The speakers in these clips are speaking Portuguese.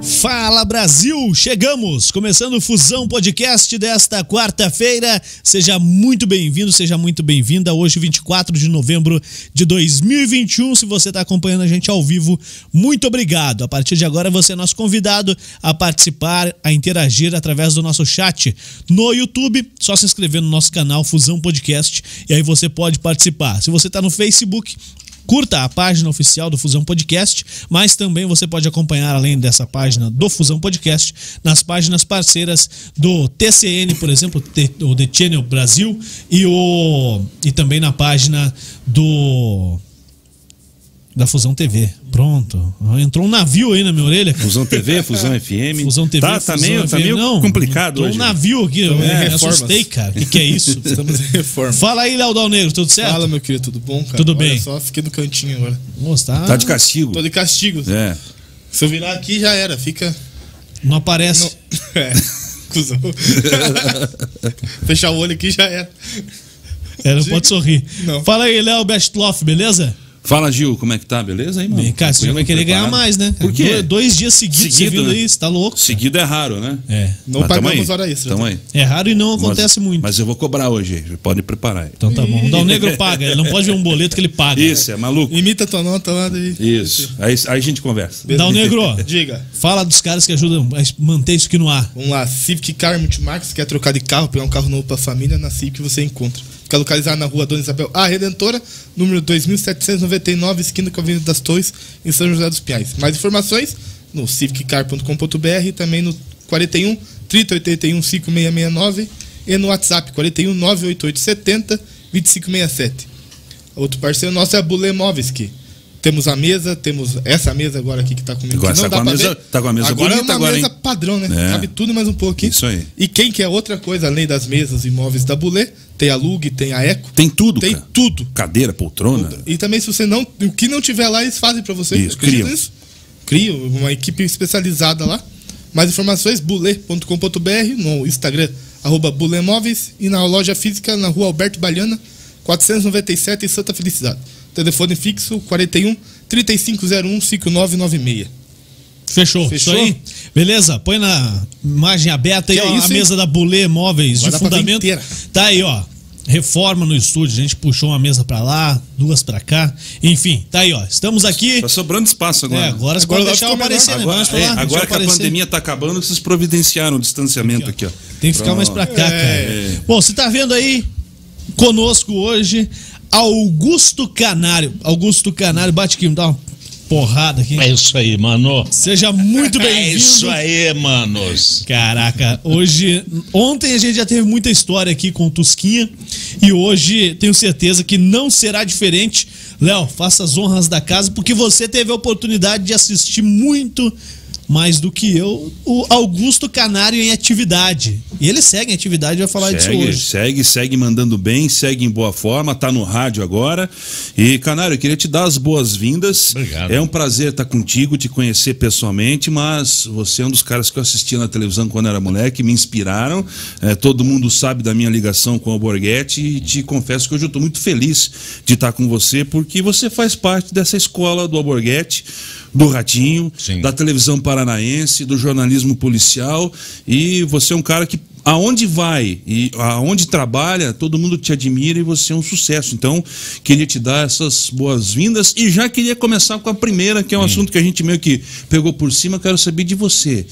Fala Brasil, chegamos, começando o Fusão Podcast desta quarta-feira. Seja muito bem-vindo, seja muito bem-vinda. Hoje, 24 de novembro de 2021, se você está acompanhando a gente ao vivo, muito obrigado. A partir de agora, você é nosso convidado a participar, a interagir através do nosso chat no YouTube. Só se inscrever no nosso canal Fusão Podcast e aí você pode participar. Se você está no Facebook, curta a página oficial do Fusão Podcast, mas também você pode acompanhar, além dessa página do Fusão Podcast, nas páginas parceiras do TCN, por exemplo, o The Channel Brasil, e também na página da Fusão TV. Pronto. Entrou um navio aí na minha orelha. Fusão TV, Fusão FM. Fusão TV, tá, Fusão FM. Tá meio não, complicado hoje. Um navio aqui. Eu me assustei, cara. O que é isso? Estamos em reforma. Fala aí, Léo Dal Negro. Tudo certo? Fala, meu querido. Tudo bom, cara? Tudo bem. Olha só, fiquei no cantinho agora. Tá de castigo. Tô de castigo. É. Se eu virar aqui, já era. Fica... Não aparece. Não... É. Cusão. Fechar o olho aqui, já era. É, não pode sorrir. Não. Fala aí, Léo Bestloff, beleza? Fala, Gil, como é que tá? Beleza aí, mano? Bem, cara, você vai querer ganhar mais, né? Por quê? 2 dias seguidos, né? Aí, você tá louco? Cara. Seguido é raro, né? É. Não pagamos hora extra. Aí. É raro e não acontece muito. Mas eu vou cobrar hoje, pode preparar aí. Então tá bom. O Dal Negro paga, ele não pode ver um boleto que ele paga. Isso, é maluco. Imita tua nota lá daí. Isso, aí a gente conversa. Dal Negro, diga. Fala dos caras que ajudam a manter isso aqui no ar. Vamos lá, Civic Car Multimarcas, quer trocar de carro, pegar um carro novo pra família, na Civic você encontra. Fica localizado na rua Dona Isabel A Redentora, número 2799, esquina com a Avenida das Torres, em São José dos Pinhais. Mais informações no civiccar.com.br e também no 41 3081 5669 e no WhatsApp 41 98870 2567. Outro parceiro nosso é a Bulê Móveis, que temos a mesa, temos essa mesa agora aqui que tá comigo. Agora, não dá pra ver. Tá com a mesa agora, bonita, é uma agora, mesa hein? Padrão, né? É. Cabe tudo mais um pouco aqui. Isso aí. E quem quer outra coisa, além das mesas e móveis da Bulê, tem a Lug, tem a Eco. Tem tudo, tem, cara. Tudo. Cadeira, poltrona. Tudo. E também, se você não... O que não tiver lá, eles fazem pra você. Isso, criam. Criam, uma equipe especializada lá. Mais informações, bulê.com.br, no Instagram, @bulemóveis, e na loja física, na rua Alberto Baliana, 497, em Santa Felicidade. Telefone fixo 41 3501 5996. Fechou? Isso aí? Beleza? Põe na imagem aberta aí, ó, isso, a mesa da Bulê Móveis de fundamento. Tá aí, ó. Reforma no estúdio, a gente puxou uma mesa pra lá, 2 pra cá, enfim, tá aí, ó, estamos aqui. Tá sobrando espaço agora. É, agora você pode deixar aparecer, né? Agora que a pandemia tá acabando, vocês providenciaram o distanciamento aqui, ó. Tem que ficar mais pra cá, cara. Bom, você tá vendo aí conosco hoje Augusto Canário, bate aqui, me dá uma porrada aqui. É isso aí, mano. Seja muito bem-vindo. É isso aí, manos. Caraca, ontem a gente já teve muita história aqui com o Tusquinha e hoje tenho certeza que não será diferente. Léo, faça as honras da casa, porque você teve a oportunidade de assistir muito mais do que eu, o Augusto Canário em atividade. E ele segue em atividade, vai falar disso hoje. Segue mandando bem, segue em boa forma, tá no rádio agora. E, Canário, eu queria te dar as boas-vindas. Obrigado. É um prazer estar contigo, te conhecer pessoalmente, mas você é um dos caras que eu assistia na televisão quando era moleque, me inspiraram. Todo mundo sabe da minha ligação com o Borghetti e te confesso que hoje eu estou muito feliz de estar com você, porque você faz parte dessa escola do Borghetti, do Ratinho, sim, da televisão paranaense, do jornalismo policial, e você é um cara que aonde vai e aonde trabalha, todo mundo te admira e você é um sucesso. Então, queria te dar essas boas-vindas e já queria começar com a primeira, que é um assunto que a gente meio que pegou por cima. Quero saber de você,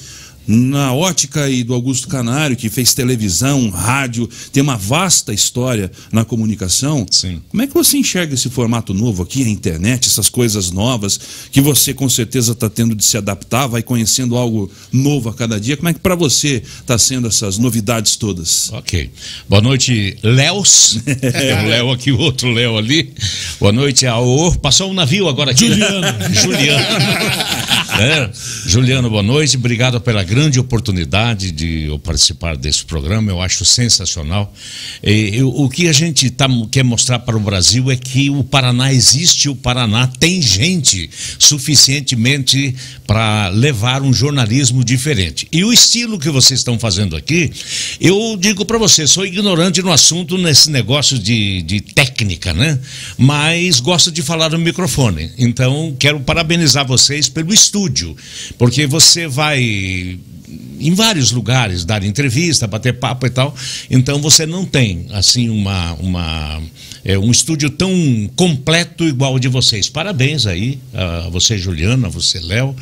na ótica aí do Augusto Canário, que fez televisão, rádio, tem uma vasta história na comunicação. Sim. Como é que você enxerga esse formato novo aqui, a internet, essas coisas novas, que você com certeza está tendo de se adaptar, vai conhecendo algo novo a cada dia. Como é que para você está sendo essas novidades todas? Ok. Boa noite, Léos. O Léo aqui, o outro Léo ali. Boa noite, Aor. Passou um navio agora aqui. Juliano. Juliano, boa noite. Obrigado pela grande grande oportunidade de eu participar desse programa, eu acho sensacional. O que a gente quer mostrar para o Brasil é que o Paraná existe, o Paraná tem gente suficientemente para levar um jornalismo diferente. E o estilo que vocês estão fazendo aqui, eu digo para vocês, sou ignorante no assunto, nesse negócio de técnica, né? Mas gosto de falar no microfone. Então, quero parabenizar vocês pelo estúdio, porque você vai em vários lugares dar entrevista, bater papo e tal, então você não tem assim um estúdio tão completo igual o de vocês. Parabéns aí a você, Juliana, a você, Léo,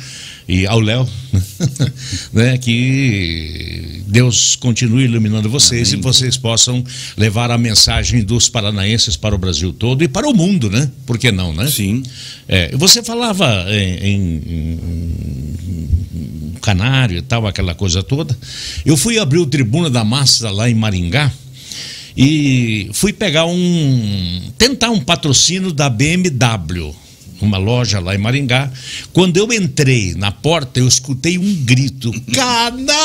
e ao Léo, né? Que Deus continue iluminando vocês. Amém. E vocês possam levar a mensagem dos paranaenses para o Brasil todo e para o mundo, né? Por que não, né? Sim. É, você falava em Canário e tal, aquela coisa toda. Eu fui abrir o Tribuna da Massa lá em Maringá e fui pegar tentar um patrocínio da BMW, uma loja lá em Maringá. Quando eu entrei na porta, eu escutei um grito: Canário!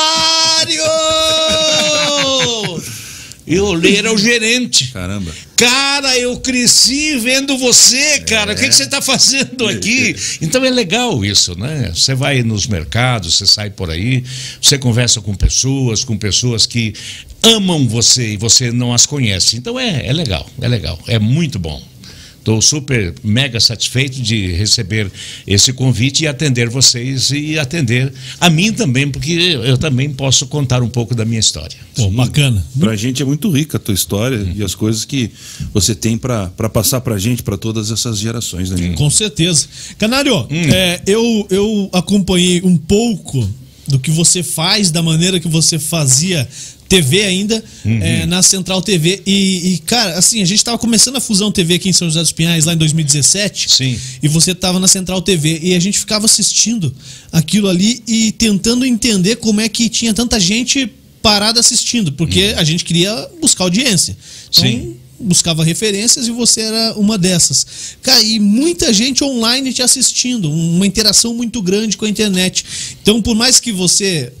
Eu olhei, era o gerente. Caramba. Cara, eu cresci vendo você, cara. O que você está fazendo aqui? Então é legal isso, né? Você vai nos mercados, você sai por aí, você conversa com pessoas que amam você e você não as conhece. Então é legal, é muito bom. Estou super, mega satisfeito de receber esse convite e atender vocês e atender a mim também, porque eu também posso contar um pouco da minha história. Pô, bacana. Pra gente é muito rica a tua história e as coisas que você tem para passar pra gente, para todas essas gerações, né? Com certeza. Canário, eu acompanhei um pouco do que você faz, da maneira que você fazia TV ainda, na Central TV. E, cara, assim, a gente tava começando a Fusão TV aqui em São José dos Pinhais, lá em 2017. Sim. E você tava na Central TV. E a gente ficava assistindo aquilo ali e tentando entender como é que tinha tanta gente parada assistindo. Porque a gente queria buscar audiência. Então, sim, buscava referências e você era uma dessas. Cara, e muita gente online te assistindo. Uma interação muito grande com a internet. Então, por mais que você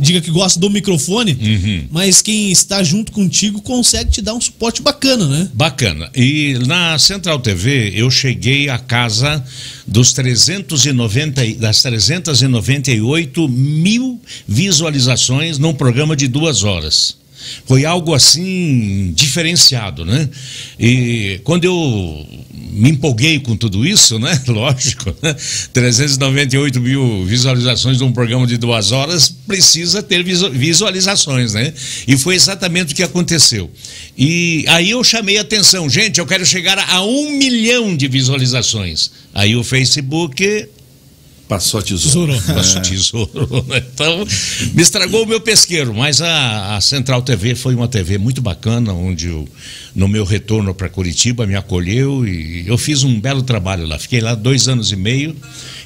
diga que gosta do microfone, mas quem está junto contigo consegue te dar um suporte bacana, né? Bacana. E na Central TV eu cheguei à casa dos 398 mil visualizações num programa de 2 horas. Foi algo assim diferenciado, né? E quando eu me empolguei com tudo isso, né? Lógico, né? 398 mil visualizações de um programa de 2 horas precisa ter visualizações, né? E foi exatamente o que aconteceu. E aí eu chamei a atenção: gente, eu quero chegar a 1 milhão de visualizações. Aí o Facebook passou tesouro. Passou tesouro. Então, me estragou o meu pesqueiro. Mas a Central TV foi uma TV muito bacana, onde no meu retorno para Curitiba me acolheu e eu fiz um belo trabalho lá. Fiquei lá 2 anos e meio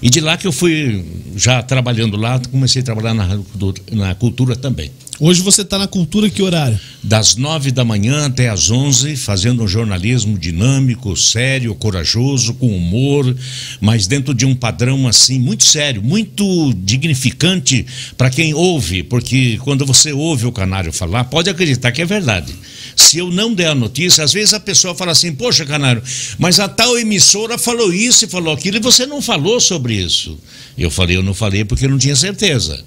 e de lá que eu fui já trabalhando lá, comecei a trabalhar na Cultura também. Hoje você está na Cultura que horário? Das 9 da manhã até as 11, fazendo um jornalismo dinâmico, sério, corajoso, com humor, mas dentro de um padrão assim, muito sério, muito dignificante para quem ouve, porque quando você ouve o Canário falar, pode acreditar que é verdade. Se eu não der a notícia, às vezes a pessoa fala assim: poxa, Canário, mas a tal emissora falou isso e falou aquilo e você não falou sobre isso. Eu não falei porque eu não tinha certeza.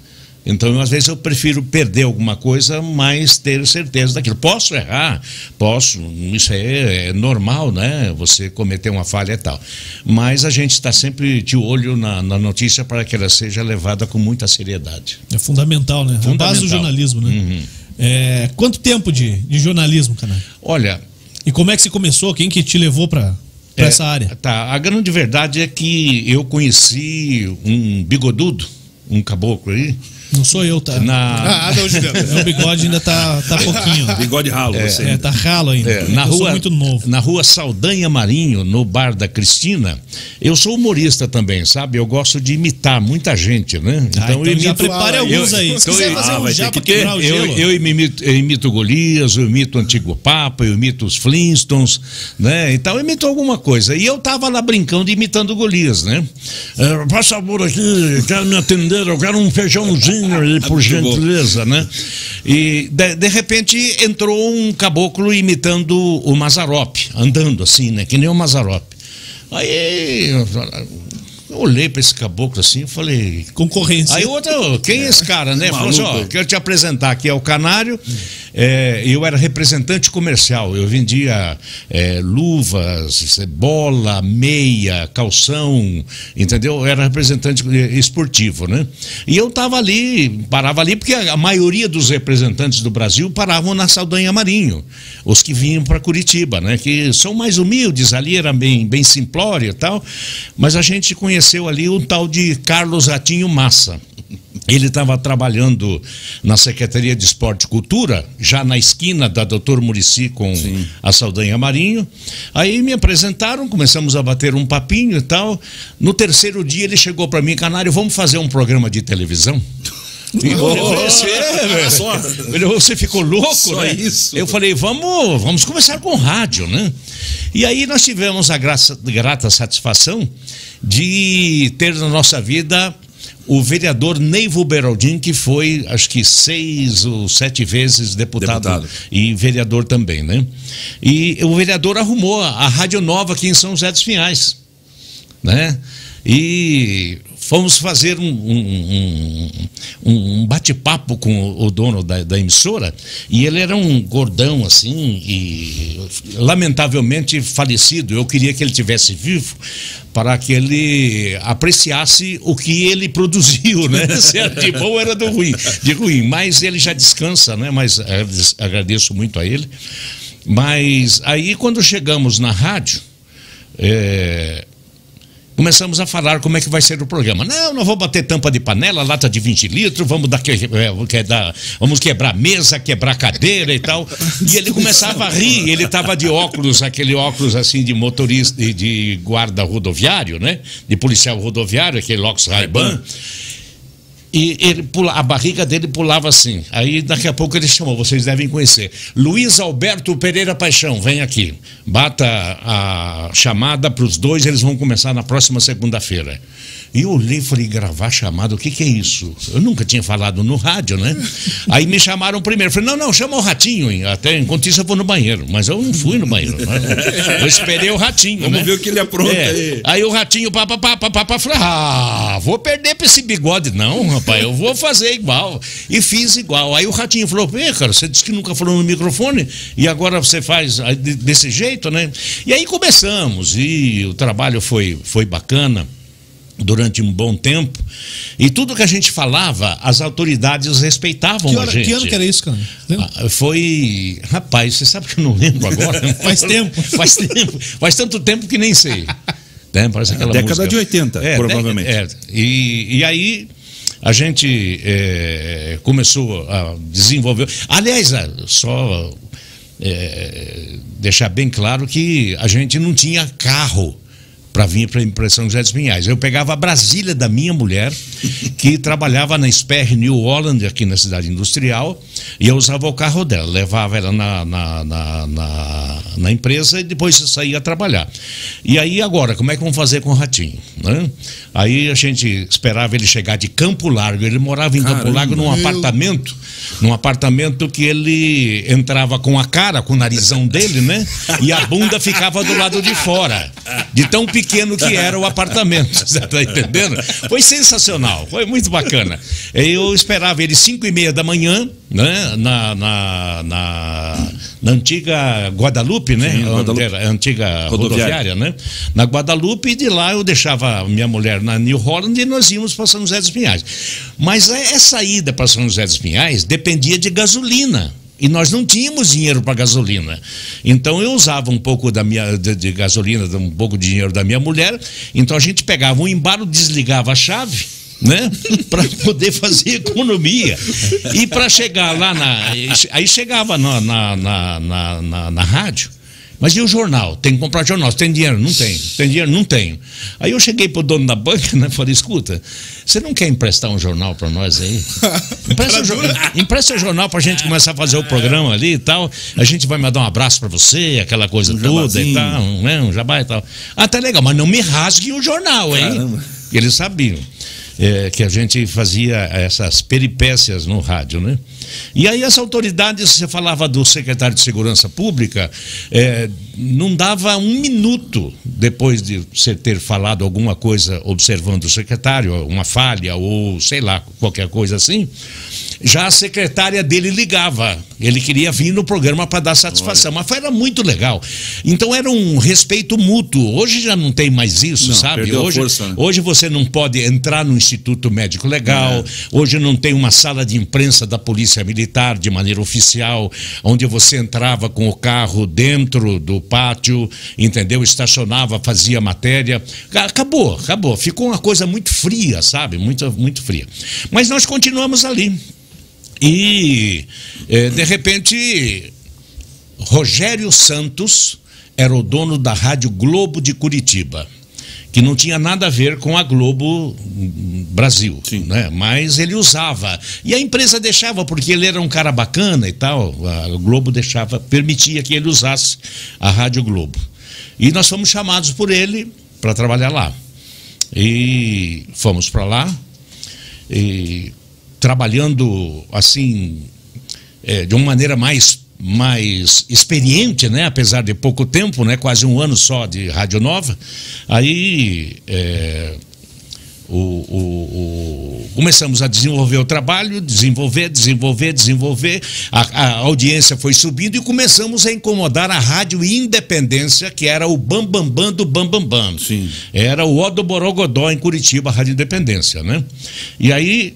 Então, às vezes, eu prefiro perder alguma coisa, mas ter certeza daquilo. Posso errar? Posso. Isso é normal, né? Você cometer uma falha e tal. Mas a gente está sempre de olho na notícia para que ela seja levada com muita seriedade. É fundamental, né? Fundamental. A base do jornalismo, né? Quanto tempo de jornalismo, Canário? Olha... E como é que você começou? Quem que te levou para... essa área? Tá. A grande verdade é que eu conheci um bigodudo, um caboclo aí... Não sou eu, tá? O bigode ainda tá pouquinho. Bigode ralo, você. Tá ralo ainda. Eu sou muito novo. Na rua Saldanha Marinho, no bar da Cristina, eu sou humorista também, sabe? Eu gosto de imitar muita gente, né? Então eu imito. Prepare alguns aí. Eu imito Golias, eu imito o Antigo Papa, eu imito os Flintstones, né? Então eu imito alguma coisa. E eu tava lá brincando, imitando Golias, né? Passa por aqui, quero me atender, eu quero um feijãozinho. Beiraldinho aí, por gentileza, né? E de repente entrou um caboclo imitando o Mazarope, andando assim, né? Que nem o Mazarope. Aí eu olhei para esse caboclo assim e falei... Concorrência. Aí outro, quem é esse cara, né? Falou assim, ó, quero te apresentar, aqui é o Canário. É, eu era representante comercial, eu vendia luvas, bola, meia, calção, entendeu? Eu era representante esportivo, né? E eu tava ali, parava ali, porque a maioria dos representantes do Brasil paravam na Saldanha Marinho, os que vinham para Curitiba, né? Que são mais humildes, ali era bem simplório e tal, mas a gente conheceu ali o tal de Carlos Ratinho Massa. Ele estava trabalhando na Secretaria de Esporte e Cultura, já na esquina da Doutor Murici com a Saldanha Marinho. Aí me apresentaram, começamos a bater um papinho e tal. No terceiro dia ele chegou para mim: Canário, vamos fazer um programa de televisão? E você ficou louco, só né? Isso. Eu falei, vamos começar com rádio, né? E aí nós tivemos a grata satisfação de ter na nossa vida o vereador Neivo Beiraldinho, que foi, acho que 6 ou 7 vezes deputado e vereador também, né? E o vereador arrumou a Rádio Nova aqui em São José dos Pinhais, né? E fomos fazer um bate-papo com o dono da emissora, e ele era um gordão assim, e lamentavelmente falecido. Eu queria que ele tivesse vivo para que ele apreciasse o que ele produziu, né? Se era de bom, era de ruim, mas ele já descansa, né? Mas agradeço muito a ele. Mas aí quando chegamos na rádio, começamos a falar como é que vai ser o programa. Não vou bater tampa de panela, lata de 20 litros, vamos dar, vamos quebrar mesa, quebrar cadeira e tal. E ele começava a rir, ele estava de óculos, aquele óculos assim de motorista e de guarda rodoviário, né? De policial rodoviário, aquele óculos Ray-Ban. E ele a barriga dele pulava assim. Aí daqui a pouco ele chamou, vocês devem conhecer, Luiz Alberto Pereira Paixão, vem aqui, bata a chamada para os dois, eles vão começar na próxima segunda-feira. E eu olhei e falei, gravar chamada, o que é isso? Eu nunca tinha falado no rádio, né? Aí me chamaram primeiro, falei, não, chama o Ratinho, hein? Até enquanto isso eu vou no banheiro. Mas eu não fui no banheiro, né? Eu esperei o Ratinho, vamos, né? Ver o que ele apronta aí. Aí o Ratinho, falei, vou perder pra esse bigode não, rapaz, eu vou fazer igual. E fiz igual. Aí o Ratinho falou, cara, você disse que nunca falou no microfone e agora você faz desse jeito, né? E aí começamos, e o trabalho foi bacana durante um bom tempo, e tudo que a gente falava, as autoridades respeitavam a gente. Que ano que era isso, cara? Foi... Rapaz, você sabe que eu não lembro agora. Faz tempo. Faz tanto tempo que nem sei. Parece aquela década música. De 80, provavelmente. E aí a gente começou a desenvolver... Aliás, só deixar bem claro que a gente não tinha carro para vir para São José dos Pinhais. Eu pegava a Brasília da minha mulher, que trabalhava na SPR New Holland, aqui na cidade industrial, e eu usava o carro dela, levava ela na empresa e depois saía trabalhar. E aí agora, como é que vamos fazer com o Ratinho, né? Aí a gente esperava ele chegar de Campo Largo, ele morava em Campo Largo num apartamento que ele entrava com a cara, com o narizão dele, né? E a bunda ficava do lado de fora, de tão pequeno que era o apartamento, você tá entendendo? Foi sensacional, foi muito bacana. Eu esperava ele 5h30 da manhã, né? Na antiga Guadalupe, né? Sim, antiga rodoviária, né? Na Guadalupe, e de lá eu deixava minha mulher na New Holland e nós íamos para São José dos Pinhais. Mas essa ida para São José dos Pinhais dependia de gasolina. E nós não tínhamos dinheiro para gasolina. Então eu usava um pouco de gasolina, um pouco de dinheiro da minha mulher. Então a gente pegava um embalo, desligava a chave, né? Para poder fazer economia. E para chegar lá aí chegava na rádio. Mas e o jornal? Tem que comprar jornal. Tem dinheiro? Não tenho. Tem dinheiro? Não tenho. Aí eu cheguei pro dono da banca, né? Falei, escuta, você não quer emprestar um jornal para nós aí? Empresta o jornal pra gente começar a fazer o programa ali e tal. A gente vai mandar um abraço para você, aquela coisa toda e tal, né? Um jabá e tal. Ah, tá legal, mas não me rasgue o jornal, hein? Caramba. Eles sabiam. que a gente fazia essas peripécias no rádio, né? E aí as autoridades, você falava do secretário de Segurança Pública, não dava um minuto depois de você ter falado alguma coisa observando o secretário, uma falha ou sei lá, qualquer coisa assim, já a secretária dele ligava. Ele queria vir no programa para dar satisfação. Olha. Mas era muito legal. Então era um respeito mútuo. Hoje já não tem mais isso, não, sabe? Hoje, força, né? Hoje você não pode entrar no Instituto Médico Legal. É. Hoje não tem uma sala de imprensa da Polícia Militar de maneira oficial, onde você entrava com o carro dentro do pátio, entendeu? Estacionava, fazia matéria. Acabou, acabou. Ficou uma coisa muito fria, sabe? Muito, muito fria. Mas nós continuamos ali. E, de repente, Rogério Santos era o dono da Rádio Globo de Curitiba, que não tinha nada a ver com a Globo Brasil, né? Mas ele usava. E a empresa deixava, porque ele era um cara bacana e tal, a Globo deixava, permitia que ele usasse a Rádio Globo. E nós fomos chamados por ele para trabalhar lá. E fomos para lá e... trabalhando assim, de uma maneira mais experiente, né? Apesar de pouco tempo, né? Quase um ano só de Rádio Nova. Aí começamos a desenvolver o trabalho, desenvolver. A audiência foi subindo e começamos a incomodar a Rádio Independência, que era o bambambam do bambambam. Sim. Era o ó do Borogodó em Curitiba, a Rádio Independência, né? E aí...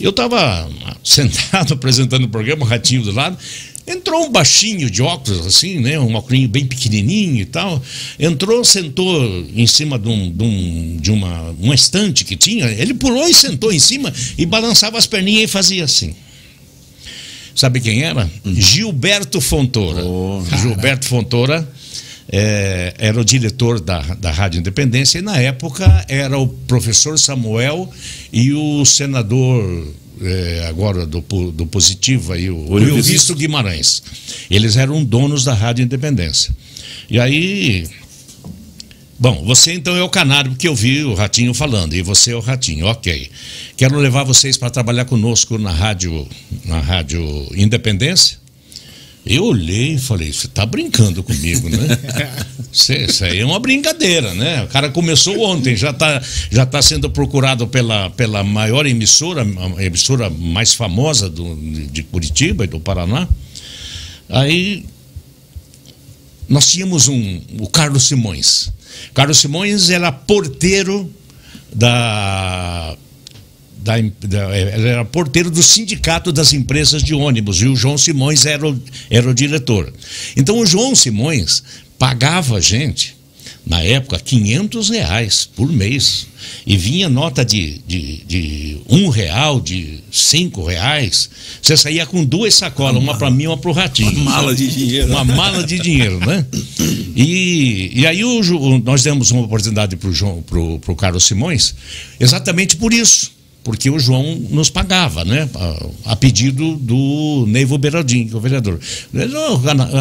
eu estava sentado apresentando o programa, o Ratinho do lado, entrou um baixinho de óculos, assim, né, um óculos bem pequenininho e tal, entrou, sentou em cima de uma estante que tinha, ele pulou e sentou em cima e balançava as perninhas e fazia assim. Sabe quem era? Gilberto Fontoura. Oh, Gilberto Fontoura era o diretor da Rádio Independência e na época era o professor Samuel e o senador agora do Positivo aí, o Augusto Guimarães. Eles eram donos da Rádio Independência. E aí, bom, você então é o Canário, porque eu vi o Ratinho falando, e você é o Ratinho, ok. Quero levar vocês para trabalhar conosco na Rádio Independência. Eu olhei e falei, você tá brincando comigo, né? Isso aí é uma brincadeira, né? O cara começou ontem, já tá sendo procurado pela maior emissora, a emissora mais famosa de Curitiba e do Paraná. Aí nós tínhamos o Carlos Simões. Carlos Simões era porteiro ele era porteiro do Sindicato das Empresas de Ônibus e o João Simões era o diretor. Então o João Simões pagava a gente, na época, R$500 por mês. E vinha nota de R$1, de R$5. Você saía com duas sacolas, uma para mim e uma para o Ratinho. Uma mala de dinheiro. Uma mala de dinheiro, né? E aí nós demos uma oportunidade para o Carlos Simões exatamente por isso. Porque o João nos pagava, né? A pedido do Neivo Beiraldinho, que é o vereador. Ele,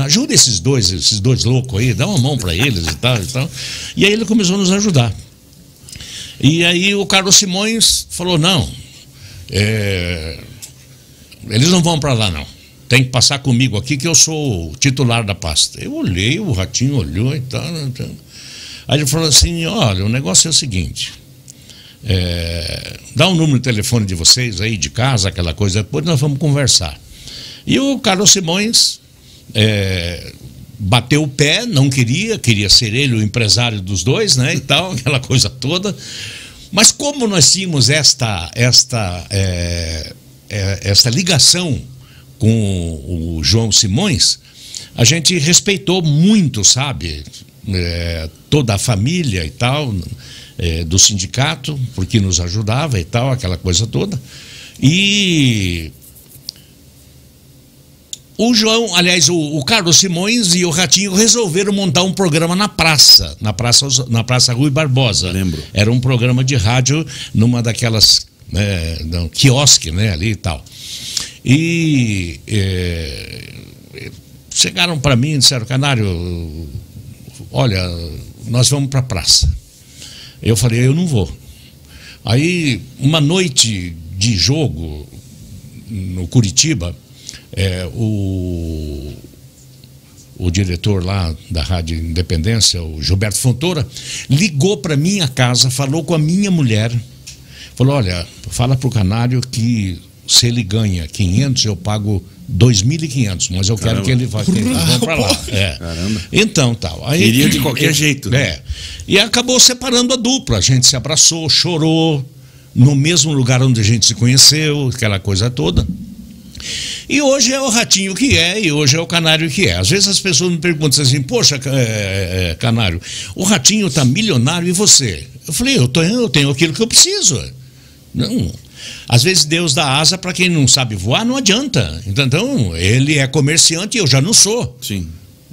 ajuda esses dois loucos aí, dá uma mão para eles e tal, e tal. E aí ele começou a nos ajudar. E aí o Carlos Simões falou, não, eles não vão para lá, não. Tem que passar comigo aqui, que eu sou o titular da pasta. Eu olhei, o Ratinho olhou e tal. Aí ele falou assim, olha, o negócio é o seguinte... dá um número de telefone de vocês aí de casa, aquela coisa, depois nós vamos conversar. E o Carlos Simões bateu o pé, não queria ser ele o empresário dos dois, né, e tal, aquela coisa toda. Mas como nós tínhamos esta ligação com o João Simões, a gente respeitou muito, sabe, toda a família e tal, do sindicato, porque nos ajudava e tal, aquela coisa toda. E o João, aliás, o Carlos Simões e o Ratinho resolveram montar um programa na Praça Rui Barbosa. Lembro. Era um programa de rádio numa daquelas quiosque, né, ali e tal. E chegaram para mim e disseram, Canário, olha, nós vamos para a praça. Eu falei, eu não vou. Aí, uma noite de jogo no Curitiba, o diretor lá da Rádio Independência, o Gilberto Fontoura, ligou para minha casa, falou com a minha mulher, falou: olha, fala para o Canário que se ele ganha 500, eu pago 2.500, mas eu quero que ele vá para lá. É. Caramba. Então, tal. Aí, queria de qualquer jeito. Né? É. E acabou separando a dupla. A gente se abraçou, chorou, no mesmo lugar onde a gente se conheceu, aquela coisa toda. E hoje é o Ratinho que é, e hoje é o Canário que é. Às vezes as pessoas me perguntam assim: poxa, Canário, o Ratinho tá milionário e você? Eu falei: eu tenho aquilo que eu preciso. Não. Às vezes Deus dá asa para quem não sabe voar, não adianta. Então, ele é comerciante e eu já não sou. Sim.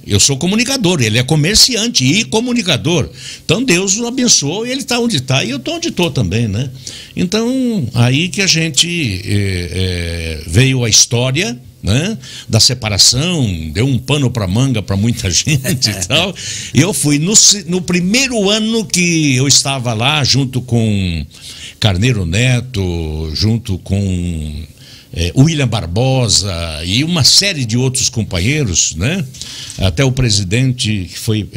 Eu sou comunicador, ele é comerciante e comunicador. Então Deus o abençoou e ele está onde está e eu estou onde estou também, né? Então, aí que a gente veio a história, né, da separação, deu um pano para manga para muita gente e tal. E eu fui no primeiro ano que eu estava lá, junto com Carneiro Neto, junto com William Barbosa e uma série de outros companheiros, né? Até o presidente que foi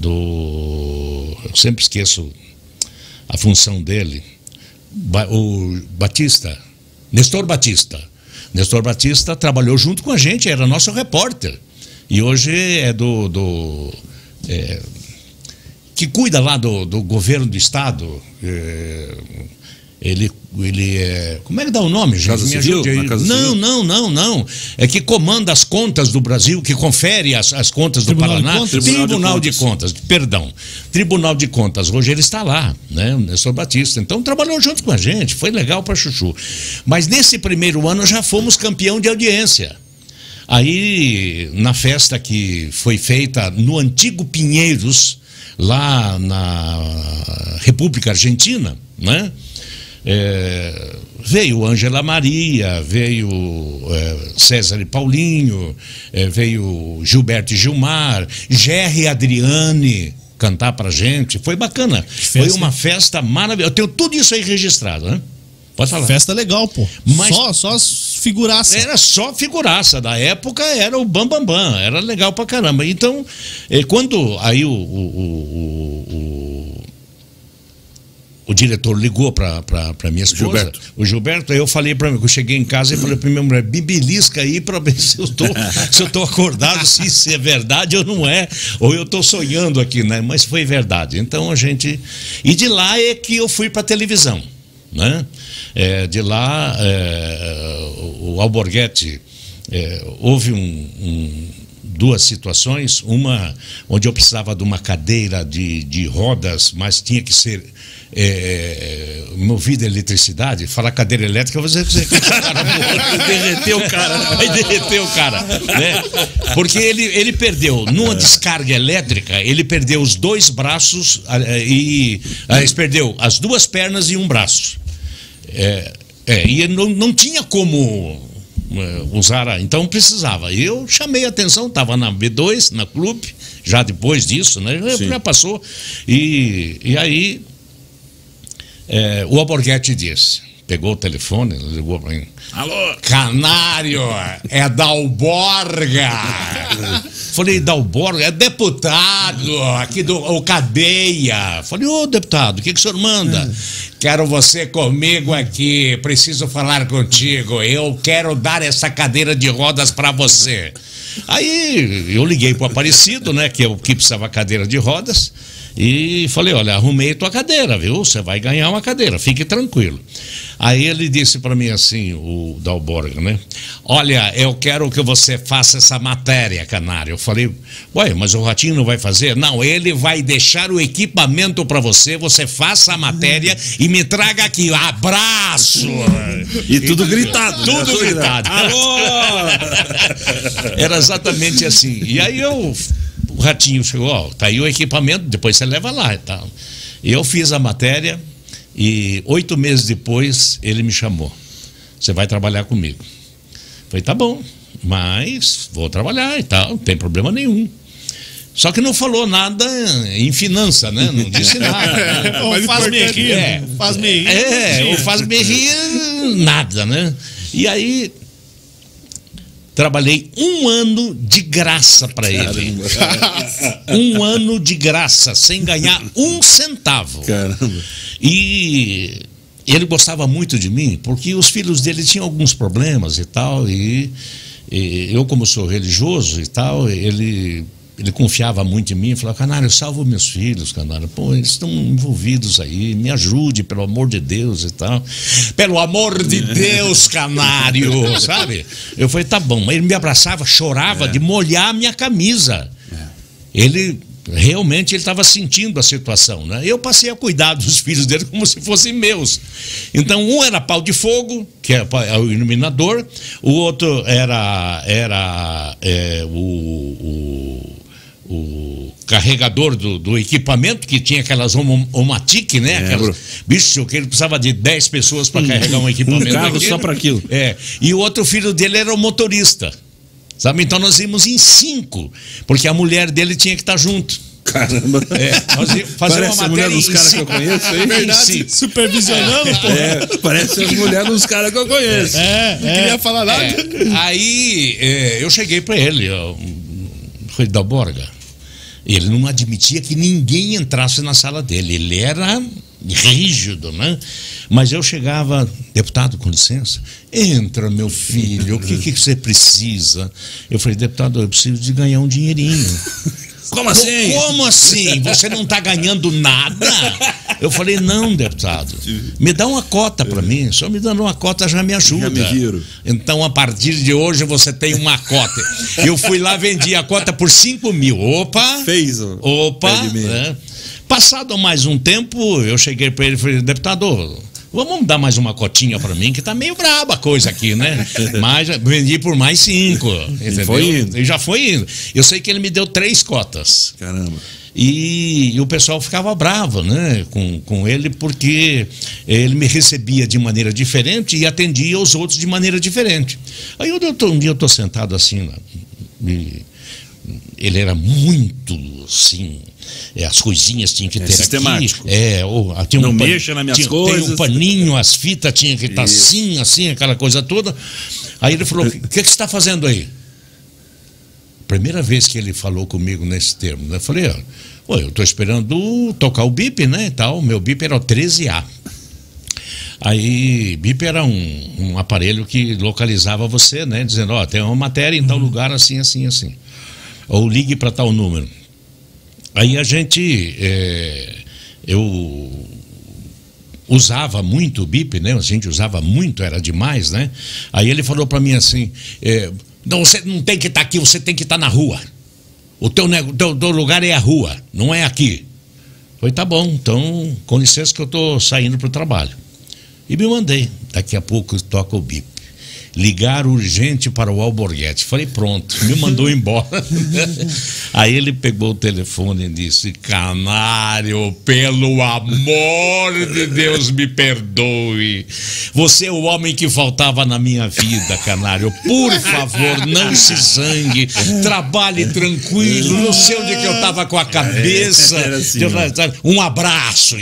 eu sempre esqueço a função dele, o Batista, Nestor Batista. Nestor Batista trabalhou junto com a gente, era nosso repórter. E hoje é que cuida lá do governo do estado. Ele é... Como é que dá o nome? Casa Civil? Não. É que comanda as contas do Brasil, que confere as contas do Paraná. Tribunal de Contas, perdão. Tribunal de Contas. Hoje ele está lá, né? O Nestor Batista. Então, trabalhou junto com a gente. Foi legal para chuchu. Mas nesse primeiro ano, já fomos campeão de audiência. Aí, na festa que foi feita no antigo Pinheiros, lá na República Argentina, né? Veio Ângela Maria, veio César e Paulinho, veio Gilberto e Gilmar, Gerry e Adriane cantar pra gente. Foi bacana. Foi uma festa maravilhosa. Eu tenho tudo isso aí registrado, né? Pode falar. Festa legal, pô. Mas só figuraça. Era só figuraça. Da época era o bambambam. Era legal pra caramba. Então, quando aí o diretor ligou para minha esposa, o Gilberto, aí eu falei para mim, eu cheguei em casa e falei para minha mulher: bibelisca aí para ver se eu tô acordado, se isso é verdade ou não é, ou eu tô sonhando aqui, né? Mas foi verdade. Então a gente... E de lá é que eu fui para televisão, né? De lá, o Borghetti, houve duas situações, uma onde eu precisava de uma cadeira de rodas, mas tinha que ser movida a eletricidade. Falar cadeira elétrica, você vai derreter o cara, né? Porque ele perdeu numa descarga elétrica, ele perdeu os dois braços e perdeu as duas pernas e um braço, e ele não tinha como usar, então precisava. E eu chamei a atenção, estava na B2, na Clube, já depois disso, né? Já passou. E aí o Borghetti disse, pegou o telefone, ligou para mim: alô, Canário, é Dalborga. Falei: Dalborga? É deputado aqui do Cadeia. Falei: ô deputado, o que o senhor manda? Quero você comigo aqui, preciso falar contigo, eu quero dar essa cadeira de rodas para você. Aí eu liguei para o Aparecido, né, que é o que precisava cadeira de rodas, e falei: olha, arrumei tua cadeira, viu? Você vai ganhar uma cadeira, fique tranquilo. Aí ele disse para mim assim, o Dalborga, né: olha, eu quero que você faça essa matéria, Canário. Eu falei: ué, mas o Ratinho não vai fazer? Não, ele vai deixar o equipamento para você, você faça a matéria e me traga aqui. Abraço! E tudo gritado. Tudo gritado. Alô! Era exatamente assim. E aí o Ratinho chegou: ó, tá aí o equipamento, depois você leva lá e tal. E eu fiz a matéria e 8 meses depois ele me chamou: você vai trabalhar comigo? Falei: tá bom, mas vou trabalhar e tal, não tem problema nenhum. Só que não falou nada em finança, né? Não disse nada. Né? Ou faz merrinha. É, faz merrinha. É, ou faz merrinha, nada, né? E aí, trabalhei um ano de graça para ele. Um ano de graça, sem ganhar um centavo. Caramba. E ele gostava muito de mim, porque os filhos dele tinham alguns problemas e tal. E eu, como sou religioso e tal, ele confiava muito em mim e falava: Canário, salva meus filhos, Canário. Pô, eles estão envolvidos aí, me ajude, pelo amor de Deus e tal. Pelo amor de Deus, Canário, sabe? Eu falei, tá bom. Ele me abraçava, chorava de molhar a minha camisa. Ele, realmente, ele estava sentindo a situação, né? Eu passei a cuidar dos filhos dele como se fossem meus. Então, um era pau de fogo, que é o iluminador. O outro era o carregador do equipamento, que tinha aquelas omatic, né? Aquelas, bicho, que ele precisava de 10 pessoas para carregar um equipamento. Um carro daquele, só para aquilo. É. E o outro filho dele era o motorista, sabe? Então nós íamos em 5, porque a mulher dele tinha que estar junto. Caramba. É, nós íamos fazer parece uma matéria. Parece a mulher dos caras que eu conheço, hein? Verdade, supervisionando, pô. É, parece as mulheres dos caras que eu conheço. Não queria falar nada. Aí eu cheguei para ele, ó, foi da Borga. Ele não admitia que ninguém entrasse na sala dele. Ele era rígido, né? Mas eu chegava, deputado, com licença, entra, meu filho, o que você precisa? Eu falei, deputado, eu preciso de ganhar um dinheirinho. Como assim? Como assim? Você não está ganhando nada? Eu falei, não, deputado, me dá uma cota para mim. Só me dando uma cota já me ajuda. Então, a partir de hoje, você tem uma cota. Eu fui lá, vendi a cota por 5 mil. Opa! Fez. Opa! Né? Passado mais um tempo, eu cheguei para ele e falei, deputado, vamos dar mais uma cotinha para mim, que tá meio braba a coisa aqui, né? Mas vendi por mais 5. Entendeu? E já foi indo. Eu sei que ele me deu 3 cotas. Caramba. E o pessoal ficava bravo, né, com ele, porque ele me recebia de maneira diferente e atendia os outros de maneira diferente. Aí um dia eu tô sentado assim, ele era muito assim. As coisinhas tinham que ter sistemático. Aqui. Não mexa nas minhas coisas. Tem um paninho, as fitas tinham que estar assim, aquela coisa toda. Aí ele falou, o que você está fazendo aí? Primeira vez que ele falou comigo nesse termo, né? Eu falei, ó, eu estou esperando tocar o bip, né, e tal. Meu bip era o 13A. Aí, bip era um aparelho que localizava você, né, dizendo, ó, tem uma matéria em tal lugar, assim, assim, assim. Ou ligue para tal número. Aí a gente, eu usava muito o bip, né? A gente usava muito, era demais, né? Aí ele falou para mim assim, não, você não tem que estar aqui, você tem que estar na rua. O teu lugar é a rua, não é aqui. Eu falei, tá bom, então, com licença que eu estou saindo para o trabalho. E me mandei, daqui a pouco toca o bip. Ligar urgente para o Borghetti. Falei, pronto, me mandou embora. Aí ele pegou o telefone e disse, Canário, pelo amor de Deus, me perdoe. Você é o homem que faltava na minha vida, Canário. Por favor, não se zangue. Trabalhe tranquilo. Não sei onde que eu estava com a cabeça. Assim, um abraço.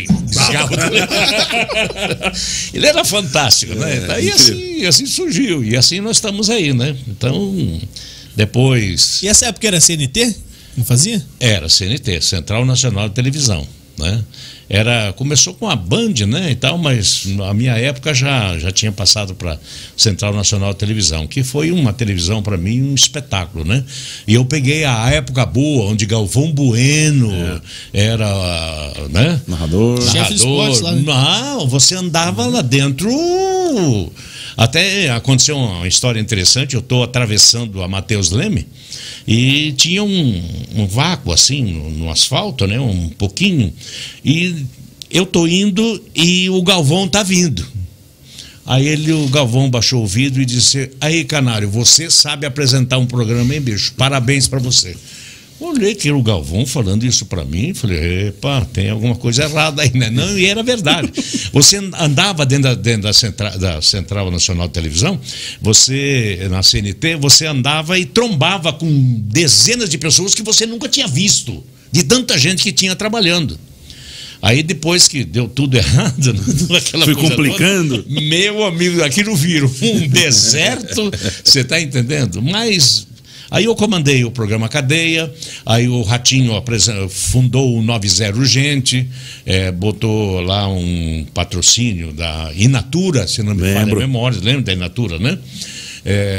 Ele era fantástico, né? Aí assim surgiu. E assim nós estamos aí, né? Então, depois... E essa época era CNT? Não fazia? Era CNT, Central Nacional de Televisão, né? Começou com a Band, né, e tal, mas a minha época já tinha passado para Central Nacional de Televisão, que foi uma televisão para mim, um espetáculo, né? E eu peguei a época boa, onde Galvão Bueno era, né? Narrador. Chefe de esportes lá, né? Não, você andava lá dentro... Até aconteceu uma história interessante. Eu estou atravessando a Mateus Leme e tinha um vácuo assim no asfalto, né? Um pouquinho. E eu estou indo e o Galvão está vindo. Aí o Galvão baixou o vidro e disse: aí, Canário, você sabe apresentar um programa, hein, bicho? Parabéns para você. Olhei que era o Galvão falando isso pra mim, falei, epa, tem alguma coisa errada aí, né? Não, e era verdade. Você andava dentro da Central Nacional de Televisão, você, na CNT, você andava e trombava com dezenas de pessoas que você nunca tinha visto, de tanta gente que tinha trabalhando. Aí depois que deu tudo errado, aquela coisa complicando toda, meu amigo, aquilo virou um deserto, você tá entendendo? Mas... aí eu comandei o programa Cadeia, aí o Ratinho fundou o 90 Gente, botou lá um patrocínio da Inatura, se não me falha a memória, lembra da Inatura, né?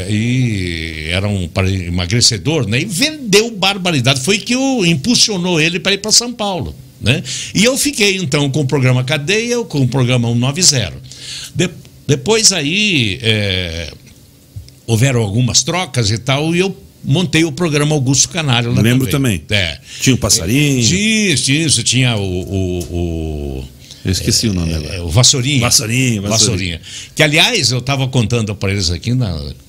E era um emagrecedor, né? E vendeu barbaridade, foi que impulsionou ele para ir para São Paulo, né? E eu fiquei então com o programa Cadeia, com o programa 190. Depois aí houveram algumas trocas e tal, e eu montei o programa Augusto Canário lá. Lembro também. Tinha o passarinho. Tinha eu esqueci o nome agora. O Vassourinha. Vassourinha. Que, aliás, eu estava contando para eles aqui,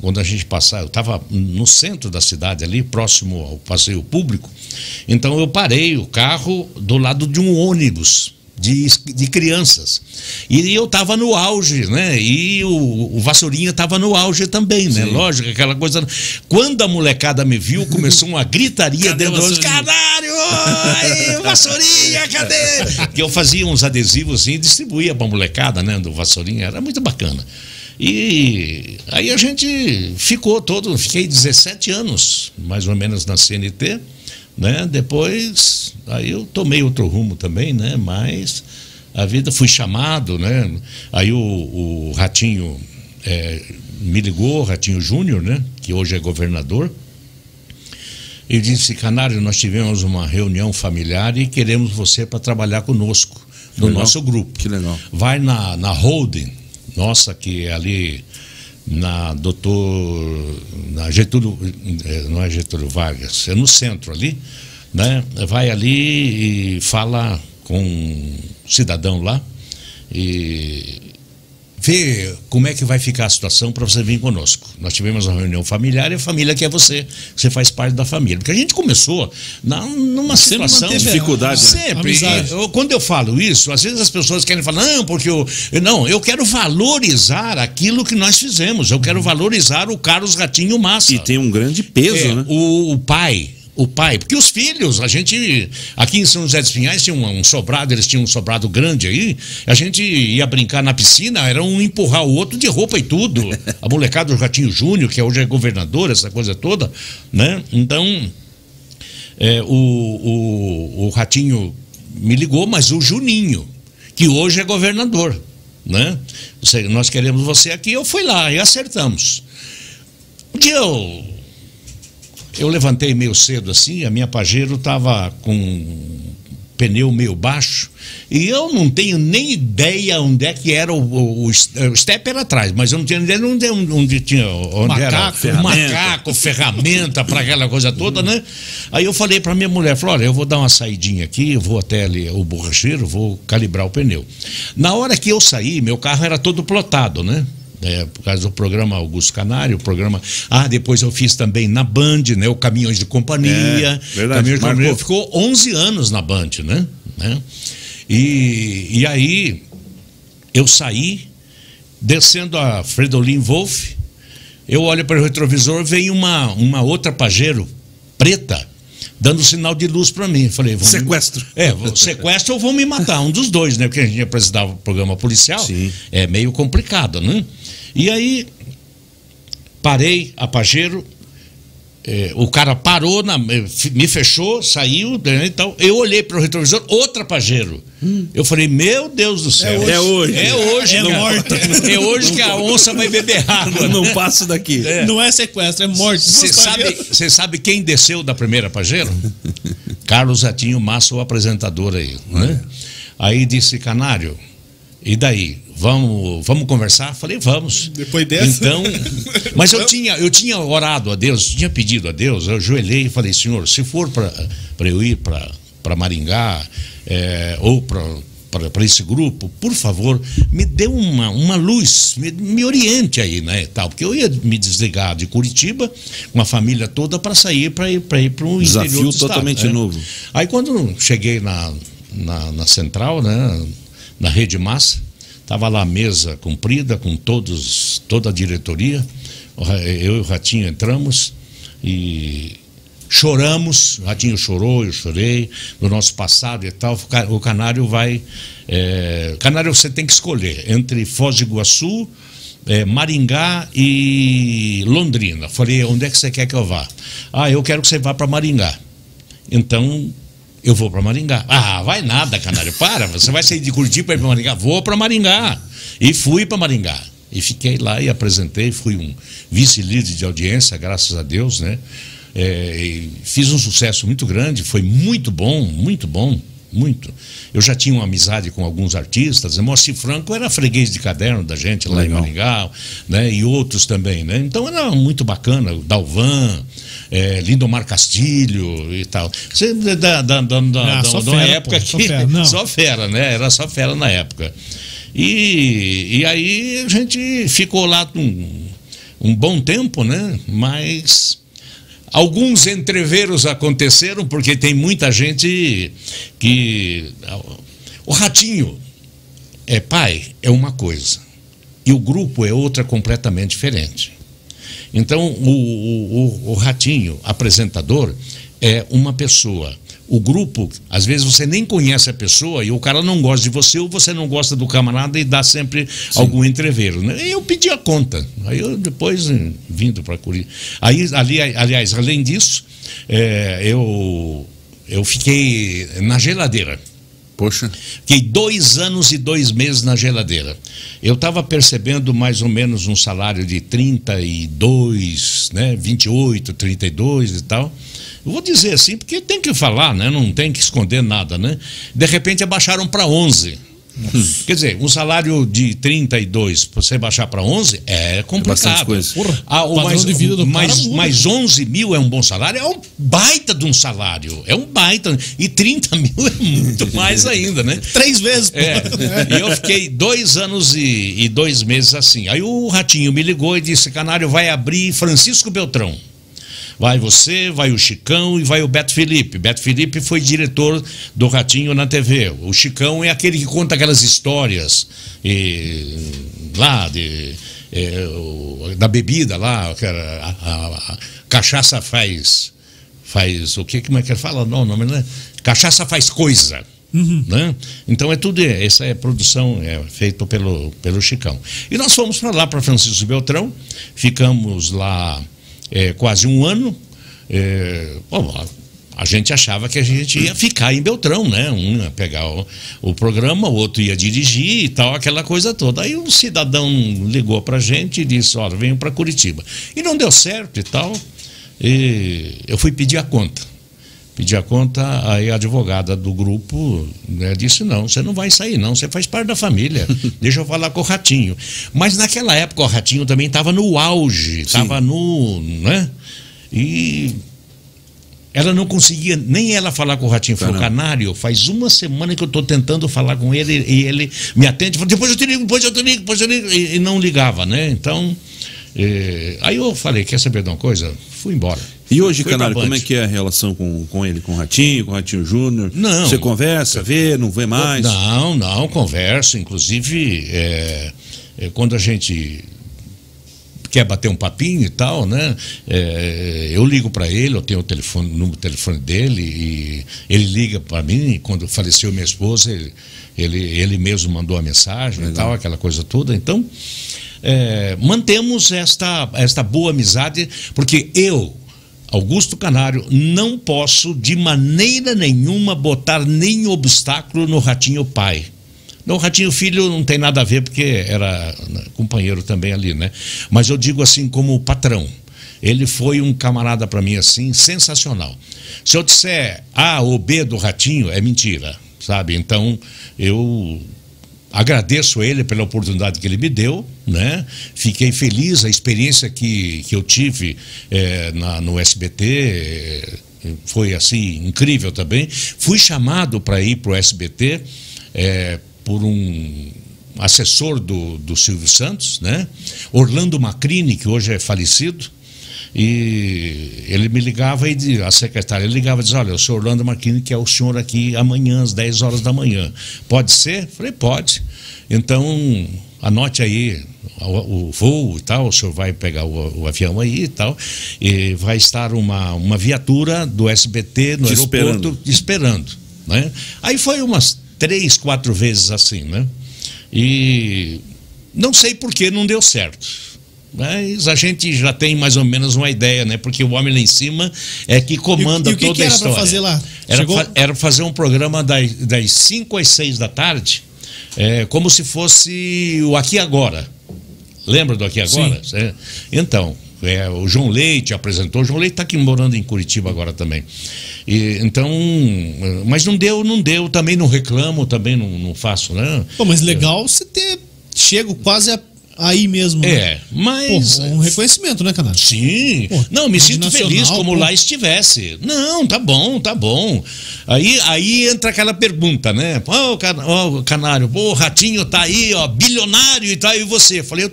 quando a gente passava, eu estava no centro da cidade ali, próximo ao passeio público, então eu parei o carro do lado de um ônibus de crianças. E eu estava no auge, né? E o Vassourinha estava no auge também, né? Sim. Lógico, aquela coisa. Quando a molecada me viu, começou uma gritaria dentro do ônibus. Canário! Aí, Vassourinha, cadê? Que eu fazia uns adesivos assim e distribuía pra molecada, né? Do Vassourinha. Era muito bacana. E aí a gente ficou todo. Fiquei 17 anos, mais ou menos, na CNT. Né? Depois, aí eu tomei outro rumo também, né? Mas a vida, fui chamado, né? Aí o Ratinho me ligou, o Ratinho Júnior, né? Que hoje é governador. Ele disse, Canário, nós tivemos uma reunião familiar e queremos você para trabalhar conosco, que no legal. Nosso grupo. Que legal. Vai na holding, nossa, que é ali... na Getúlio, não é Getúlio Vargas, é no centro ali, né? Vai ali e fala com um cidadão lá e vê como é que vai ficar a situação para você vir conosco. Nós tivemos uma reunião familiar e a família quer você faz parte da família. Porque a gente começou numa situação... sempre dificuldade. Sempre. Quando eu falo isso, às vezes as pessoas querem falar, não, porque eu quero valorizar aquilo que nós fizemos. Eu quero valorizar o Carlos Ratinho Massa. E tem um grande peso, né? O pai... porque os filhos, a gente, aqui em São José dos Pinhais tinha um sobrado, eles tinham um sobrado grande aí, a gente ia brincar na piscina, era um empurrar o outro de roupa e tudo, a molecada do Ratinho Júnior, que hoje é governador, essa coisa toda, né? Então, o Ratinho me ligou, mas o Juninho, que hoje é governador, né? Nós queremos você aqui, eu fui lá e acertamos. Eu levantei meio cedo assim, a minha Pajero estava com um pneu meio baixo e eu não tenho nem ideia onde é que era o step era atrás, mas eu não tinha ideia onde tinha macaco, ferramenta para aquela coisa toda, né? Aí eu falei para minha mulher, falei, olha, eu vou dar uma saidinha aqui, eu vou até ali o borracheiro, vou calibrar o pneu. Na hora que eu saí, meu carro era todo plotado, né? Por causa do programa Augusto Canário, o programa... depois eu fiz também na Band, né? O Caminhões de Companhia. Verdade, Caminhões de Companhia. Ficou 11 anos na Band, né? E aí eu saí, descendo a Fredolin Wolff, eu olho para o retrovisor, vem uma outra Pajero preta, dando sinal de luz para mim. Falei, sequestro. Sequestro ou vão me matar, um dos dois, né? Porque a gente apresentava o programa policial. Sim. É meio complicado, né? E aí, parei a Pajero, o cara parou, me fechou, saiu, então eu olhei para o retrovisor, outra Pajero. Eu falei, meu Deus do céu. É hoje que a onça vai beber água. Eu não passo daqui. Não é sequestro, é morte. Você sabe quem desceu da primeira Pajero? Carlos Ratinho Massa, o apresentador aí. Né? Aí disse, Canário, e daí? Vamos conversar? Falei, vamos. Depois dessa? Então, mas eu tinha orado a Deus, tinha pedido a Deus, eu ajoelhei e falei, Senhor, se for para eu ir para Maringá, ou para para esse grupo, por favor, me dê uma luz, me oriente aí, né, tal, porque eu ia me desligar de Curitiba com a família toda para sair, para ir para o interior do estado. Desafio totalmente novo. Aí quando cheguei na central, né, na Rede Massa, estava lá a mesa comprida com toda a diretoria, eu e o Ratinho entramos e choramos, o Ratinho chorou, eu chorei, do nosso passado e tal. O Canário vai... Canário, você tem que escolher entre Foz do Iguaçu, Maringá e Londrina. Falei, onde é que você quer que eu vá? Ah, eu quero que você vá para Maringá. Então, eu vou para Maringá. Ah, vai nada, Canário, para, você vai sair de Curitiba para Maringá. Vou para Maringá. E fui para Maringá. E fiquei lá e apresentei, fui um vice-líder de audiência, graças a Deus, né? Fiz um sucesso muito grande, foi muito bom, muito bom, muito. Eu já tinha uma amizade com alguns artistas, Moacir Franco era freguês de caderno da gente lá em Maringá, né, e outros também, né? Então era muito bacana, o Dalvan, Lindomar Castilho e tal. Da época que... Só fera, né? Era só fera na época. E aí a gente ficou lá um bom tempo, né? Mas... alguns entreveros aconteceram, porque tem muita gente que... O Ratinho é uma coisa, e o grupo é outra completamente diferente. Então, o Ratinho, apresentador, é uma pessoa. O grupo, às vezes você nem conhece a pessoa e o cara não gosta de você ou você não gosta do camarada e dá sempre algum entreveiro, né? E eu pedi a conta. Aí eu depois, vindo para Curitiba... Aliás, além disso, eu fiquei na geladeira. Poxa. Fiquei 2 anos e 2 meses na geladeira. Eu estava percebendo mais ou menos um salário de 32, né? 28, 32 e tal... Eu vou dizer assim, porque tem que falar, né? Não tem que esconder nada, né? De repente abaixaram para 11. Nossa. Quer dizer, um salário de 32, para você baixar para 11, é complicado. Mas 11 mil é um bom salário, é um baita de um salário. É um baita. E 30 mil é muito mais ainda, né? 3 vezes. E eu fiquei 2 anos e 2 meses assim. Aí o Ratinho me ligou e disse: Canário, vai abrir Francisco Beltrão. Vai você, vai o Chicão e vai o Beto Felipe. Beto Felipe foi diretor do Ratinho na TV. O Chicão é aquele que conta aquelas histórias da bebida lá, a cachaça faz o quê? Como é que ele fala? Não, o nome, né? Cachaça faz coisa. Uhum. Né? Então é tudo, essa produção é feita pelo Chicão. E nós fomos para lá, para Francisco Beltrão, ficamos lá. Quase um ano. A gente achava que a gente ia ficar em Beltrão, né? Um ia pegar o programa, o outro ia dirigir e tal, aquela coisa toda. Aí um cidadão ligou pra gente e disse: olha, venho pra Curitiba. E não deu certo e tal. E eu fui pedir a conta. Pedi a conta, aí a advogada do grupo, né, disse: não, você não vai sair não, você faz parte da família, deixa eu falar com o Ratinho. Mas naquela época o Ratinho também estava no auge, estava no... né? E ela não conseguia, nem ela falar com o Ratinho. Falou: Canário, faz uma semana que eu estou tentando falar com ele e ele me atende, falou: depois eu te ligo, depois eu te ligo, depois eu te ligo, e não ligava, né? Então, aí eu falei: quer saber de uma coisa? Fui embora. E hoje, Canário, como é que é a relação com ele, com o Ratinho Júnior? Não. Você conversa, vê, não vê mais? Não, converso. Inclusive, quando a gente quer bater um papinho e tal, né? Eu ligo para ele, eu tenho o número de telefone dele e ele liga para mim. E quando faleceu minha esposa, ele mesmo mandou a mensagem e tal, aquela coisa toda. Então, mantemos esta boa amizade, porque eu, Augusto Canário, não posso de maneira nenhuma botar nenhum obstáculo no Ratinho pai. No Ratinho filho não tem nada a ver, porque era companheiro também ali, né? Mas eu digo assim, como patrão. Ele foi um camarada para mim assim, sensacional. Se eu disser A ou B do Ratinho, é mentira, sabe? Então eu agradeço a ele pela oportunidade que ele me deu, né? Fiquei feliz, a experiência que eu tive no SBT foi assim incrível também. Fui chamado para ir para o SBT por um assessor do Silvio Santos, né? Orlando Macrini, que hoje é falecido, e ele me ligava, e a secretária ligava e dizia: olha, o senhor Orlando Macrini quer o senhor aqui amanhã, às 10 horas da manhã. Pode ser? Falei, pode. Então, anote aí o voo e tal, o senhor vai pegar o avião aí e tal, e vai estar uma viatura do SBT no aeroporto esperando, né? Aí foi umas 3, 4 vezes assim, né? E não sei por que não deu certo, mas a gente já tem mais ou menos uma ideia, né? Porque o homem lá em cima é que comanda toda a história. E o que era para fazer lá? Era fazer um programa das 5 às 6 da tarde, como se fosse o Aqui Agora. Lembra do Aqui Agora? Sim. Então, o João Leite apresentou. O João Leite está aqui morando em Curitiba agora também. E, então, mas não deu. Também não reclamo, também não faço, né? Pô, mas legal você ter chego quase aí mesmo, né? Mas... Pô, um reconhecimento, né, Canário? Sim. Pô, não, me sinto feliz como lá estivesse. Não, tá bom. Aí entra aquela pergunta, né? Ó, Canário, o Ratinho tá aí, ó, bilionário e tal, e você? Eu falei,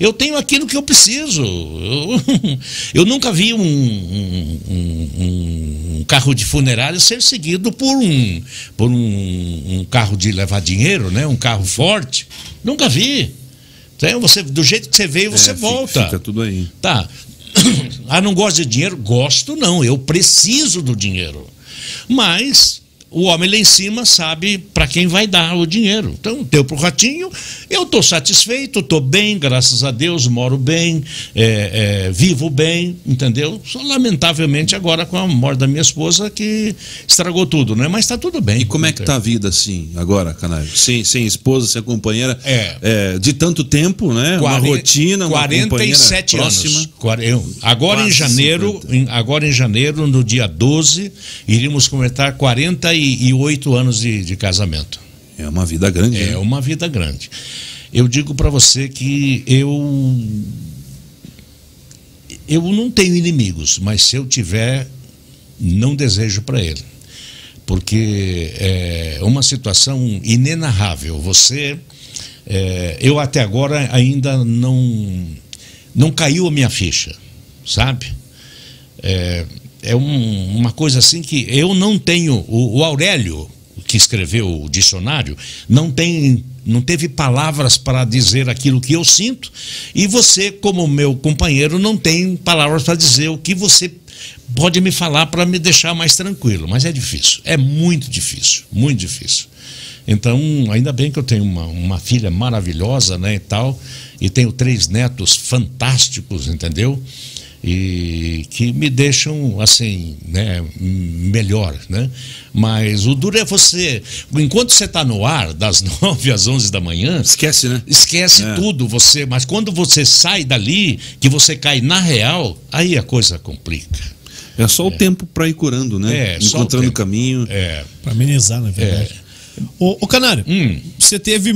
eu tenho aquilo que eu preciso. Eu nunca vi um carro de funerário ser seguido por um carro de levar dinheiro, né? Um carro forte. Nunca vi. Então, do jeito que você veio, você volta. Fica tudo aí. Tá. Ah, não gosto de dinheiro? Gosto não, eu preciso do dinheiro. Mas o homem lá em cima sabe para quem vai dar o dinheiro. Então, deu pro Ratinho, eu tô satisfeito, tô bem, graças a Deus, moro bem, vivo bem, entendeu? Só, lamentavelmente, agora com a morte da minha esposa, que estragou tudo, né? Mas tá tudo bem. E como é que tá a vida, assim, agora, Canário? Sem esposa, sem companheira, de tanto tempo, né? Uma rotina, uma 47 anos. Próxima. Agora em janeiro, no dia 12, iríamos completar 48 anos de casamento. É uma vida grande. É uma vida grande. Eu digo para você que eu não tenho inimigos, mas se eu tiver, não desejo para ele, porque é uma situação inenarrável. Eu até agora ainda não caiu a minha ficha, sabe? É uma coisa assim que eu não tenho. O Aurélio, que escreveu o dicionário, não teve palavras para dizer aquilo que eu sinto, e você, como meu companheiro, não tem palavras para dizer o que você pode me falar para me deixar mais tranquilo. Mas é difícil, é muito difícil. Então, ainda bem que eu tenho uma filha maravilhosa, né, e tal, e tenho 3 netos fantásticos, entendeu? E que me deixam assim, né, melhor, né? Mas o duro é você, enquanto você está no ar, das 9 às 11 da manhã, esquece, né? Esquece tudo, você, mas quando você sai dali, que você cai na real, aí a coisa complica. É só o tempo para ir curando, né? Encontrando o caminho, para amenizar, na verdade. Ô Canário, você teve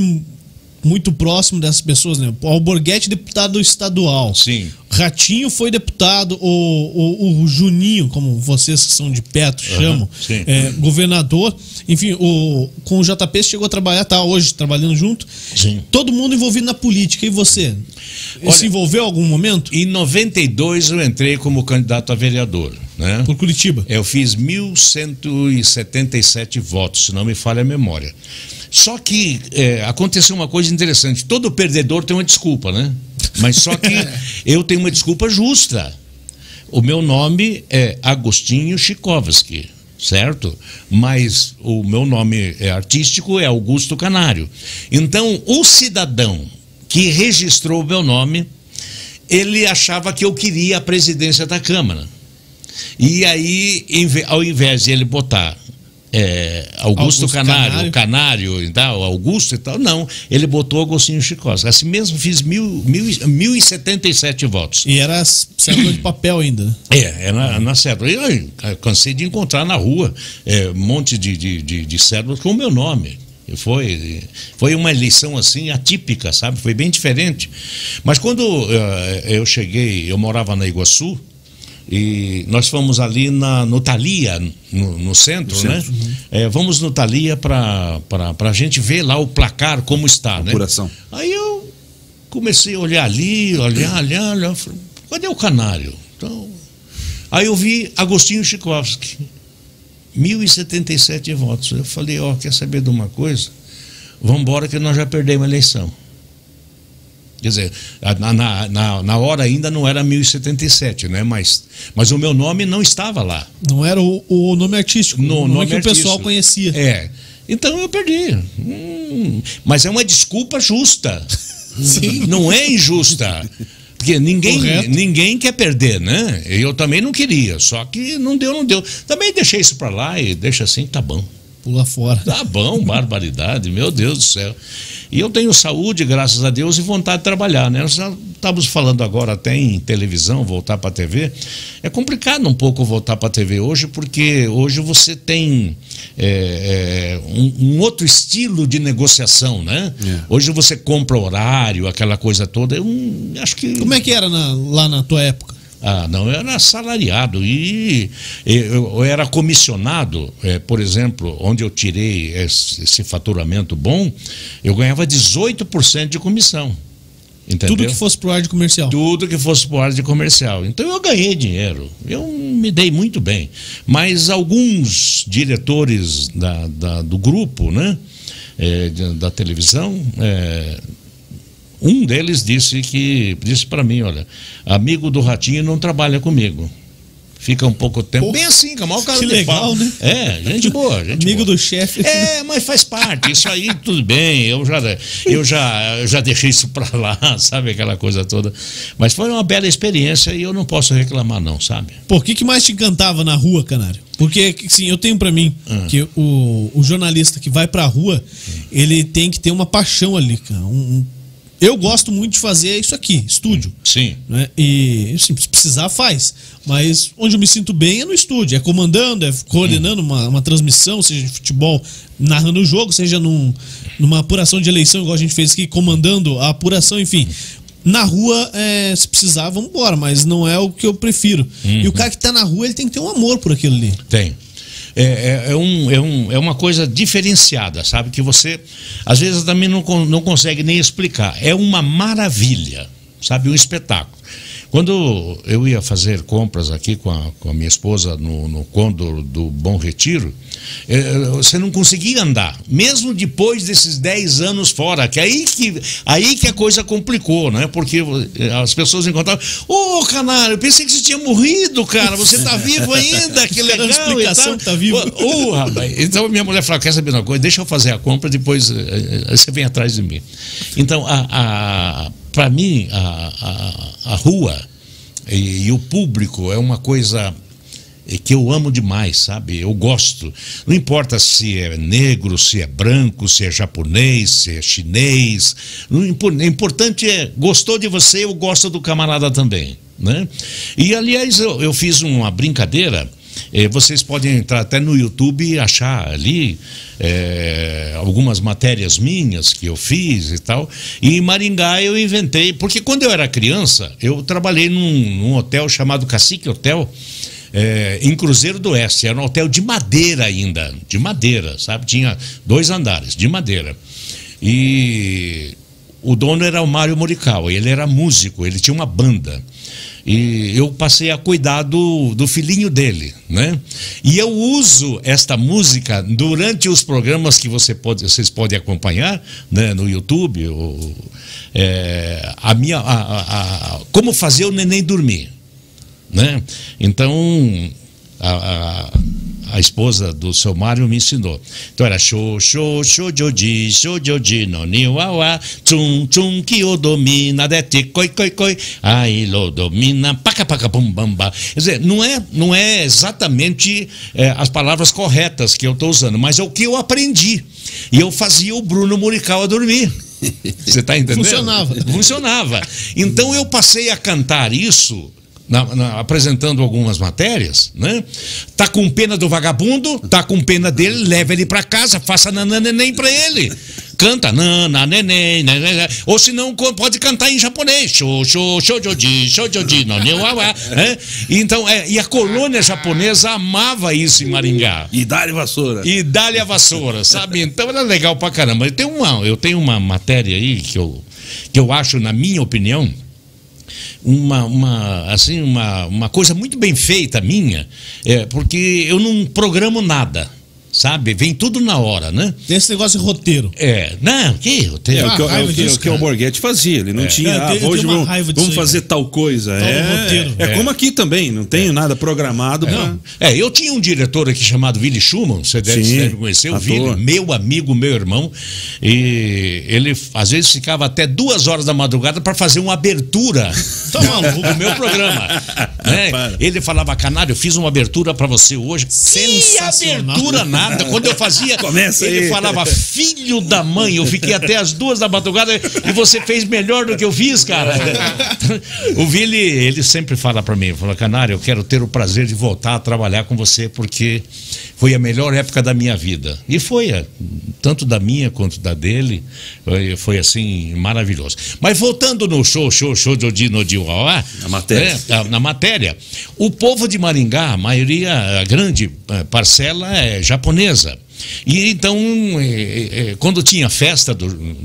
muito próximo dessas pessoas, né? O Borghetti, deputado estadual. Sim. Ratinho foi deputado, o Juninho, como vocês que são de perto chamam, governador. Enfim, com o JP chegou a trabalhar, tá hoje trabalhando junto. Sim. Todo mundo envolvido na política. E você? Olha, se envolveu em algum momento? Em 92 eu entrei como candidato a vereador, né? Por Curitiba. Eu fiz 1.177 votos, se não me falha a memória. Só que aconteceu uma coisa interessante. Todo perdedor tem uma desculpa, né? Mas só que eu tenho uma desculpa justa. O meu nome é Agostinho Chikowski, certo? Mas o meu nome artístico é Augusto Canário. Então, o cidadão que registrou o meu nome, ele achava que eu queria a presidência da Câmara. E aí, ao invés de ele botar... Augusto Canário e tal, Augusto e tal, não, ele botou Agostinho Chikowski. Assim mesmo fiz 1.077 votos. E era cédula de papel ainda. Era na cédula. Eu cansei de encontrar na rua um monte de cédulas com o meu nome. Foi uma eleição assim atípica, sabe? Foi bem diferente. Mas quando eu cheguei, eu morava na Iguaçu, E nós fomos ali no Thalia, no centro, né? Uhum. Vamos no Thalia para a gente ver lá o placar, como está, né? Aí eu comecei a olhar ali, olhar. Falei, cadê o Canário? Então, aí eu vi Agostinho Chikowski, 1.077 votos. Eu falei, quer saber de uma coisa? Vamos embora que nós já perdemos a eleição. Quer dizer, na hora ainda não era 1077, né? Mas o meu nome não estava lá. Não era o nome artístico, o nome que artístico. O pessoal conhecia. Então eu perdi. Mas é uma desculpa justa. Sim. Não é injusta. Porque ninguém quer perder, né? Eu também não queria, só que não deu. Também deixei isso para lá e deixa assim, tá bom. Pula fora. Tá bom, barbaridade, meu Deus do céu. E eu tenho saúde, graças a Deus, e vontade de trabalhar, né? Nós estávamos falando agora até em televisão, voltar para a TV. É complicado um pouco voltar para a TV hoje, porque hoje você tem um outro estilo de negociação, né? Hoje você compra horário, aquela coisa toda. Acho que... Como é que era lá na tua época? Não, eu era assalariado e eu era comissionado, por exemplo, onde eu tirei esse faturamento bom, eu ganhava 18% de comissão. Entendeu? Tudo que fosse pro ar de comercial. Tudo que fosse pro ar de comercial. Então eu ganhei dinheiro, eu me dei muito bem. Mas alguns diretores do grupo, né, da televisão... Um deles disse para mim, olha, amigo do Ratinho não trabalha comigo. Fica um pouco tempo. Bem assim, como o cara que legal, né? Gente boa, gente amigo boa. Do chefe. Mas faz parte. Isso aí tudo bem. Eu já deixei isso para lá, sabe, aquela coisa toda. Mas foi uma bela experiência e eu não posso reclamar não, sabe? Por que mais te encantava na rua, Canário? Porque sim, eu tenho para mim que o jornalista que vai para a rua, ele tem que ter uma paixão ali, cara. Eu gosto muito de fazer isso aqui, estúdio. Sim. Né? E assim, se precisar, faz. Mas onde eu me sinto bem é no estúdio. É comandando, é coordenando uma transmissão, seja de futebol, narrando o jogo, seja numa apuração de eleição, igual a gente fez aqui, comandando a apuração, enfim. Na rua, se precisar, vamos embora. Mas não é o que eu prefiro. E o cara que tá na rua, ele tem que ter um amor por aquilo ali. Tem. É uma coisa diferenciada, sabe? Que você, às vezes, também não consegue nem explicar. É uma maravilha, sabe? Um espetáculo. Quando eu ia fazer compras aqui com a minha esposa no Condor do Bom Retiro, você não conseguia andar, mesmo depois desses 10 anos fora, que aí que a coisa complicou, né? Porque as pessoas encontravam, Canário, pensei que você tinha morrido, cara, você tá vivo ainda, que legal. Explicação, tá vivo. Rapaz. Então minha mulher falava, quer saber uma coisa? Deixa eu fazer a compra, depois você vem atrás de mim. Então, para mim, a rua e o público é uma coisa que eu amo demais, sabe? Eu gosto. Não importa se é negro, se é branco, se é japonês, se é chinês. O importante é, gostou de você, eu gosto do camarada também, né? E, aliás, eu fiz uma brincadeira. Vocês podem entrar até no YouTube e achar ali algumas matérias minhas que eu fiz e tal. E em Maringá eu inventei, porque quando eu era criança, eu trabalhei num hotel chamado Cacique Hotel, em Cruzeiro do Oeste. Era um hotel de madeira ainda, de madeira, sabe? Tinha 2 andares, de madeira. E o dono era o Mário Morical, ele era músico, ele tinha uma banda. E eu passei a cuidar do filhinho dele, né? E eu uso esta música durante os programas que vocês podem acompanhar, né, no YouTube, como fazer o neném dormir, né? Então a esposa do seu Mário me ensinou. Então era shô, jodi, noni, uauá, tchum, que o domina, dete, coi, aí, lo domina, paca, pum, bamba. Quer dizer, não é exatamente as palavras corretas que eu estou usando, mas é o que eu aprendi. E eu fazia o Bruno Murical a dormir. Você está entendendo? Funcionava. Então eu passei a cantar isso, apresentando algumas matérias, né? Tá com pena do vagabundo, tá com pena dele, leva ele pra casa, faça nananeném pra ele. canta nana, neném, neném, ou se não pode cantar em japonês, shoujoji, nonewawa, né? Então, e a colônia japonesa amava isso em Maringá. E dá-lhe vassoura. E dá-lhe a vassoura, sabe? Então era legal pra caramba. Eu tenho uma matéria aí que eu acho, na minha opinião, uma coisa muito bem feita minha, porque eu não programo nada, sabe? Vem tudo na hora, né? Tem esse negócio de roteiro. É, não, que roteiro? É o que o Borghetti fazia, ele não tinha, hoje vamos fazer tal coisa. É como aqui também, não tenho nada programado. Não. Eu tinha um diretor aqui chamado Willy Schumann, você deve conhecer, o Willy, meu amigo, meu irmão, e ele às vezes ficava até 2 horas da madrugada para fazer uma abertura do meu programa. Né? Ele falava, Canário, eu fiz uma abertura para você hoje. Sensacional. Que abertura, nada. Quando eu fazia, ele falava, filho da mãe, eu fiquei até as 2 da madrugada e você fez melhor do que eu fiz, cara. O Willy, ele sempre fala pra mim, fala, Canário, eu quero ter o prazer de voltar a trabalhar com você, porque foi a melhor época da minha vida. E foi, tanto da minha quanto da dele, foi assim, maravilhoso. Mas voltando no show de Odino de Uauá, na matéria, o povo de Maringá, a maioria, a grande parcela é japonesa. E então, quando tinha festa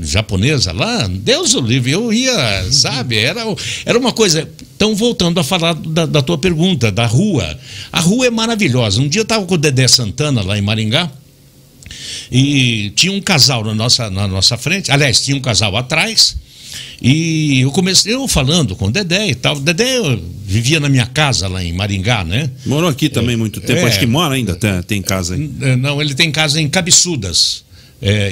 japonesa lá, Deus o livre, eu ia, sabe? Era uma coisa. Então, voltando a falar da tua pergunta, da rua. A rua é maravilhosa. Um dia eu estava com o Dedé Santana lá em Maringá e tinha um casal na nossa frente. Aliás, tinha um casal atrás. E eu comecei falando com o Dedé e tal. O Dedé vivia na minha casa lá em Maringá, né? Morou aqui também muito tempo, acho que mora ainda, tem casa aí. Não, ele tem casa em Cabeçudas,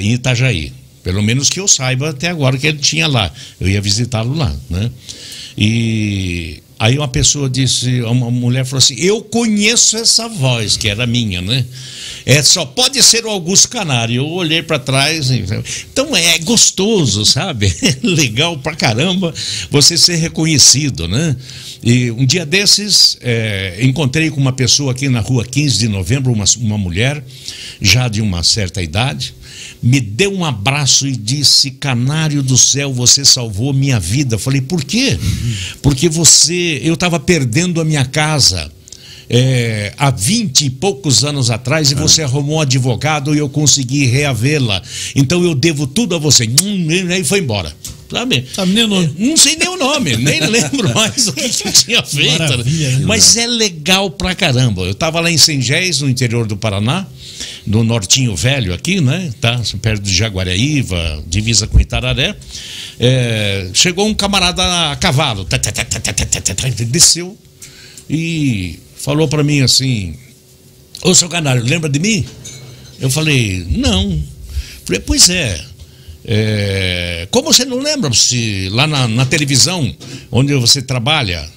em Itajaí. Pelo menos que eu saiba até agora que ele tinha lá. Eu ia visitá-lo lá, né? E aí uma pessoa disse, uma mulher falou assim, eu conheço essa voz, que era minha, né? Só pode ser o Augusto Canário. Eu olhei para trás, então é gostoso, sabe? Legal pra caramba você ser reconhecido, né? E um dia desses, encontrei com uma pessoa aqui na rua 15 de novembro, uma mulher, já de uma certa idade, me deu um abraço e disse, Canário do céu, você salvou minha vida. Eu falei, por quê? Porque eu estava perdendo a minha casa há 20 e poucos anos atrás, e você arrumou um advogado e eu consegui reavê-la. Então eu devo tudo a você. E foi embora. Sabe nem o nome. Não sei nem o nome, nem lembro mais o que tinha feito. Maravilha, né? Mas é legal pra caramba. Eu estava lá em Sengés, no interior do Paraná, no Nortinho Velho aqui, né? Tá, perto de Jaguariúna, divisa com Itararé. Chegou um camarada a cavalo, desceu e falou pra mim assim, ô seu Canário, lembra de mim? Eu falei, não. Falei, pois é. Como você não lembra se lá na televisão onde você trabalha,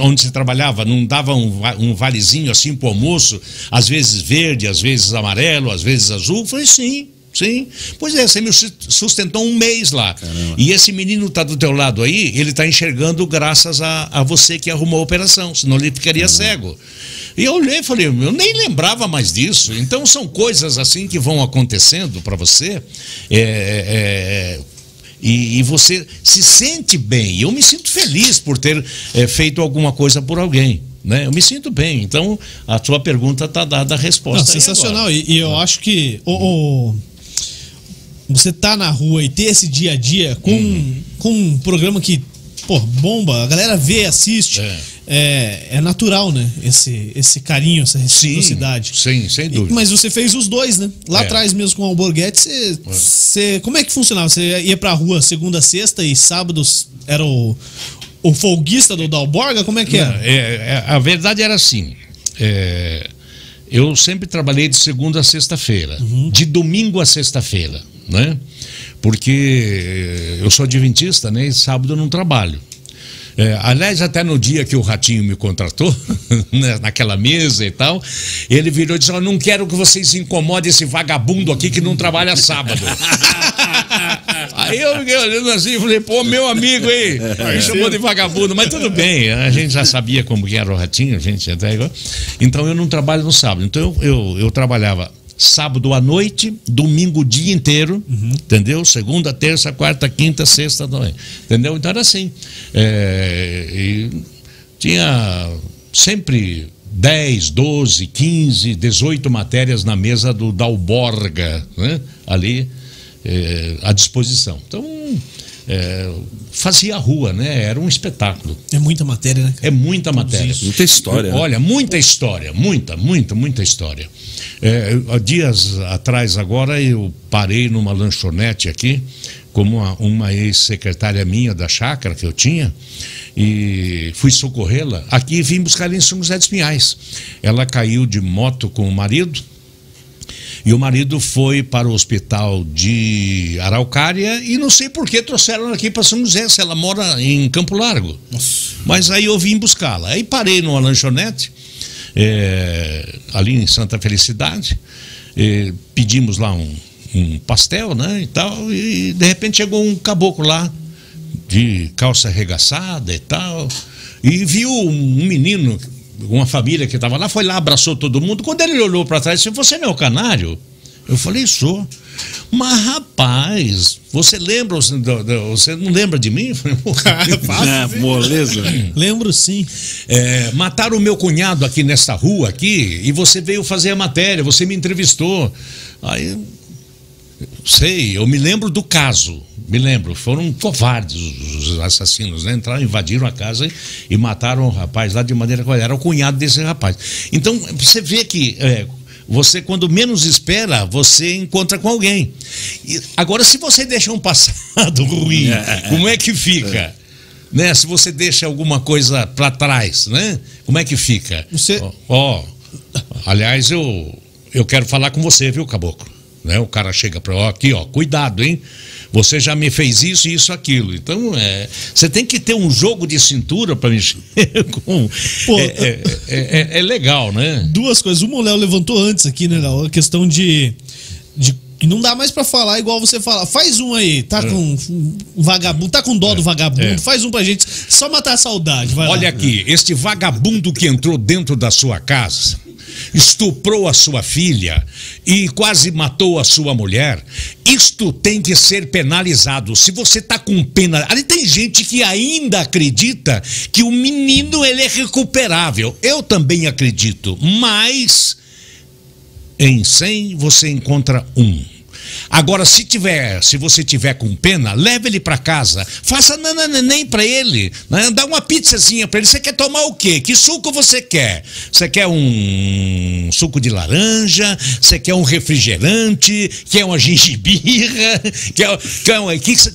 onde você trabalhava, não dava um valezinho assim pro almoço, às vezes verde, às vezes amarelo, às vezes azul? Eu falei, sim. Pois é, você me sustentou um mês lá. Caramba. E esse menino tá do teu lado aí, ele tá enxergando graças a você que arrumou a operação, senão ele ficaria cego. E eu olhei e falei, eu nem lembrava mais disso. Então são coisas assim que vão acontecendo para você, e você se sente bem. Eu me sinto feliz por ter feito alguma coisa por alguém, né? Eu me sinto bem. Então a sua pergunta está dada, a resposta. Não, sensacional. E eu acho que você tá na rua e ter esse dia a dia com um programa que, pô, bomba, a galera vê, assiste. É natural, né? Esse carinho, essa reciprocidade. Sim, sem dúvida. Mas você fez os dois, né? Lá atrás mesmo com o Borghetti, você como é que funcionava? Você ia pra rua segunda, sexta e sábados era o folguista do Dalborga? Como é que era? A verdade era assim. Eu sempre trabalhei de segunda a sexta-feira. De domingo a sexta-feira, né? Porque eu sou adventista, né? E sábado eu não trabalho. Aliás, até no dia que o Ratinho me contratou, né, naquela mesa e tal, ele virou e disse, eu não quero que vocês incomodem esse vagabundo aqui que não trabalha sábado. Aí eu fiquei olhando assim e falei, pô, meu amigo, hein? Me chamou de vagabundo, mas tudo bem, a gente já sabia como que era o Ratinho, a gente até igual. Então eu não trabalho no sábado, então eu trabalhava sábado à noite, domingo o dia inteiro, entendeu? Segunda, terça, quarta, quinta, sexta também, entendeu? Então era assim. E tinha sempre 10, 12, 15, 18 matérias na mesa do Dalborga, né? Ali à disposição. Então fazia a rua, né? Era um espetáculo. É muita matéria, né? É muita matéria. Muita história. Olha, muita história. Muita história. Dias atrás agora eu parei numa lanchonete aqui como uma ex-secretária minha da chácara que eu tinha e fui socorrê-la. Aqui e vim buscar em São José dos Pinhais. Ela caiu de moto com o marido e o marido foi para o hospital de Araucária e não sei por que trouxeram ela aqui para São José, se ela mora em Campo Largo. Nossa. Mas aí eu vim buscá-la. Aí parei numa lanchonete ali em Santa Felicidade, pedimos lá um pastel, né, e tal, e de repente chegou um caboclo lá de calça arregaçada e tal, e viu um menino, uma família que estava lá, foi lá, abraçou todo mundo. Quando ele olhou para trás, disse: "Você não é o Canário?" Eu falei: "Sou." "Mas rapaz, você lembra, você não lembra de mim?" Eu falei: "Moleza." "Lembro sim. Mataram o meu cunhado aqui nessa rua aqui, e você veio fazer a matéria, você me entrevistou." Aí, eu me lembro do caso. Me lembro, foram covardes os assassinos, né? Entraram, invadiram a casa e mataram o rapaz lá de maneira que era o cunhado desse rapaz. Então, você vê que você, quando menos espera, você encontra com alguém. E agora, se você deixa um passado ruim, como é que fica? Né? Se você deixa alguma coisa para trás, né? Como é que fica? Você... aliás, eu quero falar com você, viu, caboclo? Né? O cara chega para aqui, ó, cuidado, hein? Você já me fez isso e isso, aquilo. Então, você tem que ter um jogo de cintura para mexer com... Pô, é legal, né? Duas coisas. Uma, o Léo levantou antes aqui, né, Léo? A questão de não dá mais para falar igual você fala. Faz um aí, tá com vagabundo, tá com dó do vagabundo, faz um pra gente, só matar a saudade. Vai Olha lá. Aqui, este vagabundo que entrou dentro da sua casa, estuprou a sua filha e quase matou a sua mulher, isto tem que ser penalizado. Se você tá com pena... Ali tem gente que ainda acredita que o menino, ele é recuperável. Eu também acredito, mas em 100 você encontra um. Agora, se você tiver com pena, leve ele para casa, faça nananém para ele, né? Dá uma pizzazinha para ele. Você quer tomar o quê? Que suco você quer? Você quer um suco de laranja? Você quer um refrigerante? Quer uma gengibirra?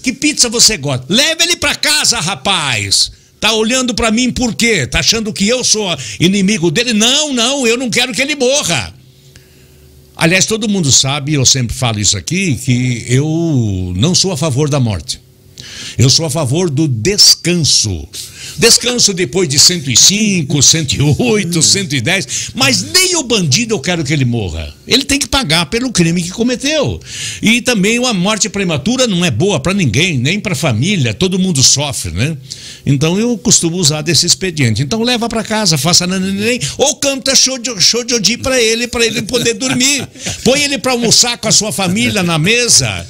Que pizza você gosta? Leve ele para casa, rapaz! Tá olhando para mim por quê? Tá achando que eu sou inimigo dele? Não, eu não quero que ele morra. Aliás, todo mundo sabe, eu sempre falo isso aqui, que eu não sou a favor da morte. Eu sou a favor do descanso. Descanso depois de 105, 108, 110. Mas nem o bandido eu quero que ele morra. Ele tem que pagar pelo crime que cometeu. E também uma morte prematura não é boa para ninguém, nem para a família. Todo mundo sofre, né? Então eu costumo usar desse expediente. Então leva para casa, faça nananém, ou canta show de odi para ele poder dormir. Põe ele para almoçar com a sua família na mesa.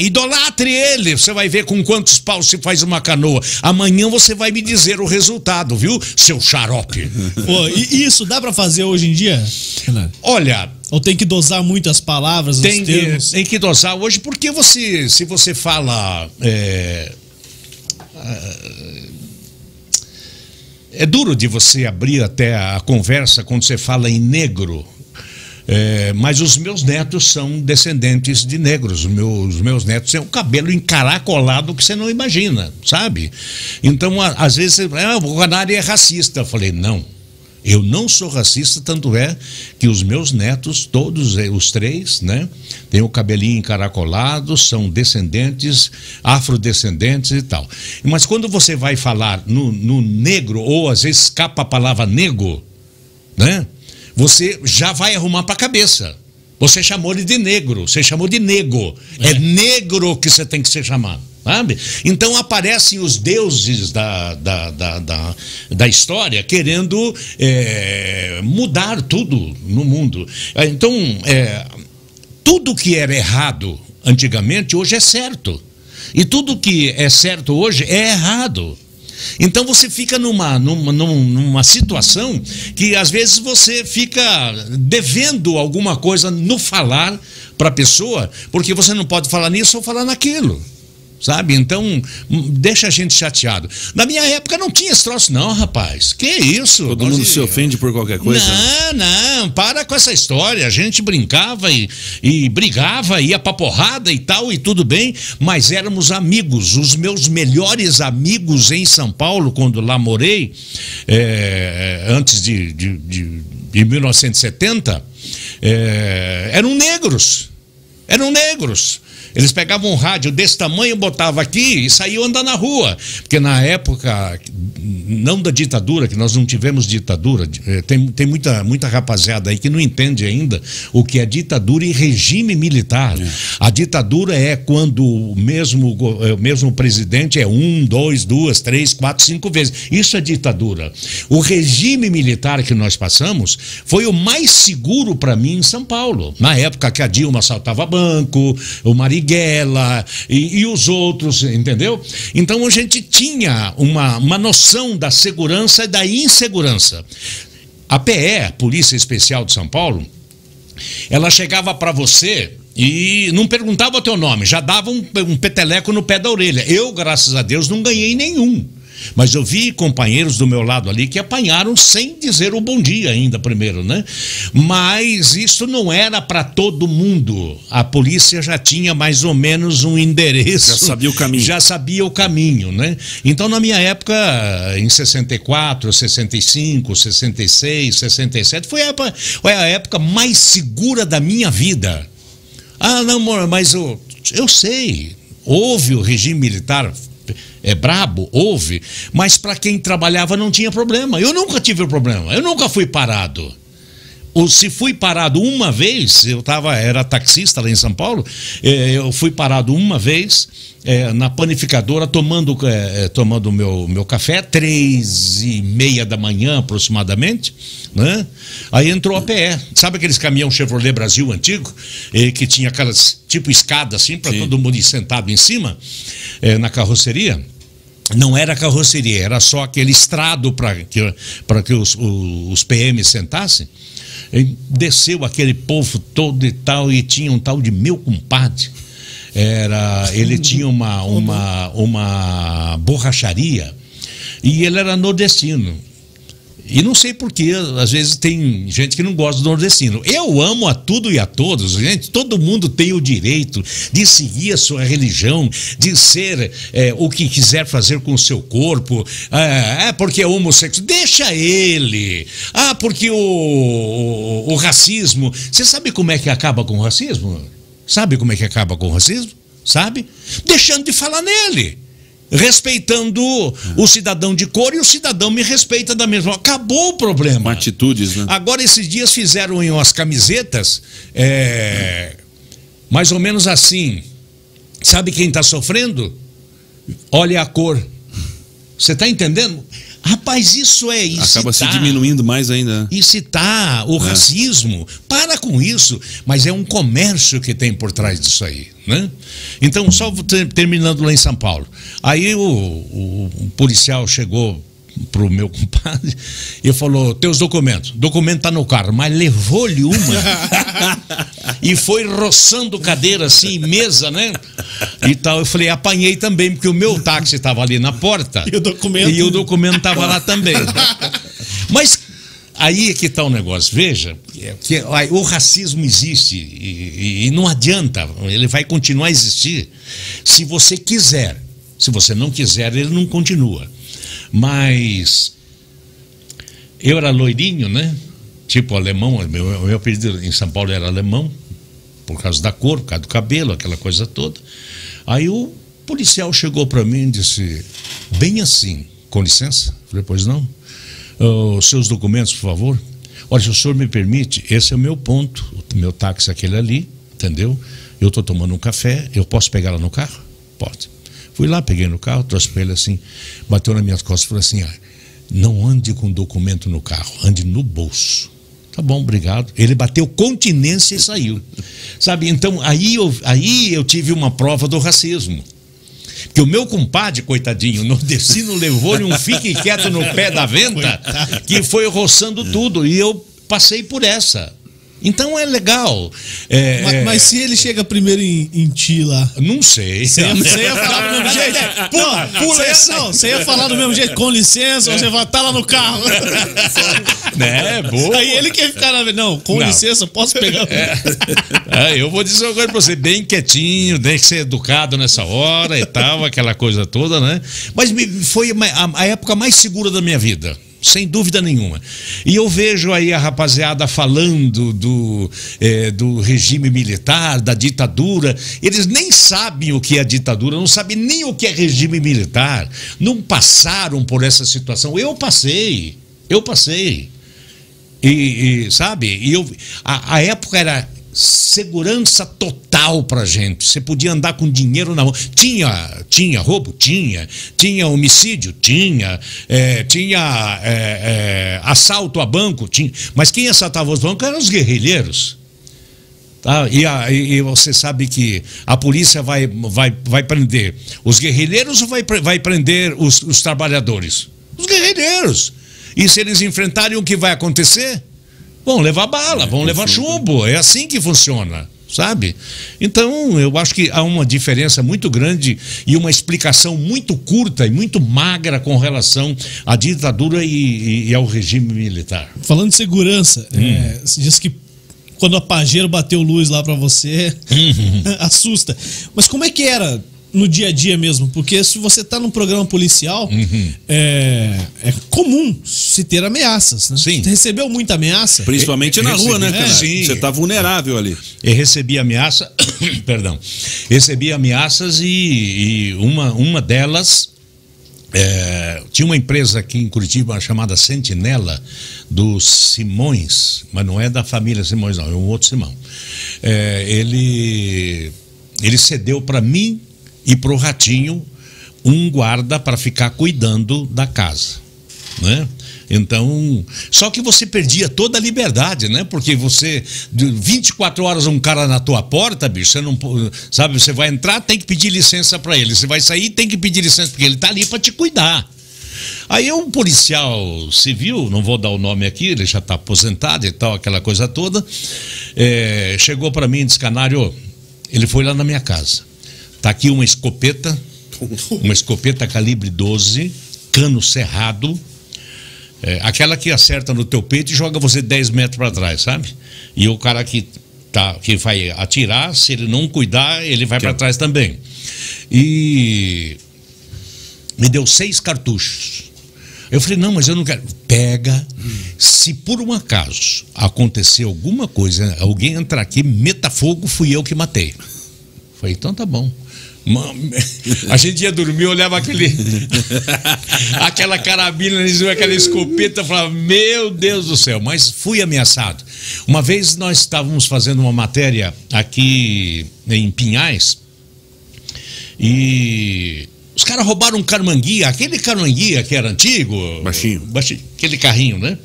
Idolatre ele, você vai ver com quantos paus se faz uma canoa. Amanhã você vai me dizer o resultado, viu, seu xarope. Pô, e isso dá pra fazer hoje em dia? Olha, ou tem que dosar muitas palavras, os termos? Tem que dosar hoje, porque se você fala... é duro de você abrir até a conversa quando você fala em negro. Mas os meus netos são descendentes de negros. Os meus netos têm um cabelo encaracolado que você não imagina, sabe? Então, às vezes, você fala: "O Canário é racista." Eu falei: "Não, eu não sou racista." Tanto é que os meus netos, todos os três, né, têm o cabelinho encaracolado, são descendentes, afrodescendentes e tal. Mas quando você vai falar no negro, ou às vezes escapa a palavra negro, né, você já vai arrumar para a cabeça. Você chamou ele de negro, você chamou de nego. É negro que você tem que ser chamado, sabe? Então aparecem os deuses da história querendo mudar tudo no mundo. Então, tudo que era errado antigamente, hoje é certo. E tudo que é certo hoje é errado. Então você fica numa situação que às vezes você fica devendo alguma coisa no falar para a pessoa, porque você não pode falar nisso ou falar naquilo, sabe? Então deixa a gente chateado. Na minha época não tinha esse troço não, rapaz. Que isso? Todo mundo se ofende por qualquer coisa? Não, para com essa história. A gente brincava e brigava, ia pra porrada e tal, e tudo bem, mas éramos amigos. Os meus melhores amigos em São Paulo, quando lá morei, antes de 1970, eram negros. Eles pegavam um rádio desse tamanho, botavam aqui e saíam andando na rua. Porque na época, não da ditadura, que nós não tivemos ditadura, tem muita rapaziada aí que não entende ainda o que é ditadura e regime militar. É. A ditadura é quando o mesmo presidente é 1, 2, 2, 3, 4, 5 vezes. Isso é ditadura. O regime militar que nós passamos foi o mais seguro para mim em São Paulo. Na época que a Dilma assaltava banco, o Maringá, e os outros, entendeu? Então a gente tinha uma noção da segurança e da insegurança. A PE, Polícia Especial de São Paulo, ela chegava para você e não perguntava o teu nome, já dava um peteleco no pé da orelha. Eu, graças a Deus, não ganhei nenhum. Mas eu vi companheiros do meu lado ali que apanharam sem dizer o bom dia ainda primeiro, né? Mas isso não era para todo mundo. A polícia já tinha mais ou menos um endereço. Já sabia o caminho. Já sabia o caminho, né? Então, na minha época, em 64, 65, 66, 67, foi a época mais segura da minha vida. Ah, não, amor, mas eu sei. Houve o regime militar... É brabo, houve, mas para quem trabalhava não tinha problema. Eu nunca tive problema, eu nunca fui parado. Ou se fui parado uma vez, era taxista lá em São Paulo, eu fui parado uma vez na panificadora tomando o meu café, 3:30 da manhã aproximadamente, né? Aí entrou a PE, sabe aqueles caminhão Chevrolet Brasil antigo, que tinha aquelas tipo escada assim, para todo mundo ir sentado em cima, na carroceria. Não era carroceria, era só aquele estrado para que os PMs sentassem. Desceu aquele povo todo e tal, e tinha um tal de meu compadre. Ele tinha uma borracharia e ele era nordestino. E não sei porquê, às vezes tem gente que não gosta do nordestino. Eu amo a tudo e a todos, gente. Todo mundo tem o direito de seguir a sua religião, de ser o que quiser fazer com o seu corpo. Porque é homossexual. Deixa ele. Ah, porque o racismo. Você sabe como é que acaba com o racismo? Sabe? Deixando de falar nele. Respeitando o cidadão de cor, e o cidadão me respeita da mesma. Acabou o problema. Com atitudes, né? Agora, esses dias fizeram umas camisetas, mais ou menos assim. Sabe quem está sofrendo? Olha a cor. Você está entendendo? Rapaz, isso é isso. Acaba se diminuindo mais ainda. Incitar o racismo. Para com isso. Mas é um comércio que tem por trás disso aí, né? Então, só terminando lá em São Paulo. Aí o policial chegou pro meu compadre e falou: teus documentos. Documento tá no carro. Mas levou-lhe uma e foi roçando cadeira assim, mesa, né? E tal. Eu falei: apanhei também, porque o meu táxi tava ali na porta e o documento tava lá também. Mas aí é que tá o negócio. Veja que o racismo existe e não adianta. Ele vai continuar a existir se você quiser. Se você não quiser, ele não continua. Mas eu era loirinho, né? Tipo alemão, meu apelido em São Paulo era alemão, por causa da cor, por causa do cabelo, aquela coisa toda. Aí o policial chegou para mim e disse, bem assim, com licença? Falei, pois não? Seus documentos, por favor. Olha, se o senhor me permite, esse é o meu ponto, o meu táxi é aquele ali, entendeu? Eu estou tomando um café, eu posso pegar lá no carro? Pode. Fui lá, peguei no carro, trouxe para ele assim, bateu nas minhas costas e falou assim, ah, não ande com documento no carro, ande no bolso. Tá bom, obrigado. Ele bateu continência e saiu. Sabe, então aí eu tive uma prova do racismo. Porque o meu compadre, coitadinho, nordestino, levou-lhe um fique quieto no pé da venta, que foi roçando tudo. E eu passei por essa. Então é legal. Mas se ele chega primeiro em ti lá? Não sei. Você ia falar do mesmo jeito? Você ia falar do mesmo jeito, com licença, ou você vai estar lá no carro. É, boa. Aí ele quer ficar na... Não, com licença, posso pegar? Eu vou dizer uma coisa pra você, bem quietinho, tem que ser educado nessa hora e tal, aquela coisa toda, né? Mas foi a época mais segura da minha vida. Sem dúvida nenhuma. E eu vejo aí a rapaziada falando do regime militar, da ditadura. Eles nem sabem o que é ditadura, não sabem nem o que é regime militar. Não passaram por essa situação. Eu passei. E sabe? A época era segurança total pra gente. Você podia andar com dinheiro na mão. Tinha roubo? Tinha. Tinha homicídio? Tinha. Tinha assalto a banco? Tinha. Mas quem assaltava os bancos eram os guerrilheiros. Tá? E você sabe que a polícia vai prender os guerrilheiros ou vai prender os trabalhadores? Os guerrilheiros. E se eles enfrentarem, o que vai acontecer? Vão levar bala, vão levar chumbo, é assim que funciona, sabe? Então, eu acho que há uma diferença muito grande e uma explicação muito curta e muito magra com relação à ditadura e ao regime militar. Falando de segurança, você disse que quando a Pajero bateu luz lá pra você, assusta. Mas como é que era no dia a dia mesmo? Porque se você tá num programa policial, é comum se ter ameaças, né? Sim. Você recebeu muita ameaça? Principalmente na rua, né, cara? Sim. Você tá vulnerável ali. Eu recebi ameaça, perdão, recebi ameaças e uma delas, tinha uma empresa aqui em Curitiba chamada Sentinela, do Simões, mas não é da família Simões não, é um outro Simão. Ele cedeu para mim e pro Ratinho um guarda para ficar cuidando da casa, né? Então, só que você perdia toda a liberdade, né? Porque você, 24 horas um cara na tua porta, bicho, você não sabe, você vai entrar, tem que pedir licença para ele, você vai sair, tem que pedir licença, porque ele tá ali para te cuidar. Aí um policial civil, não vou dar o nome aqui, ele já tá aposentado e tal, aquela coisa toda, chegou para mim e disse, Canário, ele foi lá na minha casa. Tá aqui uma escopeta calibre 12, cano cerrado, aquela que acerta no teu peito e joga você 10 metros para trás, sabe? E o cara que vai atirar, se ele não cuidar, ele vai para trás também. E me deu 6 cartuchos. Eu falei, não, mas eu não quero. Pega. Se por um acaso acontecer alguma coisa, alguém entrar aqui, meta fogo, fui eu que matei. Falei, então tá bom. A gente ia dormir, olhava aquela carabina, aquela escopeta, falava, meu Deus do céu, mas fui ameaçado. Uma vez nós estávamos fazendo uma matéria aqui em Pinhais e os caras roubaram um carmanguia, aquele carmanguia que era antigo, baixinho, aquele carrinho, né?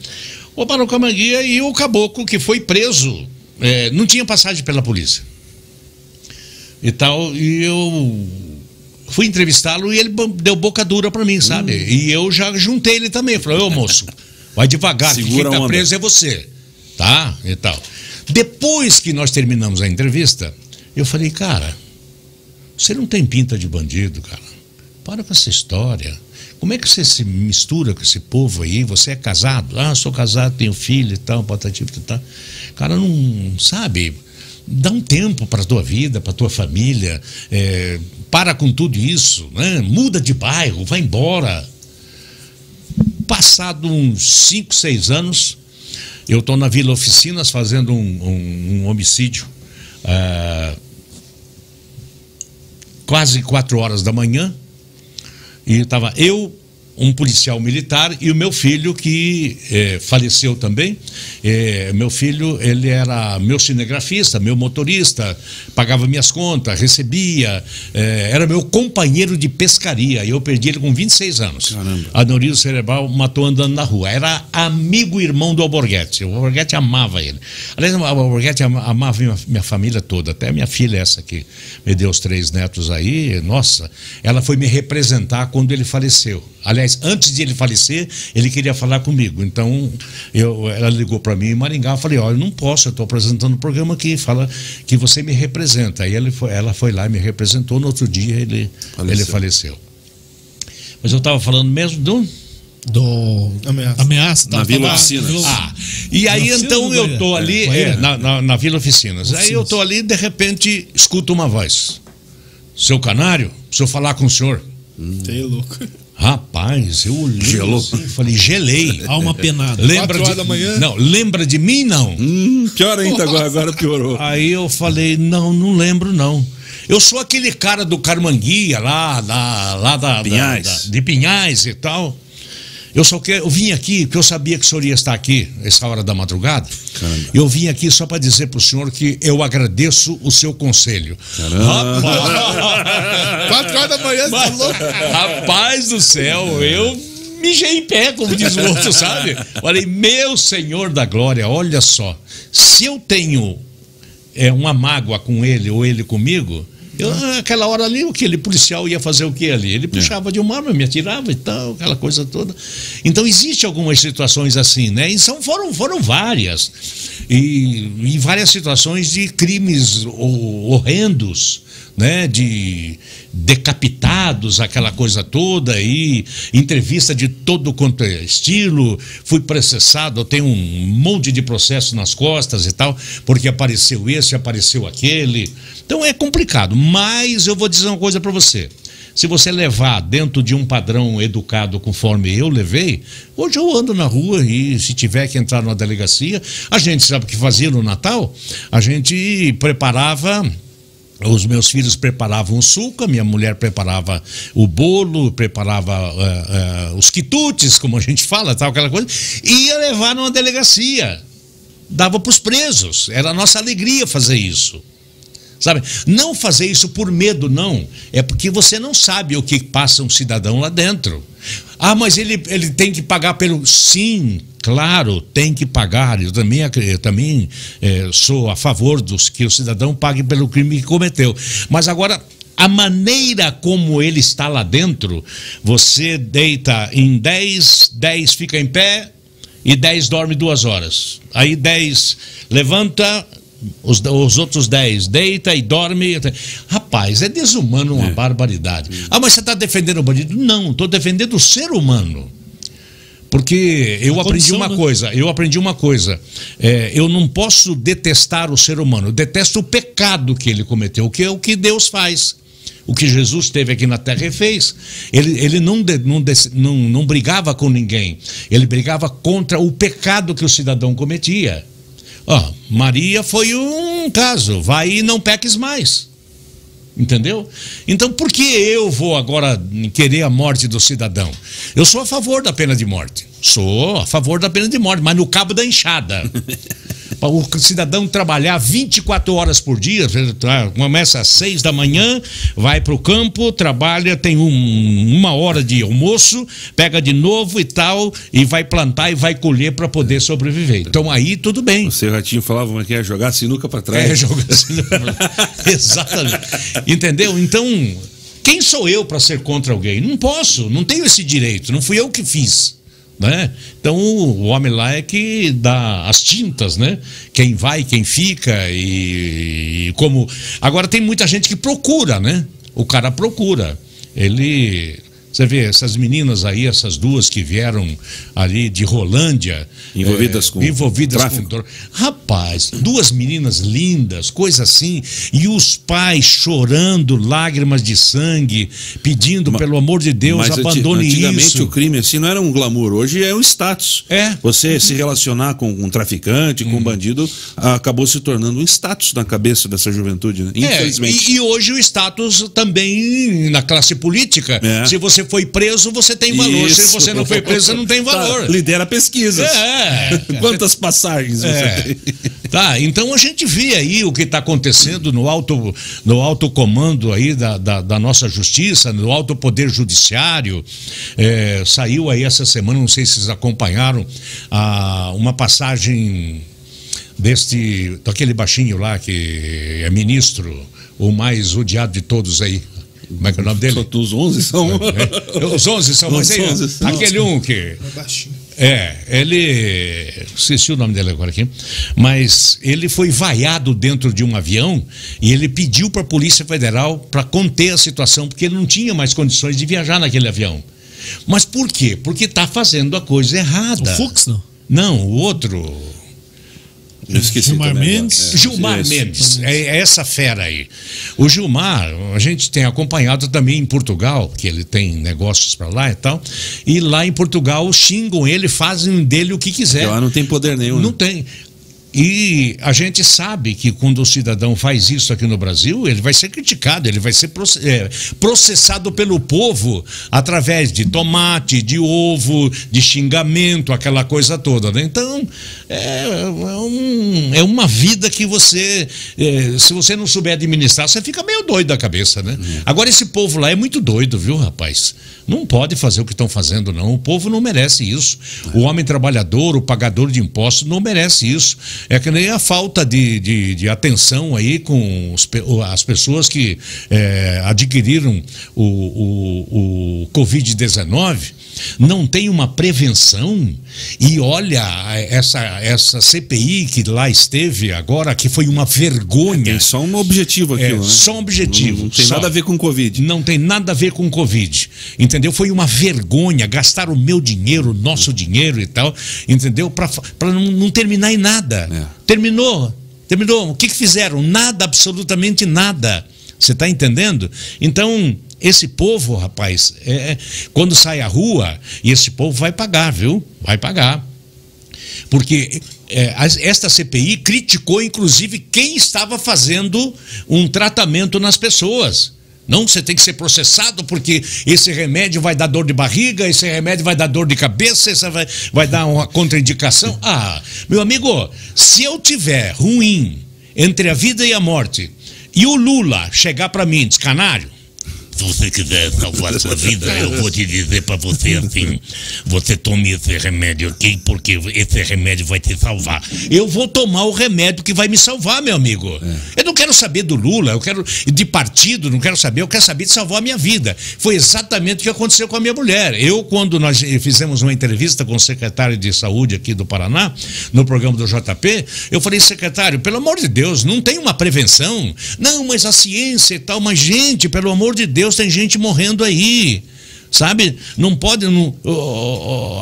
Roubaram o carmanguia e o caboclo que foi preso, não tinha passagem pela polícia. E tal, e eu fui entrevistá-lo e ele deu boca dura pra mim, sabe? E eu já juntei ele também. Falei, ô moço, vai devagar, que quem tá preso é você, tá? E tal. Depois que nós terminamos a entrevista, eu falei, cara, você não tem pinta de bandido, cara. Para com essa história. Como é que você se mistura com esse povo aí? Você é casado? Ah, sou casado, tenho filho e tal, patativo e tal. Cara, não sabe. Dá um tempo para a tua vida, para a tua família, para com tudo isso, né? Muda de bairro, vai embora. Passado uns 5, 6 anos, eu estou na Vila Oficinas fazendo um homicídio, quase 4 horas da manhã, e estava eu, um policial militar e o meu filho, que faleceu também. Meu filho, ele era meu cinegrafista, meu motorista, pagava minhas contas, recebia, era meu companheiro de pescaria. Eu perdi ele com 26 anos. Caramba. Aneurisma cerebral, matou andando na rua. Era amigo e irmão do Borghetti. O Borghetti amava ele. Aliás, o Borghetti amava minha família toda, até minha filha essa que me deu os 3 netos aí. Nossa, ela foi me representar quando ele faleceu. Aliás, antes de ele falecer, ele queria falar comigo. Então, ela ligou para mim em Maringá. Eu falei, olha, eu não posso, eu estou apresentando um programa que fala que você me representa. Aí ela foi lá e me representou. No outro dia, ele faleceu. Mas eu estava falando mesmo do ameaça na Vila Oficinas. E aí, então, eu estou ali na Vila Oficinas. Aí eu estou ali, de repente, escuto uma voz. Seu Canário, preciso falar com o senhor. Tem louco. Rapaz, eu olhei, gelou. Assim, falei, gelei. Alma penada. Lembra 4 horas da manhã? Não, lembra de mim, não? Pior ainda agora piorou. Aí eu falei, não lembro, não. Eu sou aquele cara do Carmanguia, de Pinhais e tal. Eu vim aqui porque eu sabia que o senhor ia estar aqui essa hora da madrugada. Caramba. Eu vim aqui só para dizer para o senhor que eu agradeço o seu conselho. Caramba. Rapaz, 4 horas da manhã, você falou. Rapaz do céu, eu mijei em pé, como diz o outro, sabe? Falei, meu Senhor da Glória, olha só, se eu tenho uma mágoa com ele ou ele comigo... Aquela hora ali, aquele policial ia fazer o que ali? Ele puxava de uma arma, me atirava e tal, aquela coisa toda. Então, existem algumas situações assim, né? E foram várias. E várias situações de crimes horrendos, né? De decapitados, aquela coisa toda. E entrevista de todo quanto é estilo. Fui processado, eu tenho um monte de processo nas costas e tal, porque apareceu esse, apareceu aquele. Então é complicado, mas eu vou dizer uma coisa para você. Se você levar dentro de um padrão educado conforme eu levei, hoje eu ando na rua e se tiver que entrar numa delegacia, a gente sabe o que fazia no Natal? A gente preparava... Os meus filhos preparavam o suco, a minha mulher preparava o bolo, preparava os quitutes, como a gente fala, tal, aquela coisa, e ia levar numa delegacia. Dava para os presos. Era a nossa alegria fazer isso. Sabe? Não fazer isso por medo, não. É porque você não sabe o que passa um cidadão lá dentro. Ah, mas ele tem que pagar pelo... Sim, claro, tem que pagar. Eu também sou a favor dos que o cidadão pague pelo crime que cometeu. Mas agora, a maneira como ele está lá dentro, você deita em 10, 10 fica em pé e 10 dorme 2 horas. Aí 10 levanta... Os outros 10 deita e dorme. Rapaz, é desumano, uma barbaridade. Ah, mas você está defendendo o bandido? Não, estou defendendo o ser humano. Porque eu aprendi uma coisa. Eu não posso detestar o ser humano. Eu detesto o pecado que ele cometeu, que é o que Deus faz. O que Jesus teve aqui na terra e fez. Ele não brigava com ninguém. Ele brigava contra o pecado que o cidadão cometia. Maria foi um caso, vai e não peques mais, entendeu? Então por que eu vou agora querer a morte do cidadão? Eu sou a favor da pena de morte, mas no cabo da enxada. O cidadão trabalhar 24 horas por dia, começa às 6 da manhã, vai para o campo, trabalha, tem uma hora de almoço, pega de novo e tal, e vai plantar e vai colher para poder sobreviver. Então aí tudo bem. Você, Ratinho, falava que ia jogar sinuca para trás. Jogar sinuca para trás. Exatamente. Entendeu? Então, quem sou eu para ser contra alguém? Não posso, não tenho esse direito, não fui eu que fiz. Né? Então o homem lá é que dá as tintas, né? Quem vai, quem fica e como... Agora tem muita gente que procura, né? O cara procura. Você vê, essas meninas aí, essas duas que vieram ali de Rolândia... Envolvidas com tráfico. Rapaz, 2 meninas lindas, coisa assim, e os pais chorando, lágrimas de sangue, pedindo, pelo amor de Deus, abandone isso. Antigamente o crime assim não era um glamour, hoje é um status. Você se relacionar com um traficante, com um bandido, acabou se tornando um status na cabeça dessa juventude, né? Infelizmente. E hoje o status também na classe política. Se você foi preso, você tem valor. Isso. Se você não foi preso, você não tem valor. Tá, lidera pesquisas. É. Quantas passagens você tem? Tá, então a gente vê aí o que está acontecendo no alto comando aí da nossa justiça, no alto poder judiciário. É, saiu aí essa semana, não sei se vocês acompanharam, uma passagem daquele baixinho lá que é ministro, o mais odiado de todos aí. Como é que é o nome dele? Os 11 são. É, os 11 são, mas aí, 11, aquele um que. Ele. Esqueci o nome dele agora aqui. Mas ele foi vaiado dentro de um avião e ele pediu para a Polícia Federal para conter a situação, porque ele não tinha mais condições de viajar naquele avião. Mas por quê? Porque está fazendo a coisa errada. O Fux, não? Não, o outro. Eu esqueci Gilmar Mendes. Gilmar Mendes. É essa fera aí. O Gilmar, a gente tem acompanhado também em Portugal, que ele tem negócios para lá e tal. E lá em Portugal xingam ele, fazem dele o que quiser. Lá não tem poder nenhum. Não tem. E a gente sabe que quando o cidadão faz isso aqui no Brasil, ele vai ser criticado, ele vai ser processado pelo povo através de tomate, de ovo, de xingamento, aquela coisa toda, né? Então, é uma vida que você, se você não souber administrar, você fica meio doido da cabeça, né? Agora, esse povo lá é muito doido, viu, rapaz? Não pode fazer o que estão fazendo, não. O povo não merece isso. O homem trabalhador, o pagador de impostos, não merece isso. É que nem a falta de atenção aí com as pessoas que adquiriram o Covid-19. Não tem uma prevenção. E olha, essa CPI que lá esteve agora, que foi uma vergonha. Tem só um objetivo aquilo, né? Só um objetivo. Não tem nada a ver com Covid. Não tem nada a ver com Covid, entendeu? Foi uma vergonha gastar o meu dinheiro, o nosso dinheiro e tal, entendeu? Para não terminar em nada. Terminou. O que fizeram? Nada, absolutamente nada. Você está entendendo? Então, esse povo, rapaz, quando sai à rua, e esse povo vai pagar, viu? Vai pagar. Porque esta CPI criticou, inclusive, quem estava fazendo um tratamento nas pessoas. Não, você tem que ser processado porque esse remédio vai dar dor de barriga, esse remédio vai dar dor de cabeça, esse vai dar uma contraindicação. Ah, meu amigo, se eu tiver ruim entre a vida e a morte e o Lula chegar para mim e diz: Canário, se você quiser salvar a sua vida, eu vou te dizer para você assim: você tome esse remédio aqui, porque esse remédio vai te salvar. Eu vou tomar o remédio que vai me salvar, meu amigo. Eu não quero saber do Lula, eu quero de partido, não quero saber, eu quero saber de salvar a minha vida. Foi exatamente o que aconteceu com a minha mulher. Quando nós fizemos uma entrevista com o secretário de saúde aqui do Paraná, no programa do JP, eu falei: secretário, pelo amor de Deus, não tem uma prevenção? Não, mas a ciência e tal, mas gente, pelo amor de Deus, tem gente morrendo aí, sabe? Não pode.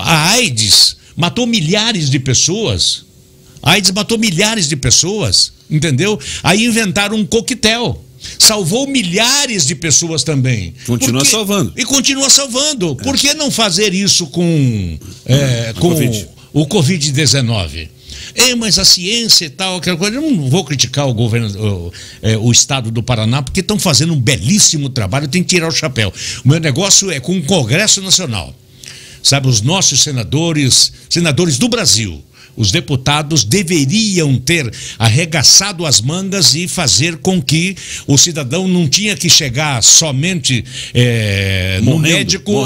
A AIDS matou milhares de pessoas. Entendeu? Aí inventaram um coquetel. Salvou milhares de pessoas também. Continua salvando. Por que não fazer isso com o Covid-19? Mas a ciência e tal, aquela coisa. Eu não vou criticar o governo, o estado do Paraná, porque estão fazendo um belíssimo trabalho, tem que tirar o chapéu. O meu negócio é com o Congresso Nacional. Sabe, os nossos senadores do Brasil, os deputados deveriam ter arregaçado as mangas e fazer com que o cidadão não tinha que chegar somente no médico,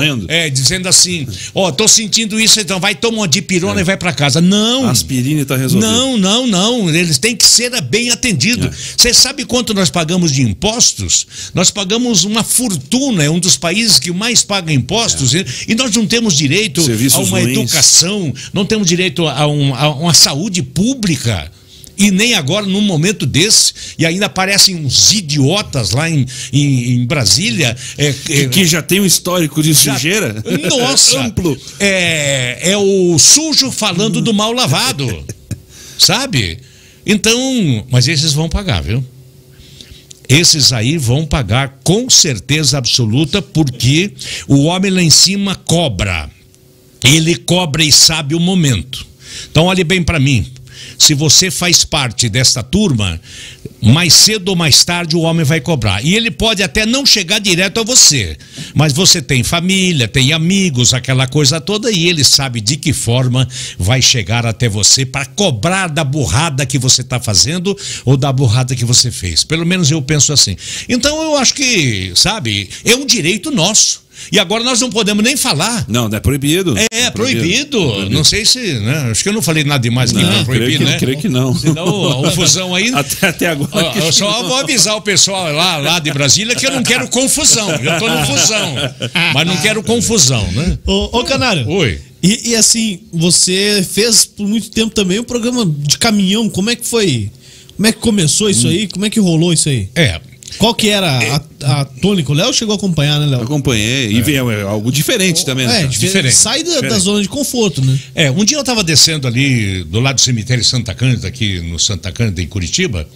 dizendo assim: tô sentindo isso, então vai tomar uma dipirona e vai para casa. Não. A aspirina está resolvida. Não. Eles têm que ser bem atendidos. Você sabe quanto nós pagamos de impostos? Nós pagamos uma fortuna, é um dos países que mais paga impostos, e nós não temos direito a uma educação, não temos direito a uma saúde pública, e nem agora num momento desse, e ainda aparecem uns idiotas lá em Brasília que já tem um histórico de sujeira amplo. É o sujo falando do mal lavado, sabe? Então, mas esses vão pagar, viu? Esses aí vão pagar com certeza absoluta, porque o homem lá em cima cobra, ele cobra e sabe o momento. Então olhe bem para mim, Se você faz parte desta turma, mais cedo ou mais tarde o homem vai cobrar. E ele pode até não chegar direto a você, mas você tem família, tem amigos, aquela coisa toda, e ele sabe de que forma vai chegar até você para cobrar da burrada que você está fazendo ou da burrada que você fez. Pelo menos eu penso assim. Então eu acho que, sabe, é um direito nosso. E agora nós não podemos nem falar. Não, é proibido. É proibido. Proibido. Não sei se... Né? Acho que eu não falei nada demais aqui para proibir, né? Creio que não. Senão o Fusão aí... Até agora... Eu só vou avisar o pessoal lá de Brasília que eu não quero confusão. Eu estou no Fusão. Mas não quero confusão, né? Ô Canário. Oi. E assim, você fez por muito tempo também um programa de caminhão. Como é que foi? Como é que começou isso aí? Como é que rolou isso aí? Qual que era a tônica? O Léo chegou a acompanhar, né, Léo? Acompanhei. E veio algo diferente também. Né? Diferente. Sai da zona de conforto, né? Um dia eu estava descendo ali do lado do cemitério Santa Cândida, aqui no Santa Cândida, em Curitiba,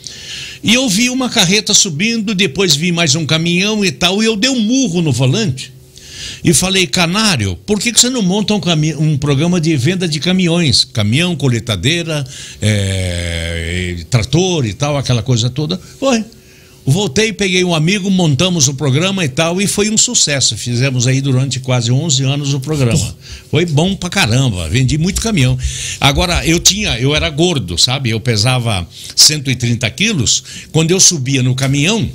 e eu vi uma carreta subindo, depois vi mais um caminhão e tal, e eu dei um murro no volante e falei: Canário, por que você não monta um programa de venda de caminhões? Caminhão, coletadeira, trator e tal, aquela coisa toda. Foi. Voltei, peguei um amigo, montamos o programa e tal, e foi um sucesso. Fizemos aí durante quase 11 anos o programa. Foi bom pra caramba, vendi muito caminhão. Agora, eu era gordo, sabe? Eu pesava 130 quilos. Quando eu subia no caminhão,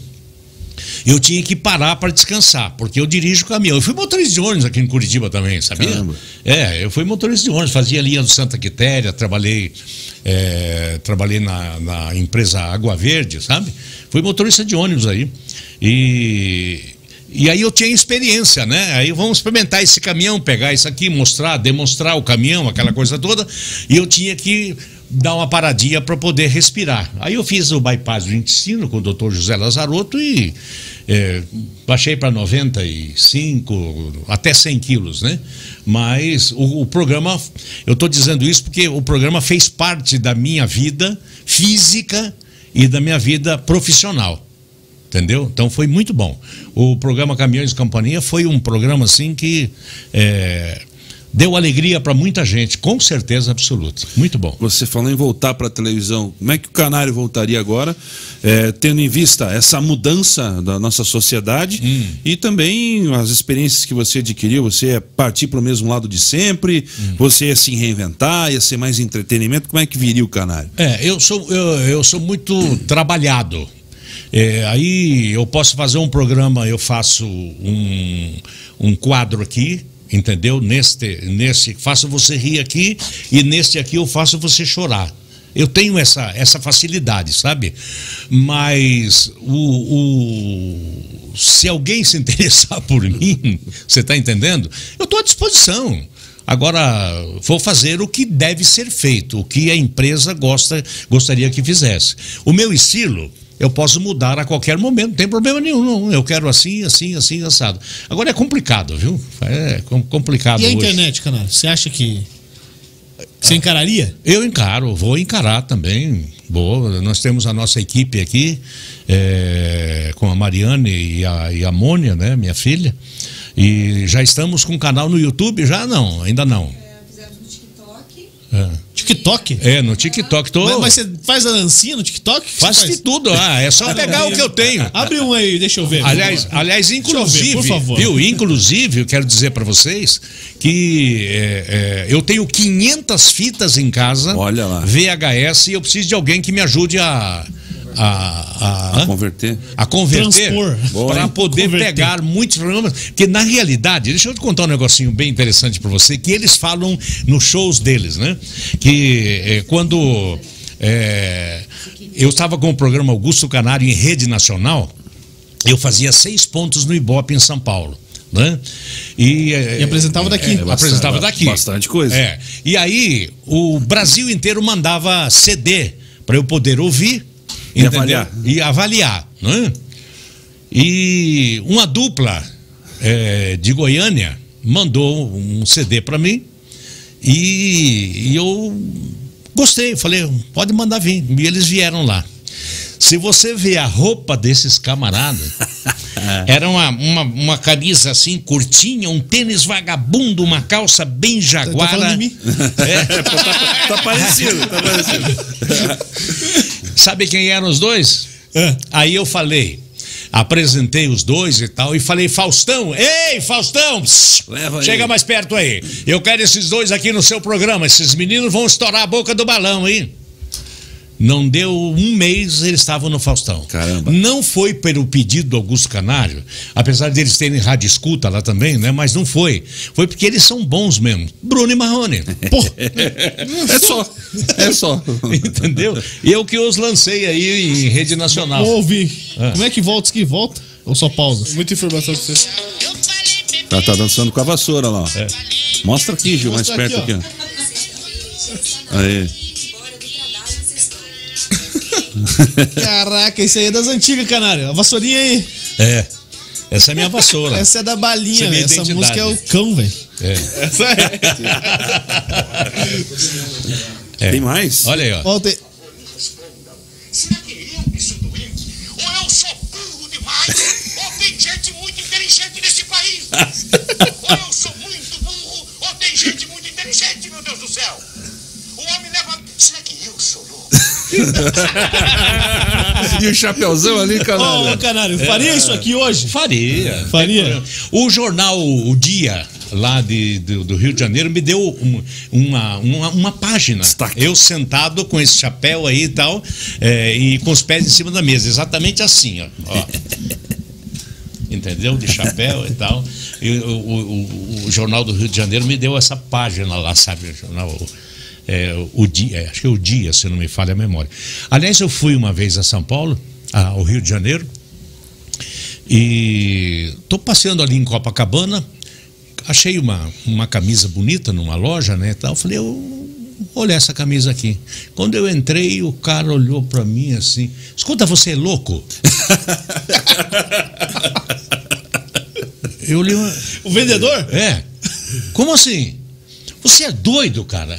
eu tinha que parar para descansar, porque eu dirijo o caminhão. Eu fui motorista de ônibus aqui em Curitiba também, sabia? Caramba. Eu fui motorista de ônibus, fazia linha do Santa Quitéria, trabalhei na empresa Água Verde, sabe? Fui motorista de ônibus aí. E aí eu tinha experiência, né? Aí vamos experimentar esse caminhão, pegar isso aqui, mostrar, demonstrar o caminhão, aquela coisa toda. E eu tinha que dar uma paradinha para poder respirar. Aí eu fiz o bypass do intestino com o doutor José Lazarotto e baixei para 95, até 100 quilos, né? Mas o programa, eu estou dizendo isso porque o programa fez parte da minha vida física e da minha vida profissional. Entendeu? Então foi muito bom. O programa Caminhões e Companhia foi um programa assim que... deu alegria para muita gente, com certeza absoluta. Muito bom. Você falou em voltar para a televisão. Como é que o Canário voltaria agora, tendo em vista essa mudança da nossa sociedade e também as experiências que você adquiriu? Você ia partir para o mesmo lado de sempre, você ia se reinventar, ia ser mais entretenimento. Como é que viria o Canário? Eu sou muito trabalhado. Aí eu posso fazer um programa, eu faço um quadro aqui. Entendeu? Nesse faço você rir aqui, e neste aqui eu faço você chorar. Eu tenho essa facilidade, sabe? Mas se alguém se interessar por mim, você está entendendo? Eu estou à disposição. Agora, vou fazer o que deve ser feito, o que a empresa gostaria que fizesse. O meu estilo eu posso mudar a qualquer momento, não tem problema nenhum, não. Eu quero assim, assim, assim, assado. Agora é complicado, viu? É complicado hoje. E a internet, Canário? Você acha que você encararia? Eu encaro, vou encarar também. Boa, nós temos a nossa equipe aqui, com a Mariane e a Mônia, né, minha filha. E já estamos com um canal no YouTube? Já não, ainda não. Fizemos no TikTok. TikTok? No TikTok. Mas você faz a dancinha no TikTok? Faço de tudo. É só pegar o que eu tenho. Abre um aí, deixa eu ver. Aliás, inclusive, por favor. Viu? Inclusive, eu quero dizer para vocês que eu tenho 500 fitas em casa. Olha lá. VHS, e eu preciso de alguém que me ajude a converter. A converter. Para poder pegar muitos programas. Porque na realidade, deixa eu te contar um negocinho bem interessante para você, que eles falam nos shows deles, né? Que quando eu estava com o programa Augusto Canário em rede nacional, eu fazia 6 pontos no Ibope em São Paulo. Né? E apresentava daqui. Apresentava daqui. Bastante coisa. E aí o Brasil inteiro mandava CD para eu poder ouvir. Entendeu? E avaliar. Né? E uma dupla de Goiânia mandou um CD para mim e eu gostei. Falei, pode mandar vir. E eles vieram lá. Se você vê a roupa desses camaradas, era uma camisa assim, curtinha, um tênis vagabundo, uma calça bem jaguara. Tá falando de mim? É. Tá parecido, tá parecido. Sabe quem eram os dois? Aí eu falei, apresentei os dois e tal, e falei, Faustão, ei, Faustão, leva chega aí mais perto aí. Eu quero esses dois aqui no seu programa, esses meninos vão estourar a boca do balão aí. Não deu um mês, eles estavam no Faustão. Caramba. Não foi pelo pedido do Augusto Canário, apesar de eles terem rádio escuta lá também, né? Mas não foi. Foi porque eles são bons mesmo. Bruno e Marrone. Pô. É só. Entendeu? E eu que os lancei aí em rede nacional. Vou ouvir. Ah. Como é que volta? Que volta? Ou só pausa? Muita informação pra vocês. Tá dançando com a vassoura lá. É. Mostra aqui, Gil, mais perto aqui, ó. Aí. Caraca, isso aí é das antigas, Canário. A vassourinha aí. É. Essa é minha vassoura. Essa é da balinha, velho. Essa música é o cão, velho. É. Essa é. Tem mais? Olha aí, ó. Será que eu que sou doente? Ou eu sou burro demais? Ou tem gente muito inteligente nesse país? Ou eu sou muito burro? Ou tem gente muito inteligente, meu Deus do céu? O homem leva. Será que eu sou louco? E o Chapeuzão ali, Canário. Ô, Canário, faria isso aqui hoje? Faria. O jornal O Dia, lá do Rio de Janeiro, me deu uma página. Destaque. Eu sentado com esse chapéu aí e tal, e com os pés em cima da mesa. Exatamente assim, ó. Entendeu? De chapéu e tal. E o jornal do Rio de Janeiro me deu essa página lá, sabe? O jornal... O Dia, acho que é O Dia, se não me falha a memória. Aliás, eu fui uma vez a São Paulo, ao Rio de Janeiro, e estou passeando ali em Copacabana, achei uma camisa bonita numa loja, né, e tal. Falei, olha essa camisa aqui. Quando eu entrei, o cara olhou para mim assim, escuta, você é louco? Eu li uma... O vendedor? É. Como assim? Você é doido, cara?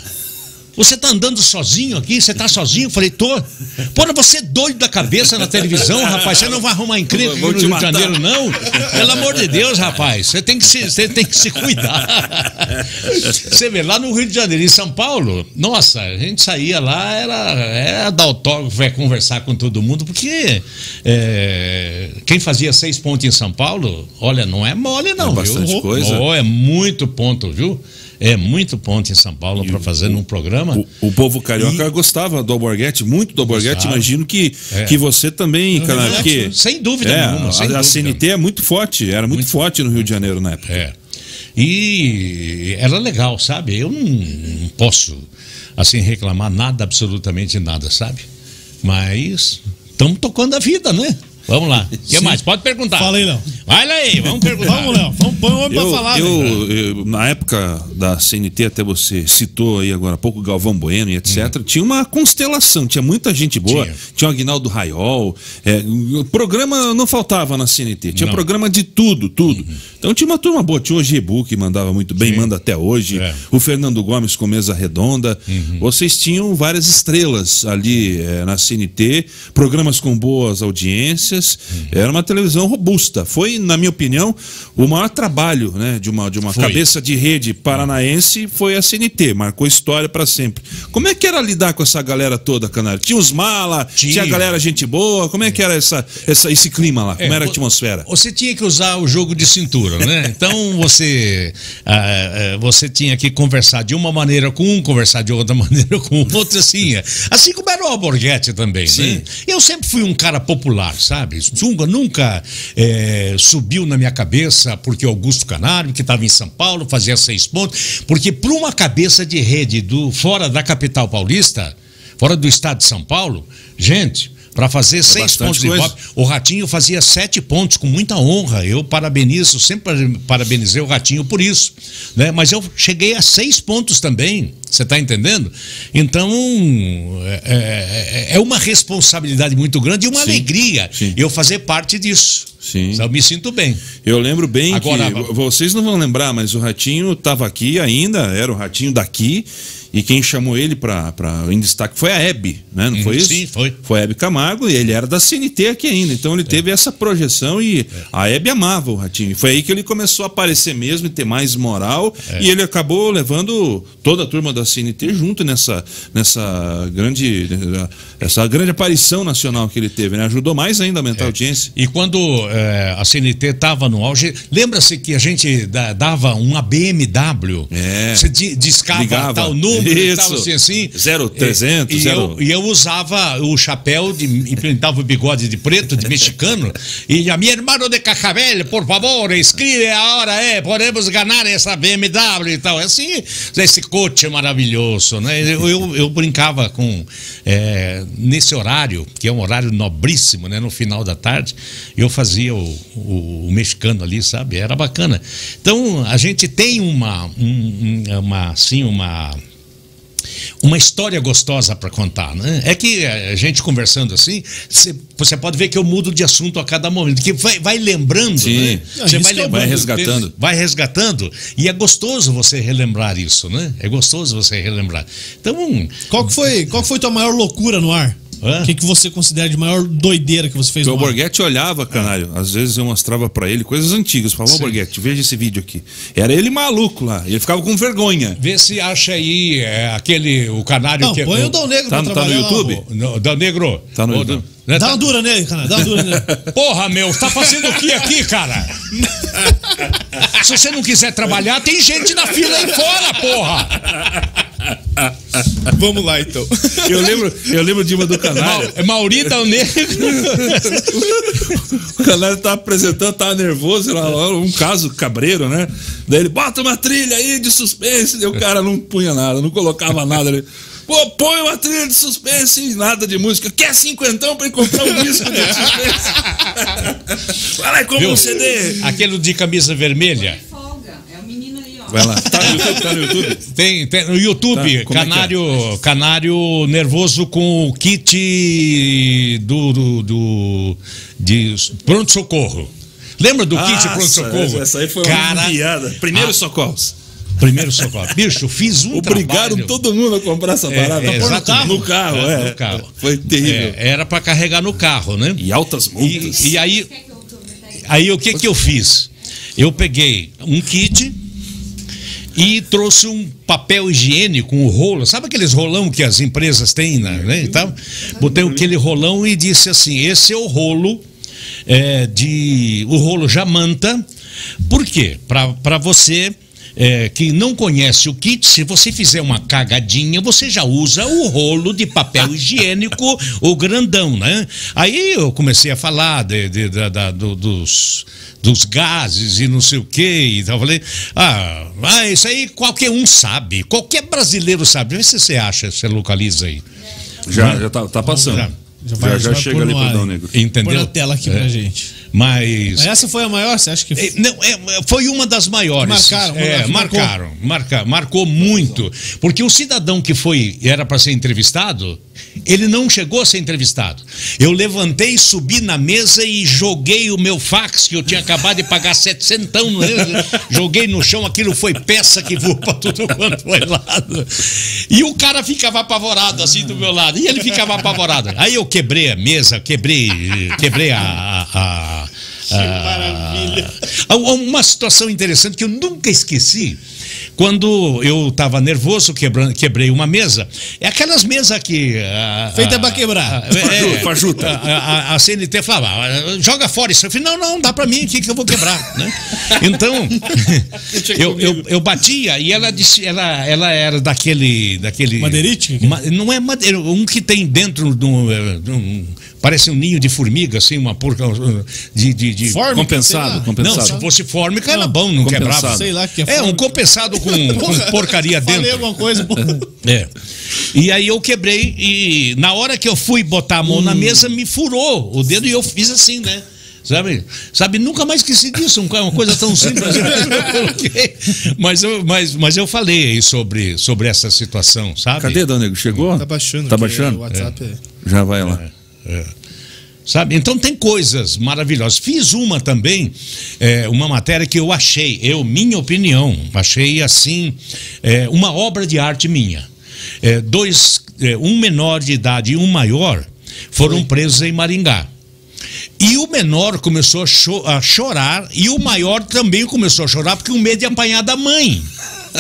Você tá andando sozinho aqui? Você tá sozinho? Eu falei, tô. Porra, você é doido da cabeça na televisão, rapaz. Você não vai arrumar encrenca aqui no Rio de Janeiro, não? Pelo amor de Deus, rapaz. Você tem que se cuidar. Você vê, lá no Rio de Janeiro, em São Paulo, nossa, a gente saía lá, era dar autógrafo, conversar com todo mundo, porque quem fazia 6 pontos em São Paulo, olha, não é mole, não, viu? É bastante coisa. Oh, é muito ponto, viu? É muito ponto em São Paulo para fazer num programa. O povo carioca gostava do Borghetti, muito do Borghetti. Imagino que você também, Canário. Porque, sem dúvida nenhuma. A CNT é muito forte, era muito forte no Rio de Janeiro na época. É. E era legal, sabe? Eu não posso assim reclamar nada, absolutamente nada, sabe? Mas estamos tocando a vida, né? Vamos lá. O que mais? Pode perguntar. Fala aí, Léo. Vai lá aí, vamos perguntar. Vamos, Léo. Vamos pôr um homem pra falar. Na época da CNT, até você citou aí agora há pouco, Galvão Bueno e etc. Tinha uma constelação, tinha muita gente boa. Tinha o Aguinaldo Raiol. O programa não faltava na CNT. Tinha programa de tudo. Então tinha uma turma boa. Tinha o Jebu, que mandava muito bem, manda até hoje. O Fernando Gomes com Mesa Redonda. Vocês tinham várias estrelas ali na CNT. Programas com boas audiências. Era uma televisão robusta. Foi, na minha opinião, o maior trabalho, né, de uma cabeça de rede paranaense foi a CNT. Marcou história para sempre. Como é que era lidar com essa galera toda, Canário? Tinha os mala, tinha a galera gente boa. Como é que era esse clima lá? Como era a atmosfera? Você tinha que usar o jogo de cintura, né? Então você tinha que conversar de uma maneira com um, conversar de outra maneira com outro, assim como era o Borghetti também, né? Eu sempre fui um cara popular, sabe? Zunga nunca subiu na minha cabeça porque Augusto Canário, que estava em São Paulo, fazia 6 pontos, porque para uma cabeça de rede fora da capital paulista, fora do estado de São Paulo, gente, para fazer 6 pontos de Ibope, o Ratinho fazia 7 pontos com muita honra. Eu parabenizo, sempre parabenizei o Ratinho por isso, né? Mas eu cheguei a 6 pontos também. Você está entendendo? Então, é uma responsabilidade muito grande e uma alegria eu fazer parte disso. Sim. Eu me sinto bem. Eu lembro bem. Agora, que vocês não vão lembrar, mas o Ratinho estava aqui ainda, era o Ratinho daqui, e quem chamou ele em destaque foi a Hebe, né? Não foi isso? Sim, foi. Foi a Hebe Camargo. Camargo, ele era da CNT aqui ainda, então ele teve essa projeção e a Hebe amava o Ratinho. Foi aí que ele começou a aparecer mesmo e ter mais moral, e ele acabou levando toda a turma da CNT junto nessa grande aparição nacional que ele teve, né? Ajudou mais ainda a aumentar a audiência. E quando a CNT estava no auge, lembra-se que a gente dava uma BMW, você discava tal número e tal, assim 0300, e eu usava o chapéu, implementava o bigode de preto, de mexicano, e a minha irmã de Cacavelha, por favor, escreve a hora, podemos ganhar essa BMW e tal, assim, esse coche maravilhoso, né? Eu brincava com, nesse horário, que é um horário nobríssimo, né? No final da tarde, eu fazia o mexicano ali, sabe? Era bacana. Então, a gente tem uma história gostosa para contar, né? É que a gente conversando assim, você pode ver que eu mudo de assunto a cada momento, que vai lembrando, né? Você vai resgatando. Vai resgatando, e é gostoso você relembrar isso, né? É gostoso você relembrar. Então, qual foi tua maior loucura no ar? O que você considera de maior doideira que você fez? O Borghetti olhava, Canário. Às vezes eu mostrava pra ele coisas antigas. Falava, Borghetti, veja esse vídeo aqui. Era ele maluco lá. Ele ficava com vergonha. Vê se acha aí o Canário. Não, põe o Dal Negro pra trabalhar. Tá no YouTube? Não, Dal Negro. Tá no YouTube. Dá uma dura nele, cara. Dá uma dura nele. Porra, meu, tá fazendo o que aqui, cara? Se você não quiser trabalhar, tem gente na fila aí fora, porra! Vamos lá, então. Eu lembro de uma do Canário. Mauri Dal Negro. O Canário tá apresentando, tava nervoso, um caso cabreiro, né? Daí ele, bota uma trilha aí de suspense. Daí o cara não punha nada, não colocava nada ali. Pô, põe uma trilha de suspense e nada de música. Quer 50 pra comprar um disco de suspense? Vai lá e compra um CD. Aquele de camisa vermelha. Vai lá. Tá no YouTube? Tá no YouTube? Tem no YouTube. Tá, Canário nervoso com o kit de pronto-socorro. Lembra do kit pronto-socorro? Essa aí foi uma piada. Primeiros socorros. Primeiro socorro. Bicho, fiz um trabalho. Obrigaram todo mundo a comprar essa parada. No carro, no carro. Foi terrível. Era pra carregar no carro, né? E altas multas. E aí o que eu fiz? Eu peguei um kit e trouxe um papel higiênico, um rolo. Sabe aqueles rolão que as empresas têm, né? E tal? Botei aquele rolão e disse assim, esse é o rolo, o rolo Jamanta. Por quê? Para você... que não conhece o kit, se você fizer uma cagadinha, você já usa o rolo de papel higiênico, o grandão, né? Aí eu comecei a falar dos gases e não sei o quê, e tal. Falei, isso aí qualquer um sabe, qualquer brasileiro sabe. Vê se você acha, você localiza aí. Já tá passando. Já chega ali pro Dal Negro. Entendeu? Põe a tela aqui pra gente. Mas essa foi a maior, você acha que foi? Não, foi uma das maiores. Marcou muito. Porque o cidadão que era para ser entrevistado, ele não chegou a ser entrevistado. Eu levantei, subi na mesa e joguei o meu fax, que eu tinha acabado de pagar 700, joguei no chão, aquilo foi peça que voou para tudo quanto foi lado. E o cara ficava apavorado assim do meu lado, e ele ficava apavorado. Aí eu quebrei a mesa, quebrei a que maravilha. Uma situação interessante que eu nunca esqueci. Quando eu tava nervoso, quebrei uma mesa. É aquelas mesas que feita pra quebrar. Fajuta. A CNT falava, joga fora isso. Eu falei, não, dá pra mim aqui que eu vou quebrar, né? Então, eu batia e ela era daquele madeirite? Não é madeira, um que tem dentro de um parece um ninho de formiga, assim, uma porca de fórmica, compensado. Não, se fosse fórmica era bom, não quebrava. Sei lá que é fórmica. Um compensado com porcaria dentro. Falei alguma coisa. E aí eu quebrei e na hora que eu fui botar a mão na mesa, me furou o dedo e eu fiz assim, né? Sabe, nunca mais esqueci disso, uma coisa tão simples. Mas eu falei aí sobre essa situação, sabe? Cadê, Dal Negro? Chegou? Tá baixando. Tá baixando? O WhatsApp já vai lá. Sabe? Então tem coisas maravilhosas. Fiz uma também, uma matéria que eu achei, minha opinião, achei assim, uma obra de arte minha. Um menor de idade e um maior foram presos em Maringá. E o menor começou a chorar e o maior também começou a chorar porque o medo de apanhar da mãe.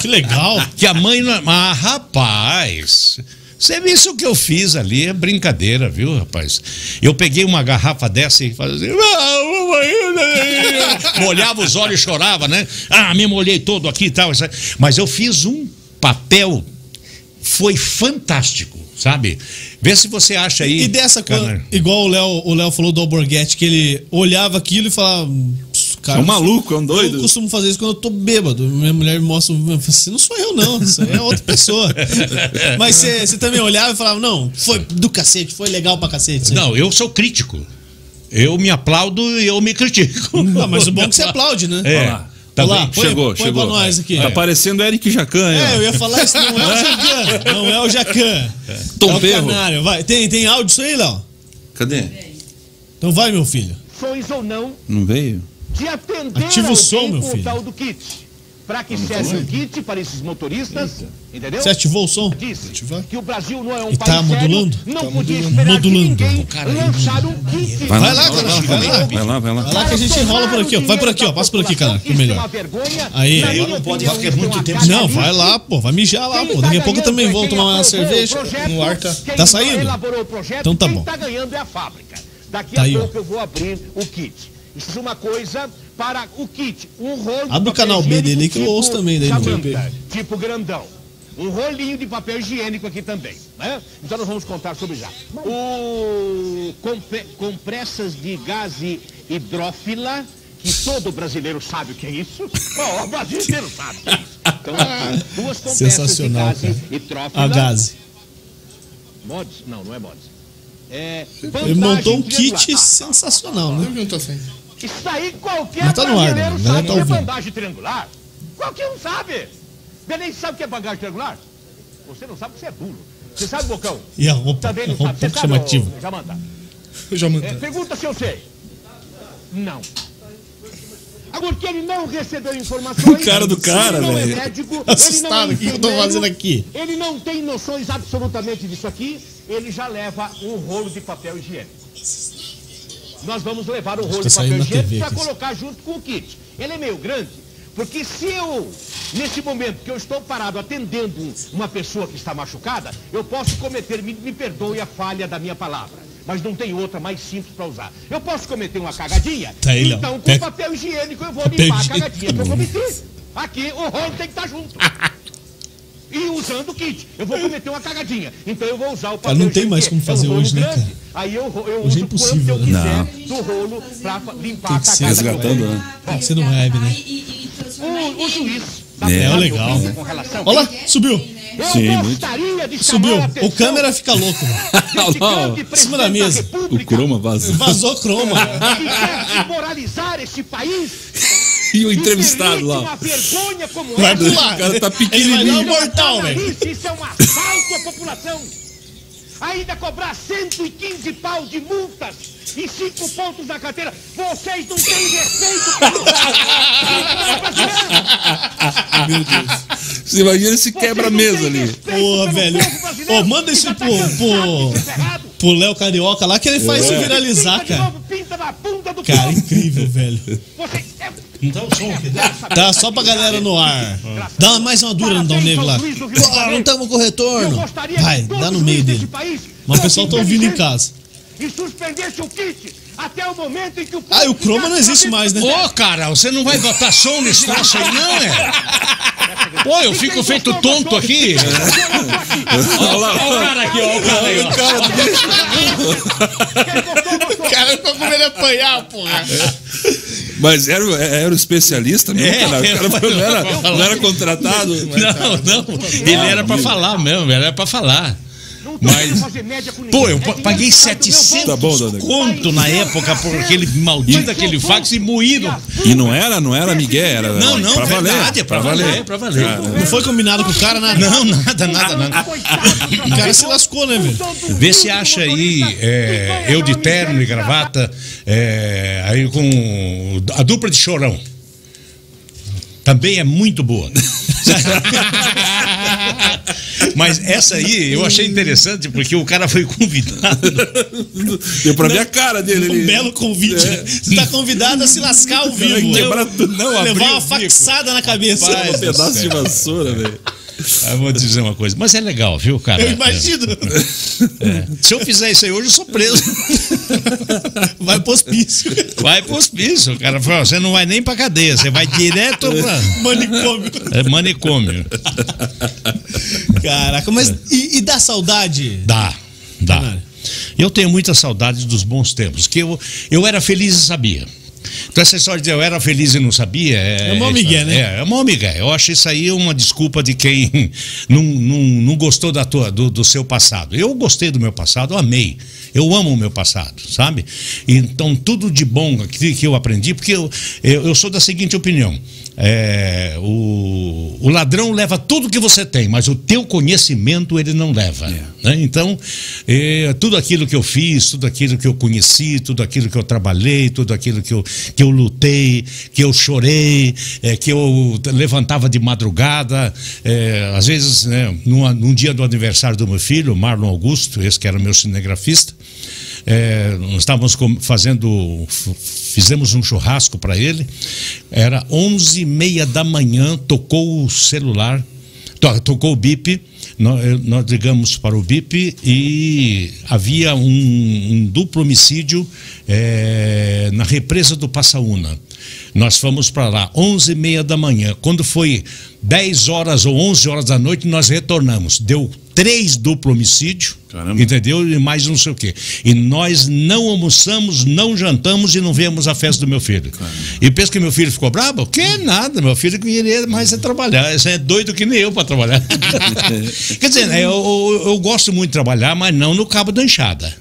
Que legal. Que a mãe... Ah, rapaz... Você viu isso que eu fiz ali? É brincadeira, viu, rapaz? Eu peguei uma garrafa dessa e fazia assim... Molhava os olhos e chorava, né? Ah, me molhei todo aqui e tal. Mas eu fiz um papel... Foi fantástico, sabe? Vê se você acha aí... E dessa coisa, igual o Léo falou do Borghetti, que ele olhava aquilo e falava... Cara, é um maluco, é um doido. Eu costumo fazer isso quando eu tô bêbado. Minha mulher me mostra, assim, não sou eu não, isso aí é outra pessoa. Mas você também olhava e falava, não, foi do cacete, foi legal pra cacete. Não, eu sou crítico. Eu me aplaudo e eu me critico. Não, mas o bom é que você aplaude, né? É. Olha lá. Tá. Olá, chegou. Pra nós aqui. Tá aparecendo o Eric Jacan. É, eu ia falar isso, não é o Jacan. Não é o Jacan. Tom Perro. Canário, vai. Tem áudio isso aí, Léo? Cadê? Então vai, meu filho. Sois ou não. Não veio? De atender. Ativa o som, meu filho. O tal do kit. Pra que cesse o kit para esses motoristas. Eita. Entendeu? Você ativou o som? Disse que o Brasil não é um país modulando? Sério, não tá podia esperar que ninguém lançar um kit. Vai lá. Vai lá que a gente enrola por aqui, ó. Vai por aqui, ó. Passa por aqui, cara. Que melhor. Aí, não pode ficar muito tempo. Não, vai lá, pô. Vai mijar lá, pô. Daqui a pouco eu também vou tomar uma cerveja. No ar tá saindo. Então tá bom. Quem tá ganhando é a fábrica. Daqui a pouco eu vou abrir o kit. Isso é uma coisa para o kit, um rolo. Abre o canal B dele que eu ouço também daí no chamanta, tipo grandão. Um rolinho de papel higiênico aqui também, né? Então nós vamos contar sobre já. Compressas de gás hidrófila, que todo brasileiro sabe o que é isso. Bom, o Brasil inteiro sabe. Então, duas compressas de gás hidrófila. A gás. Mods? Não é mods. É, ele montou um kit sensacional, né? Isso aí qualquer mas tá no ar, brasileiro sabe o que é bandagem triangular. Qualquer um sabe. Belém sabe o que é bandagem triangular? Você não sabe porque você é burro. Você sabe, Bocão? E a roupa chamativa. Já manda. Pergunta se eu sei. Não. Agora que ele não recebeu informações. O cara do cara, velho. Ele não é médico. Assustado, o que eu tô fazendo aqui? Ele não tem noções absolutamente disso aqui. Ele já leva um rolo de papel higiênico. Nós vamos levar o rolo de papel higiênico para colocar junto com o kit. Ele é meio grande, porque se eu, nesse momento que eu estou parado atendendo uma pessoa que está machucada, eu posso cometer, me perdoe a falha da minha palavra, mas não tem outra mais simples para usar. Eu posso cometer uma cagadinha, então com papel higiênico eu vou limpar a cagadinha que eu cometi. Aqui o rolo tem que estar junto. E usando o kit, eu vou cometer uma cagadinha. Então eu vou usar o papel. Não tem mais como fazer hoje, né, cara? Aí eu uso quanto eu quiser do rolo pra limpar a cagada. Resgatando, né? Tem que ser no web, né? O juiz. É, legal. Olha lá, subiu. Subiu. O câmera fica louco, mano. Em cima da mesa. O croma vazou. Vazou o croma. E quer desmoralizar esse país... E o entrevistado lá. Vai do lado. O cara tá pequenininho. Mortal, velho. Isso é um assalto à população. Ainda cobrar 115 pau de multas e 5 pontos na carteira. Vocês não têm respeito pelo brasileiro. Meu Deus. Você imagina se quebra a mesa ali. Porra, velho. Ô, manda isso pro Léo Carioca lá que ele faz isso viralizar, cara. Cara, incrível, velho. Não dá o som aqui, né? Tá só pra galera no ar. Dá mais uma dura no Dal Negro lá. Pô, não estamos com retorno. Vai, dá no meio dele. Mas o pessoal tá ouvindo em casa. E suspendesse o kit até o momento em que o... Ah, e o croma não existe mais, né? Ô, cara, você não vai botar som nesse troço aí, não, é? Pô, eu fico feito tonto aqui. Olha o cara aqui, ó. O cara aqui. O cara ficou com medo de apanhar, porra. Mas era um especialista, mesmo, cara. O cara não era contratado. Não. Ele era pra falar mesmo, era pra falar. Mas, pô, eu paguei 700 conto na época por aquele maldito aquele fax e moído. E não era migué, era não, pra valer. Verdade, é pra valer. Não foi combinado com o cara, nada. Não, nada. O cara se lascou, né, velho? Vê se acha aí, eu de terno e gravata, aí com a dupla de Chorão. Também é muito boa. Mas essa aí eu achei interessante, porque o cara foi convidado. Deu pra ver a cara dele. Um belo convite. É. Você tá convidado a se lascar ao vivo. Não, levar uma faxada na cabeça. Rapaz, um pedaço de vassoura, velho. Eu vou te dizer uma coisa, mas é legal, viu, cara? Eu imagino. É. Se eu fizer isso aí hoje, eu sou preso. Vai pro hospício. Vai pro hospício. O cara falou, você não vai nem pra cadeia, você vai direto pra... manicômio. É manicômio. Caraca, mas e dá saudade? Dá. Eu tenho muita saudade dos bons tempos, que eu era feliz e sabia. Então essa história de eu era feliz e não sabia é uma migué, né? É uma migué. Eu acho isso aí uma desculpa de quem não gostou do seu passado. Eu gostei do meu passado, eu amei. Eu amo o meu passado, sabe? Então tudo de bom que eu aprendi, porque eu sou da seguinte opinião. O ladrão leva tudo que você tem, mas o teu conhecimento ele não leva, né? Então tudo aquilo que eu fiz, tudo aquilo que eu conheci, tudo aquilo que eu trabalhei, tudo aquilo que eu lutei, que eu chorei, que eu levantava de madrugada, às vezes, né, num dia do aniversário do meu filho, Marlon Augusto, esse que era meu cinegrafista, nós estávamos fizemos um churrasco para ele, era 11h30 da manhã, tocou o celular, tocou o bip, nós ligamos para o bip e havia um duplo homicídio na represa do Passaúna. Nós fomos para lá, 11h30 da manhã, quando foi 10 horas ou 11 horas da noite, nós retornamos, deu 3 duplo homicídio. Caramba. Entendeu? E mais não sei o quê. E nós não almoçamos, não jantamos e não viemos a festa do meu filho. Caramba. E pensa que meu filho ficou brabo? Que nada, meu filho queria mais é trabalhar. Você é doido que nem eu para trabalhar. Quer dizer, eu gosto muito de trabalhar, mas não no cabo da enxada.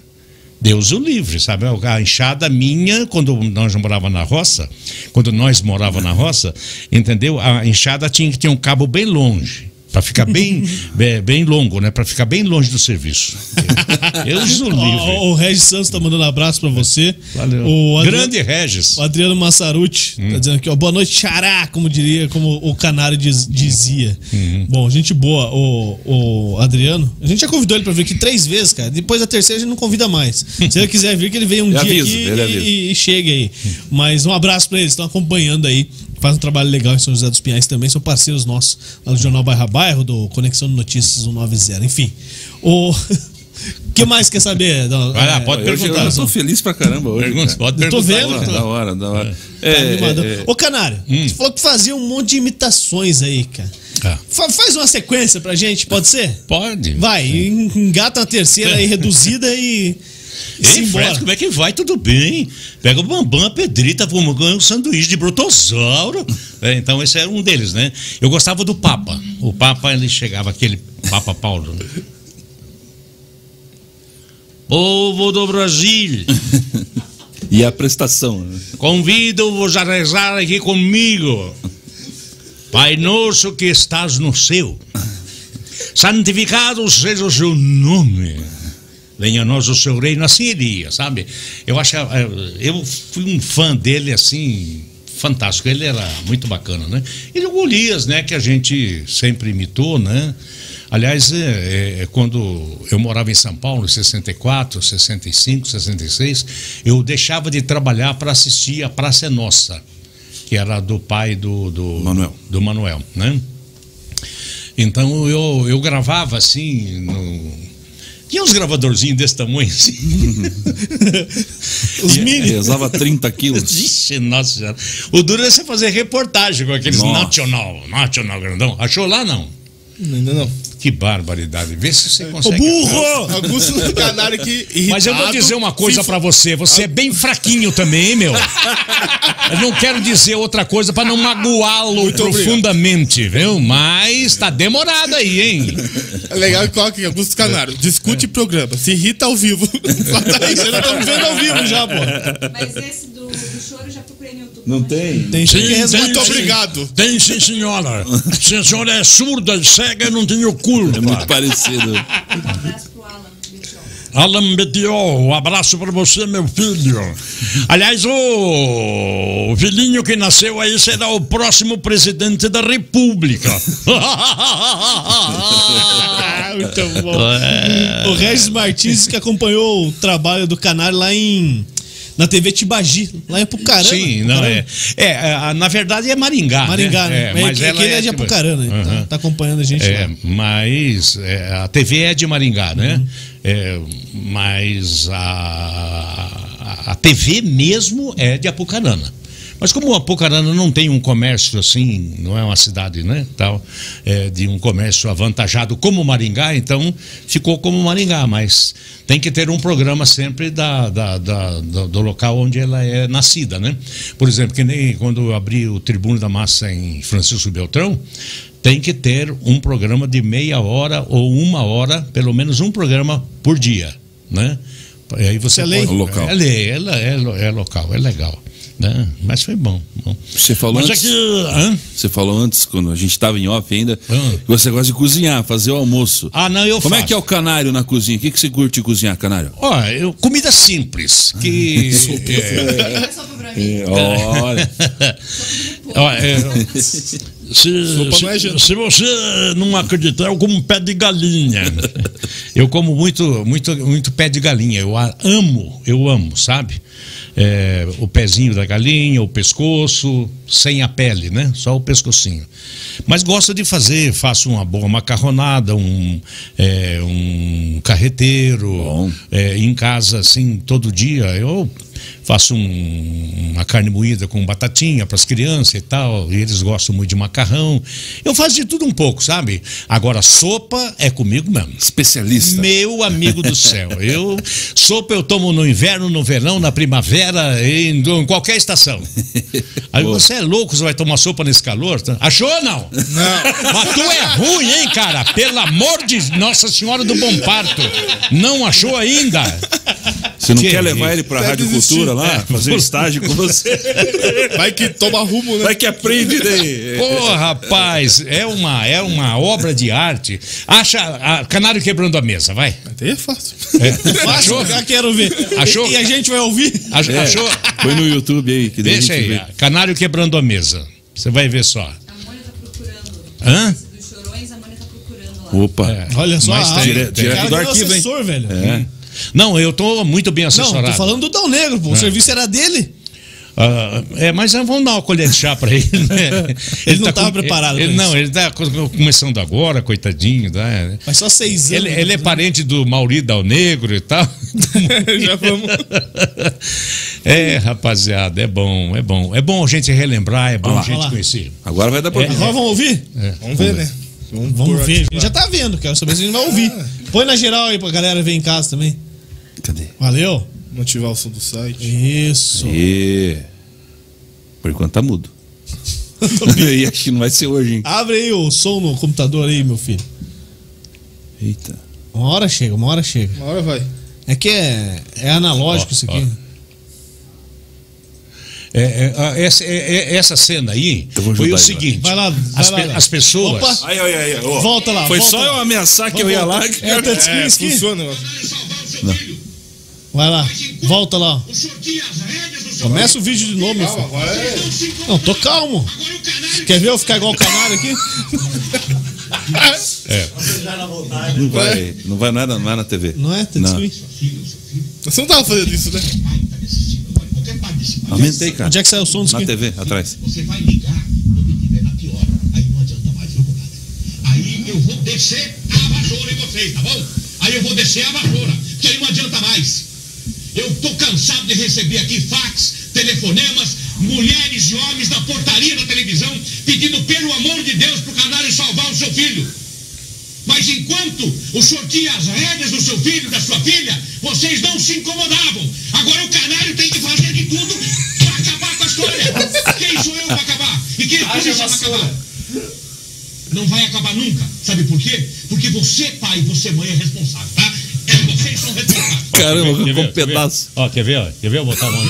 Deus o livre, sabe? A enxada minha, quando nós morávamos na roça, entendeu? A enxada tinha que ter um cabo bem longe. Para ficar bem longo, né? Para ficar bem longe do serviço. Eu sou livre. O Regis Santos tá mandando um abraço para você. Valeu. Grande Regis. O Adriano Massarucci tá dizendo aqui, ó, boa noite, xará, como o Canário dizia. Bom, gente boa, o Adriano. A gente já convidou ele para vir aqui 3 vezes, cara. Depois da terceira a gente não convida mais. Se ele quiser vir, que ele venha um dia aqui e chegue aí. Mas um abraço para eles, estão acompanhando aí. Faz um trabalho legal em São José dos Pinhais também, são parceiros nossos, lá do Jornal Bairro a Bairro, do Conexão de Notícias 190. Enfim, o que mais quer saber? Vai lá, pode perguntar. Eu tô feliz pra caramba hoje. Pode perguntar. Tô vendo. Da hora. Ô, Canário, você falou que fazia um monte de imitações aí, cara. Faz uma sequência pra gente, pode ser? Pode. Vai, engata a terceira aí reduzida e... Ei, Fred, como é que vai? Tudo bem? Pega o Bambam, a Pedrita, um sanduíche de brotossauro. Então esse era um deles, né? Eu gostava do Papa. O Papa, ele chegava, aquele Papa Paulo. Povo do Brasil. E a prestação. Convido-vos a rezar aqui comigo. Pai nosso que estás no céu, santificado seja o seu nome. Venha a nós o seu reino, assim ele ia, sabe? Eu fui um fã dele, assim, fantástico. Ele era muito bacana, né? E o Golias, né, que a gente sempre imitou, né? Aliás, quando eu morava em São Paulo, em 64, 65, 66, eu deixava de trabalhar para assistir A Praça é Nossa, que era do pai do Manuel, né? Então, eu gravava, assim, tinha uns gravadorzinhos desse tamanho, assim. Os mini. Pesava 30 quilos. Ixi, nossa senhora. O duro é você fazer reportagem com aqueles nacional grandão. Achou lá, não? Não. Que barbaridade. Vê se você consegue. Ô, burro! Augusto Canário que irritado. Mas eu vou dizer uma coisa pra você. Você é bem fraquinho também, hein, meu? Eu não quero dizer outra coisa pra não magoá-lo profundamente, viu? Mas tá demorado aí, hein? É legal que coloca aqui, Augusto Canário. Discute programa, se irrita ao vivo. Só tá isso, já estamos vendo ao vivo já, pô. Mas esse do choro eu já procurei no YouTube. Não tem? Tem sim, muito obrigado. Tem sim, senhora. Se a senhora é surda, cega, não tem o culo. É muito parecido. Alan Bediol, um abraço para você, meu filho. Aliás, o filhinho que nasceu aí será o próximo presidente da República. Muito bom. O Regis Martins, que acompanhou o trabalho do Canário lá em... Na TV Tibagi, lá em Apucarana. Sim, não, Apucarana. Na verdade é Maringá. Maringá, né? Mas ela é de Apucarana, né? Uhum. Tá acompanhando a gente. É, lá. Mas a TV é de Maringá, né? Uhum. É, mas a TV mesmo é de Apucarana. Mas como Apucarana não tem um comércio assim, não é uma cidade, né, tal, de um comércio avantajado como Maringá, então ficou como Maringá, mas tem que ter um programa sempre do local onde ela é nascida, né? Por exemplo, que nem quando eu abri o Tribuna da Massa em Francisco Beltrão, tem que ter um programa de meia hora ou uma hora, pelo menos um programa por dia, né? Aí você pode... local. É local, é legal. Não, mas foi bom. Você falou antes, quando a gente estava em off ainda, que você gosta de cozinhar, fazer o almoço. Ah, não, eu faço. Como é que é o Canário na cozinha? O que você curte cozinhar, Canário? Ó, comida simples. Que... Olha. Se você não acreditar, eu como pé de galinha. Eu como muito, muito, muito pé de galinha. Eu amo, sabe? O pezinho da galinha, o pescoço, sem a pele, né? Só o pescocinho. Mas gosto de fazer, faço uma boa macarronada, um carreteiro, em casa, assim, todo dia. Eu faço uma carne moída com batatinha para as crianças e tal, e eles gostam muito de macarrão. Eu faço de tudo um pouco, sabe? Agora, sopa é comigo mesmo. Especialista. Meu amigo do céu. Sopa eu tomo no inverno, no verão, na primavera, em qualquer estação. Aí você é louco, você vai tomar sopa nesse calor? Tá? Achou ou não? Não. Mas tu é ruim, hein, cara? Pelo amor de Nossa Senhora do Bom Parto. Não achou ainda? Você não quer levar ele pra Rádio Cultura lá, fazer um estágio com você? Vai que toma rumo, né? Vai que aprende daí. Pô, rapaz, é uma obra de arte. Acha Canário quebrando a mesa, vai. Até é fácil. Achou? Já quero ver. Achou? E a gente vai ouvir. Achou? Foi no YouTube aí. Que deixa aí, vê. Canário quebrando a mesa. Você vai ver só. A Mônica tá procurando. Hã? Opa, olha só, direto do arquivo, hein? Velho. Não, eu tô muito bem assessorado. Não, tô falando do Dal Negro, pô. O serviço era dele. Mas vamos dar uma colher de chá pra ele, né? Ele não estava preparado. Ele tá começando agora, coitadinho. Né? Mas só 6 anos. Ele é parente do Mauri Dal Negro e tal. Já vamos. Rapaziada, é bom. É bom a gente relembrar, é bom a gente conhecer. Agora vai dar pra agora vamos ouvir? Vamos ver, né? Vamos ver, a gente já tá vendo, quero saber se a gente vai ouvir. Põe na geral aí pra galera ver em casa também. Cadê? Valeu. Motivar o som do site. Isso. E... Por enquanto tá mudo. E acho que não vai ser hoje, hein? Abre aí o som no computador aí, meu filho. Eita. Uma hora chega. Uma hora vai. É que é analógico isso aqui. Essa cena aí foi o seguinte: as pessoas. Opa. Aí, volta lá. Foi volta só lá. Eu ameaçar que vamos eu ia lá. Que funciona. Vai lá, volta lá. Começa o vídeo de novo, meu filho. Não, tô calmo. Quer ver eu ficar igual o Canário aqui? Não vai nada, não é na TV. Não é? Você não tava fazendo isso, né? Aumentei, cara. Onde é que saiu o som do na TV, atrás. Você vai ligar quando estiver na pior. Aí não adianta mais, viu, compadre? Aí eu vou descer a vassoura em vocês, tá bom? Porque aí não adianta mais. Eu tô cansado de receber aqui fax, telefonemas, mulheres e homens da portaria da televisão pedindo, pelo amor de Deus, pro Canário salvar o seu filho. Mas enquanto o senhor tinha as rédeas do seu filho, da sua filha, vocês não se incomodavam. Agora o Canário tem que fazer de tudo para acabar com a história. Quem sou eu para acabar? E quem precisa para acabar? Não vai acabar nunca. Sabe por quê? Porque você, pai, você, mãe, é responsável, tá? Vocês são responsáveis. Caramba, quer ver, um pedaço. Quer ver eu botar a mão?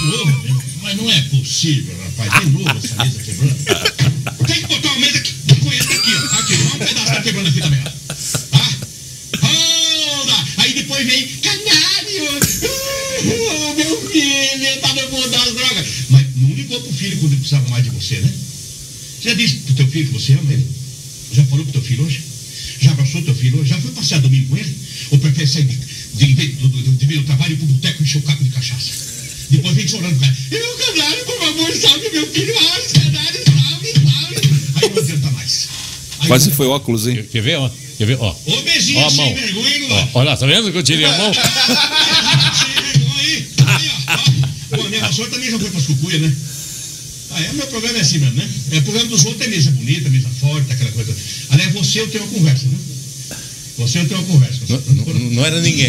Mas não é possível, rapaz. De novo essa mesa quebrando. Tem que botar uma mesa que eu conheço aqui, ó. Aqui, um pedaço tá quebrando aqui também, ó. Depois vem, Canário, meu filho, eu tava bondado as drogas. Mas não ligou pro filho quando ele precisava mais de você, né? Você já disse pro teu filho que você ama ele? Já falou pro teu filho hoje? Já abraçou teu filho hoje? Já foi pra passear domingo com ele, o prefeito saiu de meio do trabalho e pro boteco encheu o caco de cachaça. Depois vem chorando, cara. E o Canário, por favor, salve meu filho. Ah, Canário, salve, salve. Aí não adianta mais. Aí, quase foi óculos, hein? Quer ver, ó? Quer ver, ó? Ô, beijinho, ó, sem vergonha, ó. Olha lá, tá vendo que eu tirei a mão? Sem vergonha aí. Aí, ó. Pô, a minha vassoura também já foi pras cucuias, né? Ah, é, o meu programa é assim mesmo, né? É, o programa dos outros é mesa bonita, mesa forte, aquela coisa. Aliás, você eu tenho uma conversa, né? Você eu tenho uma conversa. Não era ninguém.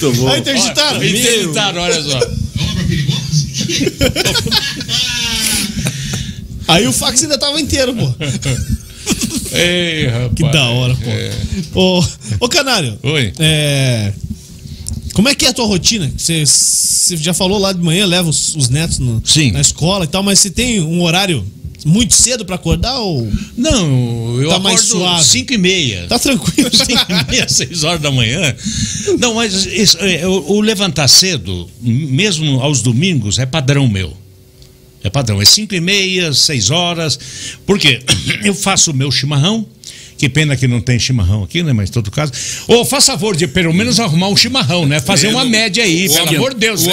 Tô bom. Ah, interditaram. Interditaram, olha só. Obra perigosa? Aí o fax ainda tava inteiro, pô. Ei, rapaz. Que da hora, pô. É. Ô, Canário. Oi. Como é que é a tua rotina? Você já falou lá de manhã, leva os netos na escola e tal, mas você tem um horário muito cedo pra acordar ou... Não, eu acordo 5h30. Tá tranquilo. 5h30, 6 horas da manhã. Não, mas o levantar cedo, mesmo aos domingos, é padrão meu. É padrão, é 5h30, 6 horas. Porque eu faço o meu chimarrão. Que pena que não tem chimarrão aqui, né? Mas em todo caso... Ou faça favor de pelo menos arrumar um chimarrão, né? Fazer uma média aí, pelo amor de Deus.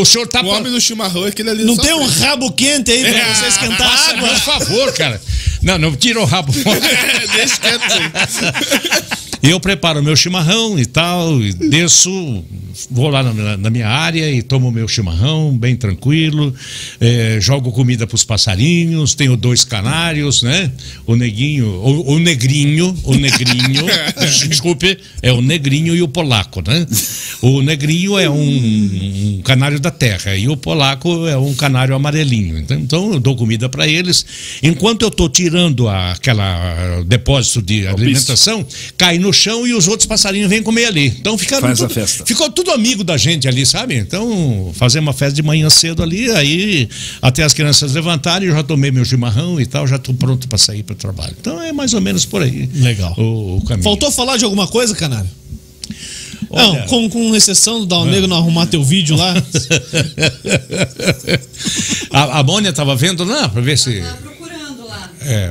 O senhor tá... O homem do chimarrão é aquele ali... Não tem um rabo quente aí pra você esquentar a água? Por favor, cara. Não tira o rabo. Deixa quieto aí. Eu preparo meu chimarrão e tal, e desço, vou lá na minha área e tomo meu chimarrão, bem tranquilo, jogo comida para os passarinhos, tenho 2 canários, né? O neguinho, o negrinho, desculpe, é o negrinho e o polaco, né? O negrinho é um canário da terra e o polaco é um canário amarelinho. Então eu dou comida para eles. Enquanto eu estou tirando aquela depósito de alimentação, cai no chão e os outros passarinhos vêm comer ali. Então ficou tudo amigo da gente ali, sabe? Então fazemos uma festa de manhã cedo ali, aí até as crianças levantarem, eu já tomei meu chimarrão e tal, já estou pronto para sair para o trabalho. Então é mais ou menos por aí. Legal. O caminho. Faltou falar de alguma coisa, Canário? Olha, não, com exceção do Dal Negro não arrumar teu vídeo lá. A Mônia estava vendo lá para ver se...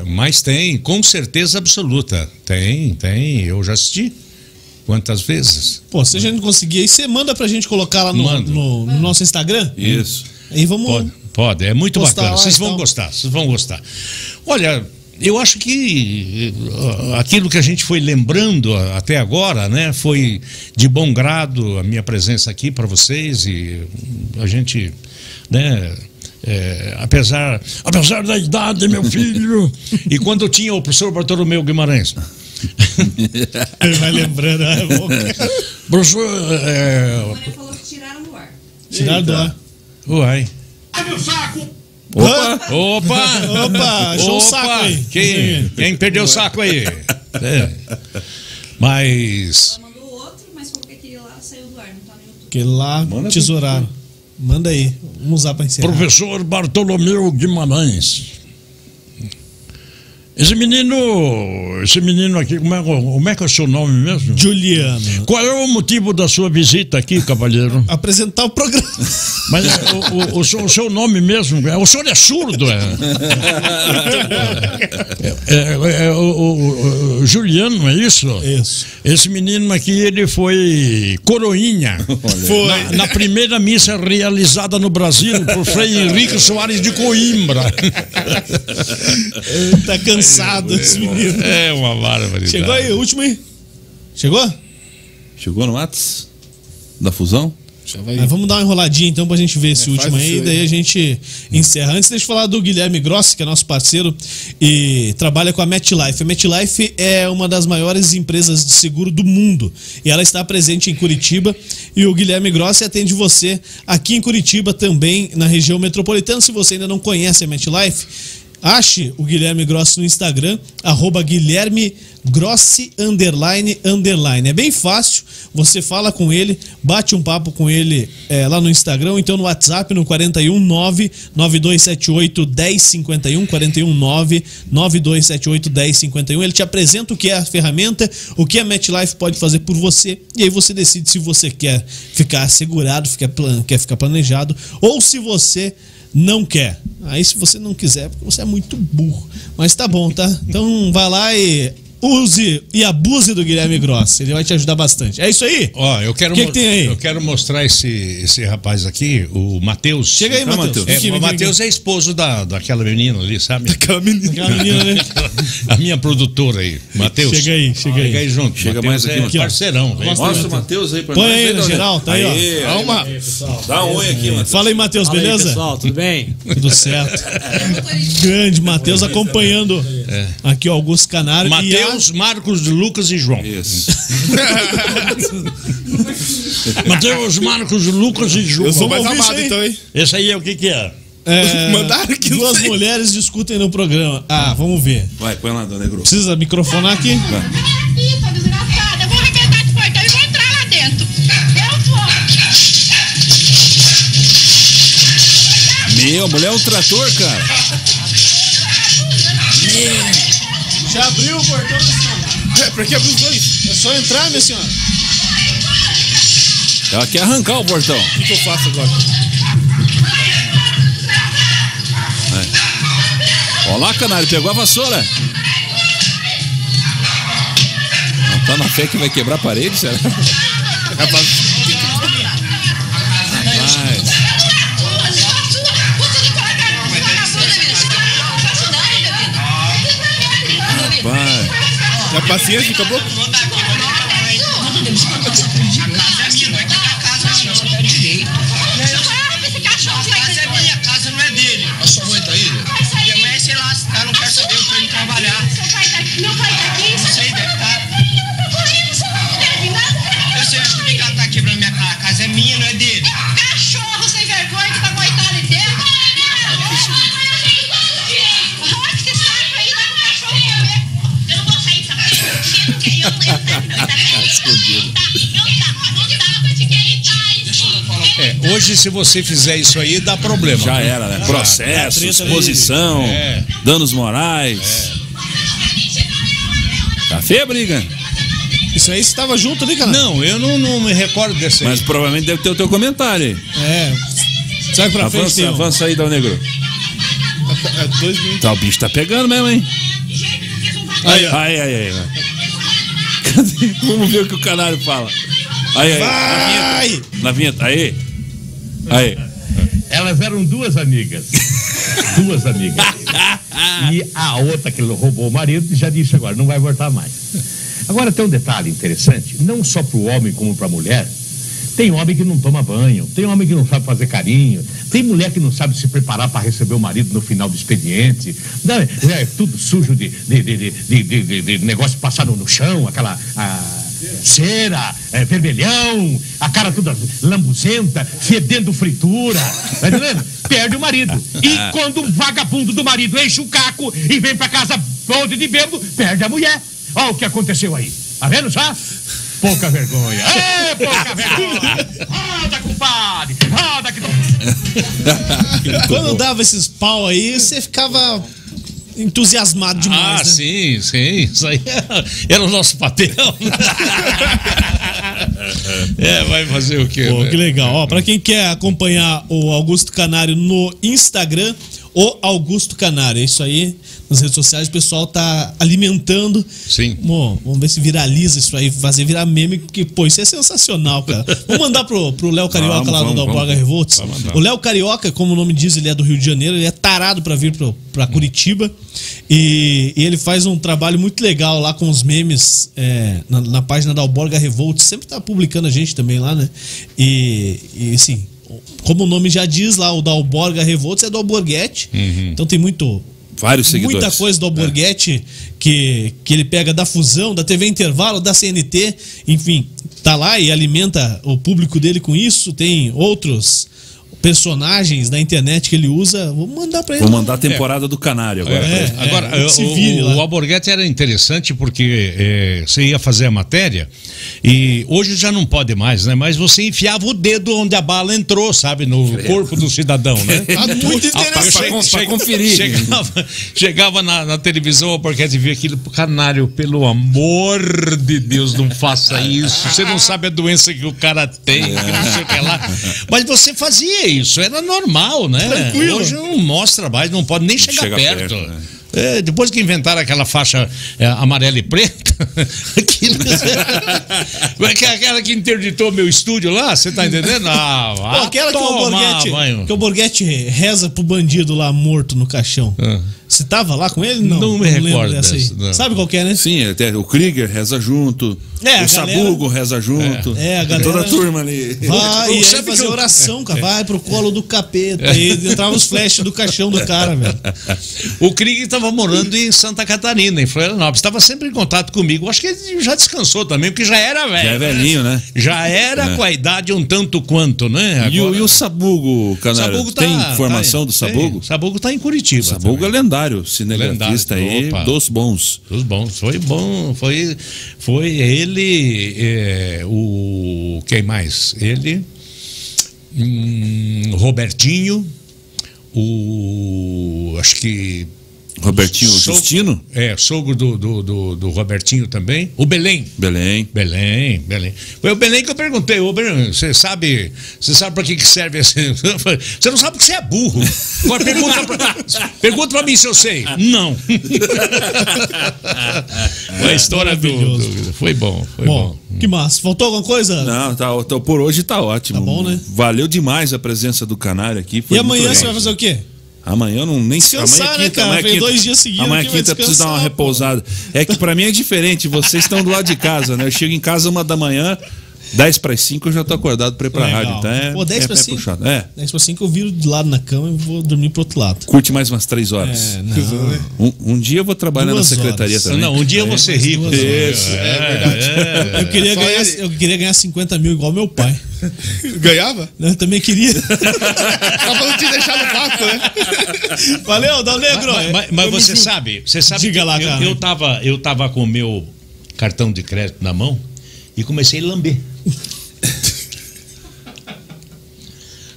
mas tem, com certeza absoluta. Tem, eu já assisti. Quantas vezes? Pô, se a gente não conseguir aí, você manda pra gente colocar lá no nosso Instagram? Isso. Aí vamos. Pode, é muito bacana. Vocês vão gostar. Olha, eu acho que aquilo que a gente foi lembrando até agora, né, foi de bom grado a minha presença aqui para vocês e a gente, né. Apesar da idade, meu filho. E quando eu tinha o professor Bartolomeu Guimarães. Ele vai lembrando. Professor. Ele falou que tiraram do ar. Tiraram do ar. Uai. Ai, meu saco! Opa! Achou o saco aí. Quem perdeu o saco aí? Mas. Ela mandou outro, mas como que aquele lá saiu do ar? Não tá no YouTube. Aquele lá tesouraram. Manda aí, vamos usar para encerrar. Professor Bartolomeu Guimarães. Esse menino aqui, como é que é o seu nome mesmo? Juliano. Qual é o motivo da sua visita aqui, cavalheiro? Apresentar o programa. Mas o seu nome mesmo, o senhor é surdo, o Juliano, é isso? Isso. Esse menino aqui, ele foi coroinha. Foi. Na primeira missa realizada no Brasil por Frei Henrique Soares de Coimbra. Tá cansado. Esse menino. É uma barbaridade. Chegou aí, o último aí. Chegou? Chegou no Whats da Fusão? Mas vamos dar uma enroladinha então pra gente ver esse último aí, daí a gente encerra. Antes, deixa eu falar do Guilherme Grossi, que é nosso parceiro e trabalha com a MetLife. A MetLife é uma das maiores empresas de seguro do mundo e ela está presente em Curitiba e o Guilherme Grossi atende você aqui em Curitiba também, na região metropolitana. Se você ainda não conhece a MetLife, ache o Guilherme Grossi no Instagram, @GuilhermeGrossi__. É bem fácil, você fala com ele, bate um papo com ele lá no Instagram, ou então no WhatsApp, no 419-9278-1051, 419-9278-1051. Ele te apresenta o que é a ferramenta, o que a MetLife pode fazer por você, e aí você decide se você quer ficar assegurado, quer ficar planejado, ou se você... não quer. Aí se você não quiser, porque você é muito burro. Mas tá bom, tá? Então vai lá e use e abuse do Guilherme Gross. Ele vai te ajudar bastante. É isso aí? Ó, eu quero eu quero mostrar esse rapaz aqui, o Matheus. Chega aí, Matheus. O Matheus é esposo daquela menina ali, sabe? Daquela menina, né? A minha produtora aí. Matheus. Chega aí. Chega aí junto. Chega Mateus mais aqui, é parceirão. Mostra o Matheus aí pra nós. Põe aí, no geral, tá aí, ó. Dá um oi aqui, Matheus. Fala aí, Matheus, beleza? Pessoal, tudo bem? Tudo certo. Grande Matheus acompanhando aqui o Augusto Canário. Matheus, Marcos, Lucas e João. Isso. Matheus, Marcos, Lucas e João. Eu sou mais amado, então, hein? Esse aí é o que é? Mandaram que duas mulheres discutem no programa. Ah, vamos ver. Vai, põe lá, Dal Negro. Precisa microfonar aqui? Vai. Meu, a mulher é um trator, cara. Já abriu o portão, minha senhora. É, pra que abrir os dois? É só entrar, minha senhora. Ela quer arrancar o portão. O que eu faço agora? É. Olha lá, Canário, pegou a vassoura. Não tá na fé que vai quebrar a parede, será? A paciência acabou? Esse cachorro mas é minha casa, não é dele. A sua mãe tá aí? Minha mãe, sei lá, ela não quer saber o que eu vim trabalhar. Meu pai tá aqui? Sei, deve estar. Eu sei, acho que o Miguel tá aqui pra minha casa. A casa é minha, não é dele. Cachorro sem vergonha que tá coitado de dentro. Hoje, se você fizer isso aí, dá problema. Já era, né? Processo, exposição, danos morais. Café a briga. Isso aí você estava junto ali, cara? Não, eu não me recordo desse aí. Mas provavelmente deve ter o teu comentário aí. É. Sai pra frente. Avança aí, Dal Negro. Tá, o bicho tá pegando mesmo, hein? Aí. Vamos ver o que o Canário fala. Aí. Na vinheta. Aí. Elas eram duas amigas. E a outra que roubou o marido já disse agora, não vai voltar mais. Agora tem um detalhe interessante, não só para o homem como para a mulher. Tem homem que não toma banho, tem homem que não sabe fazer carinho, tem mulher que não sabe se preparar para receber o marido no final do expediente, é tudo sujo de negócio passado no chão, aquela cera, vermelhão, a cara toda lambuzenta, fedendo fritura, tá entendendo? Perde o marido. E quando um vagabundo do marido enche o caco e vem para casa podre de bêbado, perde a mulher. Olha o que aconteceu aí, tá vendo só? Pouca vergonha. É, pouca vergonha. Roda, compadre. Roda que não. Quando dava esses pau aí, você ficava entusiasmado demais, né? Sim. Isso aí era o nosso papel. Vai fazer o quê? Pô, né? Que legal. Ó, pra quem quer acompanhar o Augusto Canário no Instagram, o Augusto Canário, é isso aí. Nas redes sociais o pessoal tá alimentando. Sim. Bom, vamos ver se viraliza isso aí, fazer virar meme, porque, pô, isso é sensacional, cara. Vamos mandar pro Léo Carioca lá do Dalborga Revolts. O Léo Carioca, como o nome diz, ele é do Rio de Janeiro, ele é tarado pra vir pra Curitiba. E ele faz um trabalho muito legal lá com os memes na página da Dalborga Revolts. Sempre tá publicando a gente também lá, né? E assim, como o nome já diz lá, o Dalborga Revolts é do Borghetti. Uhum. Então tem vários seguidores. Muita coisa do Borghetti que ele pega da Fusão, da TV Intervalo, da CNT, enfim, tá lá e alimenta o público dele com isso. Tem outros personagens da internet que ele usa. Vou mandar pra ele. Vou mandar a temporada do Canário agora. Agora o Borghetti era interessante porque você ia fazer a matéria e hoje já não pode mais, né? Mas você enfiava o dedo onde a bala entrou, sabe? No corpo do cidadão, né? Muito interessante. Pra conferir. Chegava na televisão, o Borghetti via aquilo. Canário, pelo amor de Deus, não faça isso. Você não sabe a doença que o cara tem, que não sei o que lá. Mas você fazia isso. isso era normal, né? Tranquilo. Hoje não mostra mais, não pode nem chegar perto. Né? É, depois que inventaram aquela faixa amarela e preta, aquela que interditou meu estúdio lá, você tá entendendo? Ah, pô, aquela que o Borghetti reza pro bandido lá morto no caixão. Você tava lá com ele? Não, não me recordo dessa aí. Não. Sabe qual que é, né? Sim, até o Krieger reza junto, o Sabugo reza junto, a galera, toda a turma ali. Vai, e aí fazer oração, cara, vai pro colo do capeta, aí entrava os flashes do caixão do cara, velho. O Krieger tava morando em Santa Catarina, em Florianópolis, tava sempre em contato comigo, acho que ele já descansou também, porque já era velho. Já é velhinho, né? Já era com a idade um tanto quanto, né? Agora... E o Sabugo, Canário? Sabugo tá, tem informação do Sabugo? O Sabugo tá em Curitiba. O Sabugo é lendário. Cinegrafista aí, dos bons. Dos bons, foi bom. Foi ele, quem mais? Ele, Robertinho, acho que... Robertinho Justino? Sogro do Robertinho também. O Belém. Belém. Foi o Belém que eu perguntei. Ô, Belém, você sabe pra que serve esse... Você não sabe porque você é burro. Agora pergunta pra mim se eu sei. Não. Foi a história do... Foi bom. Que massa. Faltou alguma coisa? Não, tá, por hoje tá ótimo. Tá bom, né? Valeu demais a presença do Canário aqui. Foi e amanhã você vai fazer o quê? Amanhã eu não nem sei. Amanhã é quinta, né, 2 dias seguidos. Amanhã é quinta, eu preciso dar uma repousada. É que pra mim é diferente, vocês estão do lado de casa, né? Eu chego em casa 1h, 10 para as 5 eu já tô acordado pra ir pra rádio. Então é, pô, 10 para 5? Puxado. 10 para 5 eu viro de lado na cama e vou dormir pro outro lado. Curte mais umas 3 horas. Um dia eu vou trabalhar 2 na secretaria horas também. Não, um dia eu vou ser rico. Isso, é verdade. Eu queria ganhar 50 mil igual meu pai. Ganhava? Eu também queria. Tava não te deixar no vácuo, né? Valeu, Dal Negro. Mas você sabe. Diga lá, cara. Eu tava com o meu cartão de crédito na mão e comecei a lamber.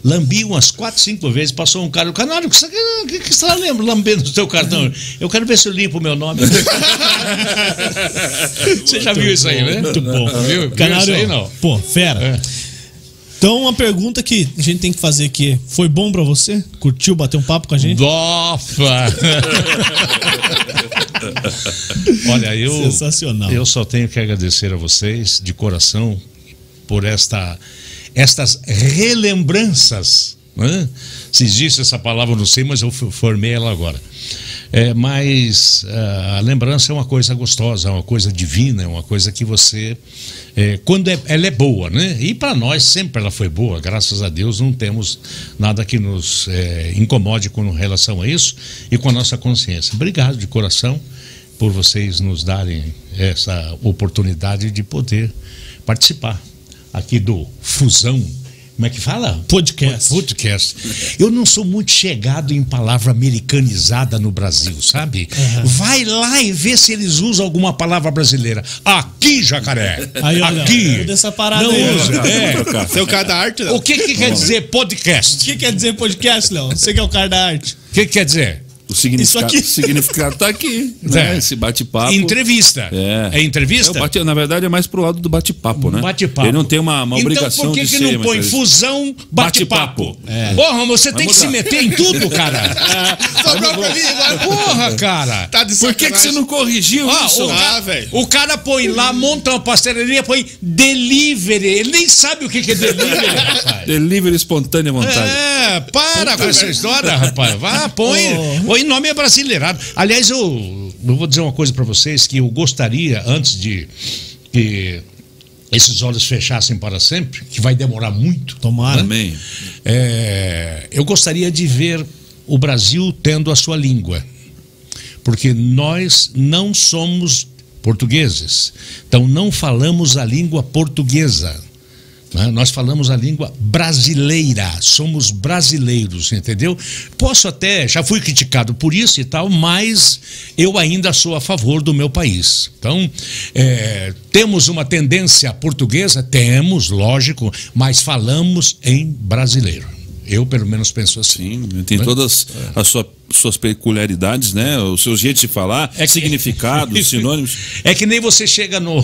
Lambi umas 4, 5 vezes, passou um cara. O Canário, o que você tá lambendo do seu cartão? Eu quero ver se eu limpo o meu nome. Você já viu isso aí, né? Muito bom. Viu? Canário, isso aí não. Pô, fera. Então, uma pergunta que a gente tem que fazer aqui. Foi bom pra você? Curtiu bater um papo com a gente? Nossa! Olha, sensacional. Eu só tenho que agradecer a vocês, de coração, por estas relembranças. Né? Se existe essa palavra, eu não sei, mas eu formei ela agora. Mas a lembrança é uma coisa gostosa, é uma coisa divina, é uma coisa que você... ela é boa, né? E para nós sempre ela foi boa, graças a Deus não temos nada que nos incomode com relação a isso e com a nossa consciência. Obrigado de coração por vocês nos darem essa oportunidade de poder participar aqui do Fusão. Como é que fala? Podcast. Eu não sou muito chegado em palavra americanizada no Brasil, sabe? Vai lá e vê se eles usam alguma palavra brasileira. Aqui, jacaré. Aí, olha, aqui. Dessa parada não aí, usa. Você é o cara da arte, Léo? O que quer dizer podcast? O que quer dizer podcast, Léo? Você que é o cara da arte. O que quer dizer? O significado, isso aqui. O significado tá aqui, né? Esse bate-papo. Entrevista. É entrevista? Na verdade é mais pro lado do bate-papo, né? Bate-papo. Ele não tem uma obrigação de ser. Então por que não põe Fusão Bate-Papo? Porra, você tem que se meter em tudo, cara. Sobrou pra mim, vai. Porra, cara. Tá de sacanagem. Por que você não corrigiu isso? O cara põe lá, monta uma pastelaria, põe delivery. Ele nem sabe o que é delivery, rapaz. Delivery espontânea vontade. Para com essa história, rapaz. Vá, põe. O nome é brasileirado. Aliás, eu vou dizer uma coisa para vocês que eu gostaria, antes de que esses olhos fechassem para sempre, que vai demorar muito. Tomara. Amém. Né? Eu gostaria de ver o Brasil tendo a sua língua. Porque nós não somos portugueses. Então não falamos a língua portuguesa. Nós falamos a língua brasileira, somos brasileiros, entendeu? Posso até, já fui criticado por isso e tal, mas eu ainda sou a favor do meu país. Então, temos uma tendência portuguesa? Temos, lógico, mas falamos em brasileiro. Eu, pelo menos, penso assim. Sim, tem todas as suas peculiaridades, né? Os seus jeitos de falar, significados, sinônimos. É que nem você chega no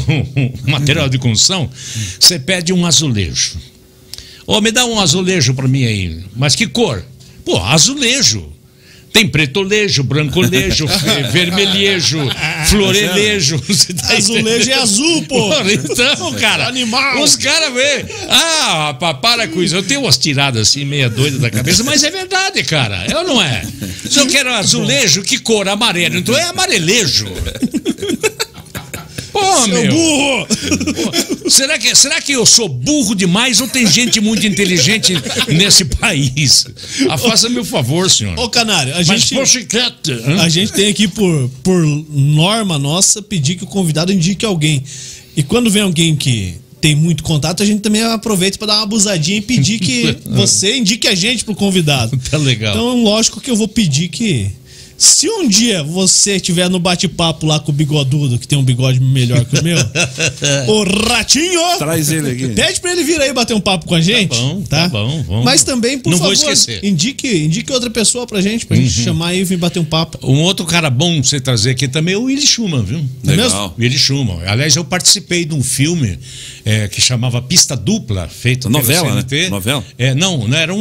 material de construção, você pede um azulejo. Ô, me dá um azulejo pra mim aí. Mas que cor? Pô, azulejo. Tem pretolejo, brancolejo, vermelhejo, florelejo. Tá azulejo é azul, pô. Então, cara, animal. Os caras veem. Ah, para com isso. Eu tenho umas tiradas assim, meia doida da cabeça, mas é verdade, cara. Eu não é. Se eu quero azulejo, que cor? Amarelo. Então é amarelejo. Pô, meu. Burro! Pô, será que eu sou burro demais ou tem gente muito inteligente nesse país? Faça-me o favor, senhor. Ô, Canário, a gente tem aqui por norma nossa pedir que o convidado indique alguém. E quando vem alguém que tem muito contato, a gente também aproveita para dar uma abusadinha e pedir que você indique a gente pro convidado. Tá legal. Então, lógico que eu vou pedir que... Se um dia você estiver no bate-papo lá com o bigodudo, que tem um bigode melhor que o meu, o Ratinho, traz ele aqui. Pede pra ele vir aí bater um papo com a gente. Tá bom, vamos. Mas também, por favor, indique outra pessoa pra gente, pra gente chamar aí e vir bater um papo. Um outro cara bom pra você trazer aqui também é o Willy Schumann, viu? Legal. Willy Schumann. Aliás, eu participei de um filme que chamava Pista Dupla, feito pela CNT. Novela? É, não era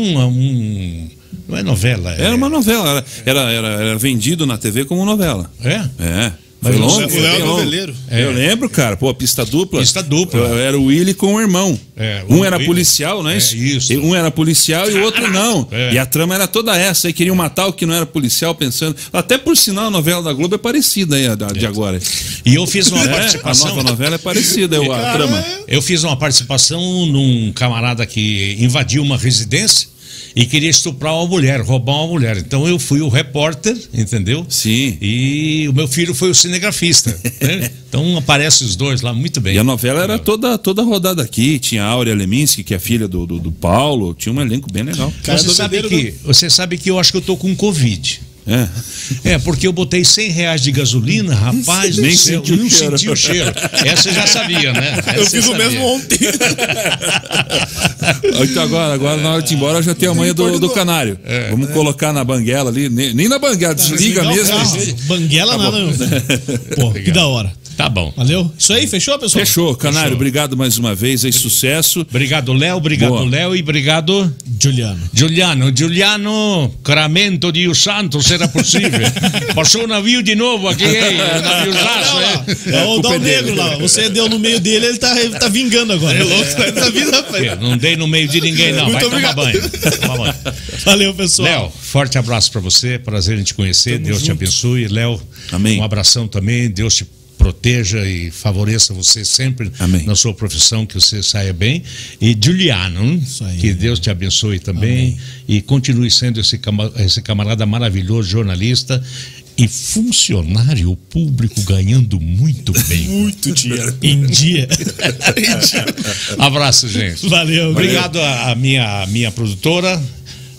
não é novela. Era uma novela. Era vendido na TV como novela. É? É. Foi longo, o Léo Noveleiro. É. Eu lembro, cara. Pô, a Pista Dupla. Pista Dupla. Era o Willy com o irmão. É, um era policial, né? Isso. Um era policial e o outro não. É. E a trama era toda essa. Aí queriam matar o que não era policial, pensando... Até por sinal, a novela da Globo é parecida aí, de agora. E eu fiz uma participação... A nova novela é parecida, a trama. Eu fiz uma participação num camarada que invadiu uma residência e queria estuprar uma mulher, roubar uma mulher. Então eu fui o repórter, entendeu? Sim. E o meu filho foi o cinegrafista, né? Então aparecem os dois lá muito bem. E a novela era toda rodada aqui. Tinha a Áurea Leminski, que é a filha do Paulo. Tinha um elenco bem legal. Cara, você sabe que eu acho que eu tô com Covid. É, porque eu botei 100 reais de gasolina, rapaz, nem senti o cheiro. Essa eu já sabia, né? Eu fiz o mesmo ontem. Então agora, na hora de ir embora, eu já tenho a manha do Canário. Vamos colocar na banguela ali. Nem na banguela, desliga mesmo. Banguela nada, meu. Pô, que da hora. Tá bom. Valeu. Isso aí, fechou, pessoal? Fechou. Canário, obrigado mais uma vez. É sucesso. Obrigado, Léo. Obrigado, Léo. E obrigado... Giuliano. Cramento de Os Santos, será possível. Passou o navio de novo aqui, hein? O navio Zaço, é o Dal Negro lá. Você deu no meio dele, ele tá vingando agora. É louco, tá vindo, rapaz. Não dei no meio de ninguém, não. Vai tomar banho. Valeu, pessoal. Léo, forte abraço pra você. Prazer em te conhecer. Deus te abençoe. Léo, um abração também. Deus te proteja e favoreça você sempre. Amém. Na sua profissão, que você saia bem. E Giuliano, aí, que Deus te abençoe também. Amém. E continue sendo esse camarada maravilhoso, jornalista e funcionário público, ganhando muito bem. Muito dinheiro. Em dia. Abraço, gente. Valeu. Obrigado à minha produtora,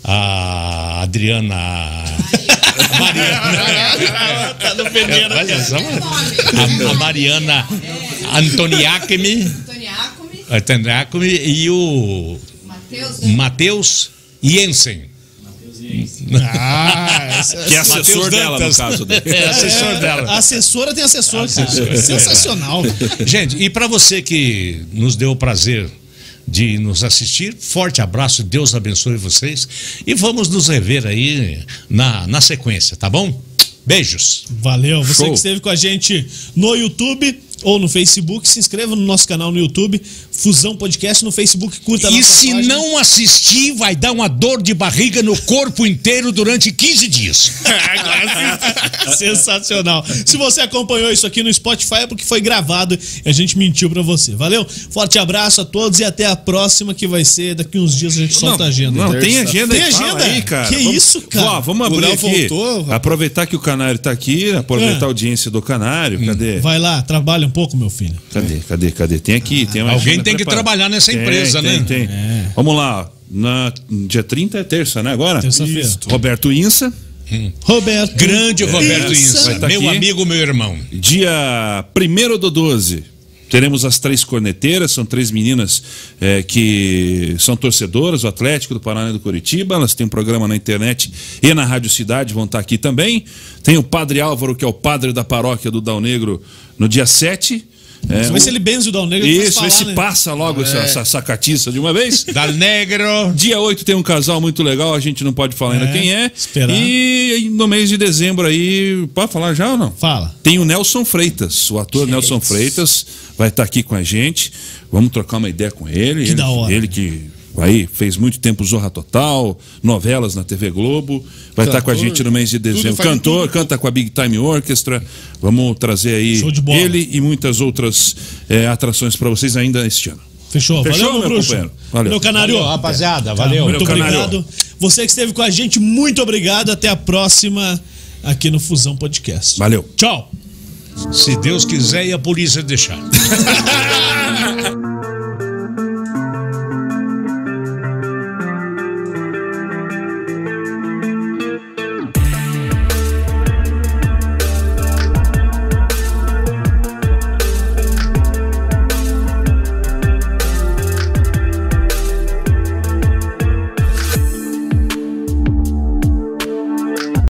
a Adriana... Mariana. Tá no veneno, a Mariana Antoniacmi e o Matheus Jensen. Que é assessor dela, no caso dele. É assessor dela. A assessora tem assessor. Sensacional. Gente, e pra você que nos deu o prazer de nos assistir, forte abraço, Deus abençoe vocês e vamos nos rever aí na sequência, tá bom? Beijos. Valeu, você que esteve com a gente no YouTube ou no Facebook, se inscreva no nosso canal no YouTube, Fusão Podcast, no Facebook, curta a nossa página. E se não assistir, vai dar uma dor de barriga no corpo inteiro durante 15 dias. Sensacional. Se você acompanhou isso aqui no Spotify, é porque foi gravado e a gente mentiu pra você. Valeu? Forte abraço a todos e até a próxima, que vai ser daqui uns dias. A gente solta a agenda. Não, tem agenda. Tem agenda aí, cara. Que isso, cara? Ó, vamos abrir aqui. Aproveitar que o Canário tá aqui, aproveitar a audiência do Canário. Cadê? Vai lá, trabalha um pouco, meu filho. Cadê? Tem aqui, tem uma... Alguém tem que trabalhar nessa empresa, né? Tem. É. Vamos lá. Dia 30 é terça, né? Agora? Terça-feira. Roberto Inça. Grande Roberto Inça. Meu amigo, meu irmão. Dia 1º do 12. Teremos as 3 corneteiras, são 3 meninas que são torcedoras, o Atlético do Paraná e do Coritiba. Elas têm um programa na internet e na Rádio Cidade, vão estar aqui também. Tem o Padre Álvaro, que é o padre da paróquia do Dal Negro, no dia 7. Mas se ele benze o Dal Negro, isso, falar, esse, né? Passa logo essa sacatiça de uma vez. Dal Negro. Dia 8 tem um casal muito legal, a gente não pode falar ainda quem é. Esperar. E no mês de dezembro aí, pode falar já ou não? Fala. Tem o Nelson Freitas, o ator Nelson Freitas vai estar aqui com a gente. Vamos trocar uma ideia com ele. Que da hora. Ele que aí fez muito tempo Zorra Total, novelas na TV Globo, vai estar com a gente no mês de dezembro. Cantor, canta com a Big Time Orchestra. Vamos trazer aí ele e muitas outras atrações para vocês ainda este ano. Fechou, valeu, meu companheiro. Valeu, Canário. Valeu, rapaziada, valeu. Muito obrigado. Você que esteve com a gente, muito obrigado. Até a próxima aqui no Fusão Podcast. Valeu. Tchau. Se Deus quiser e a polícia deixar.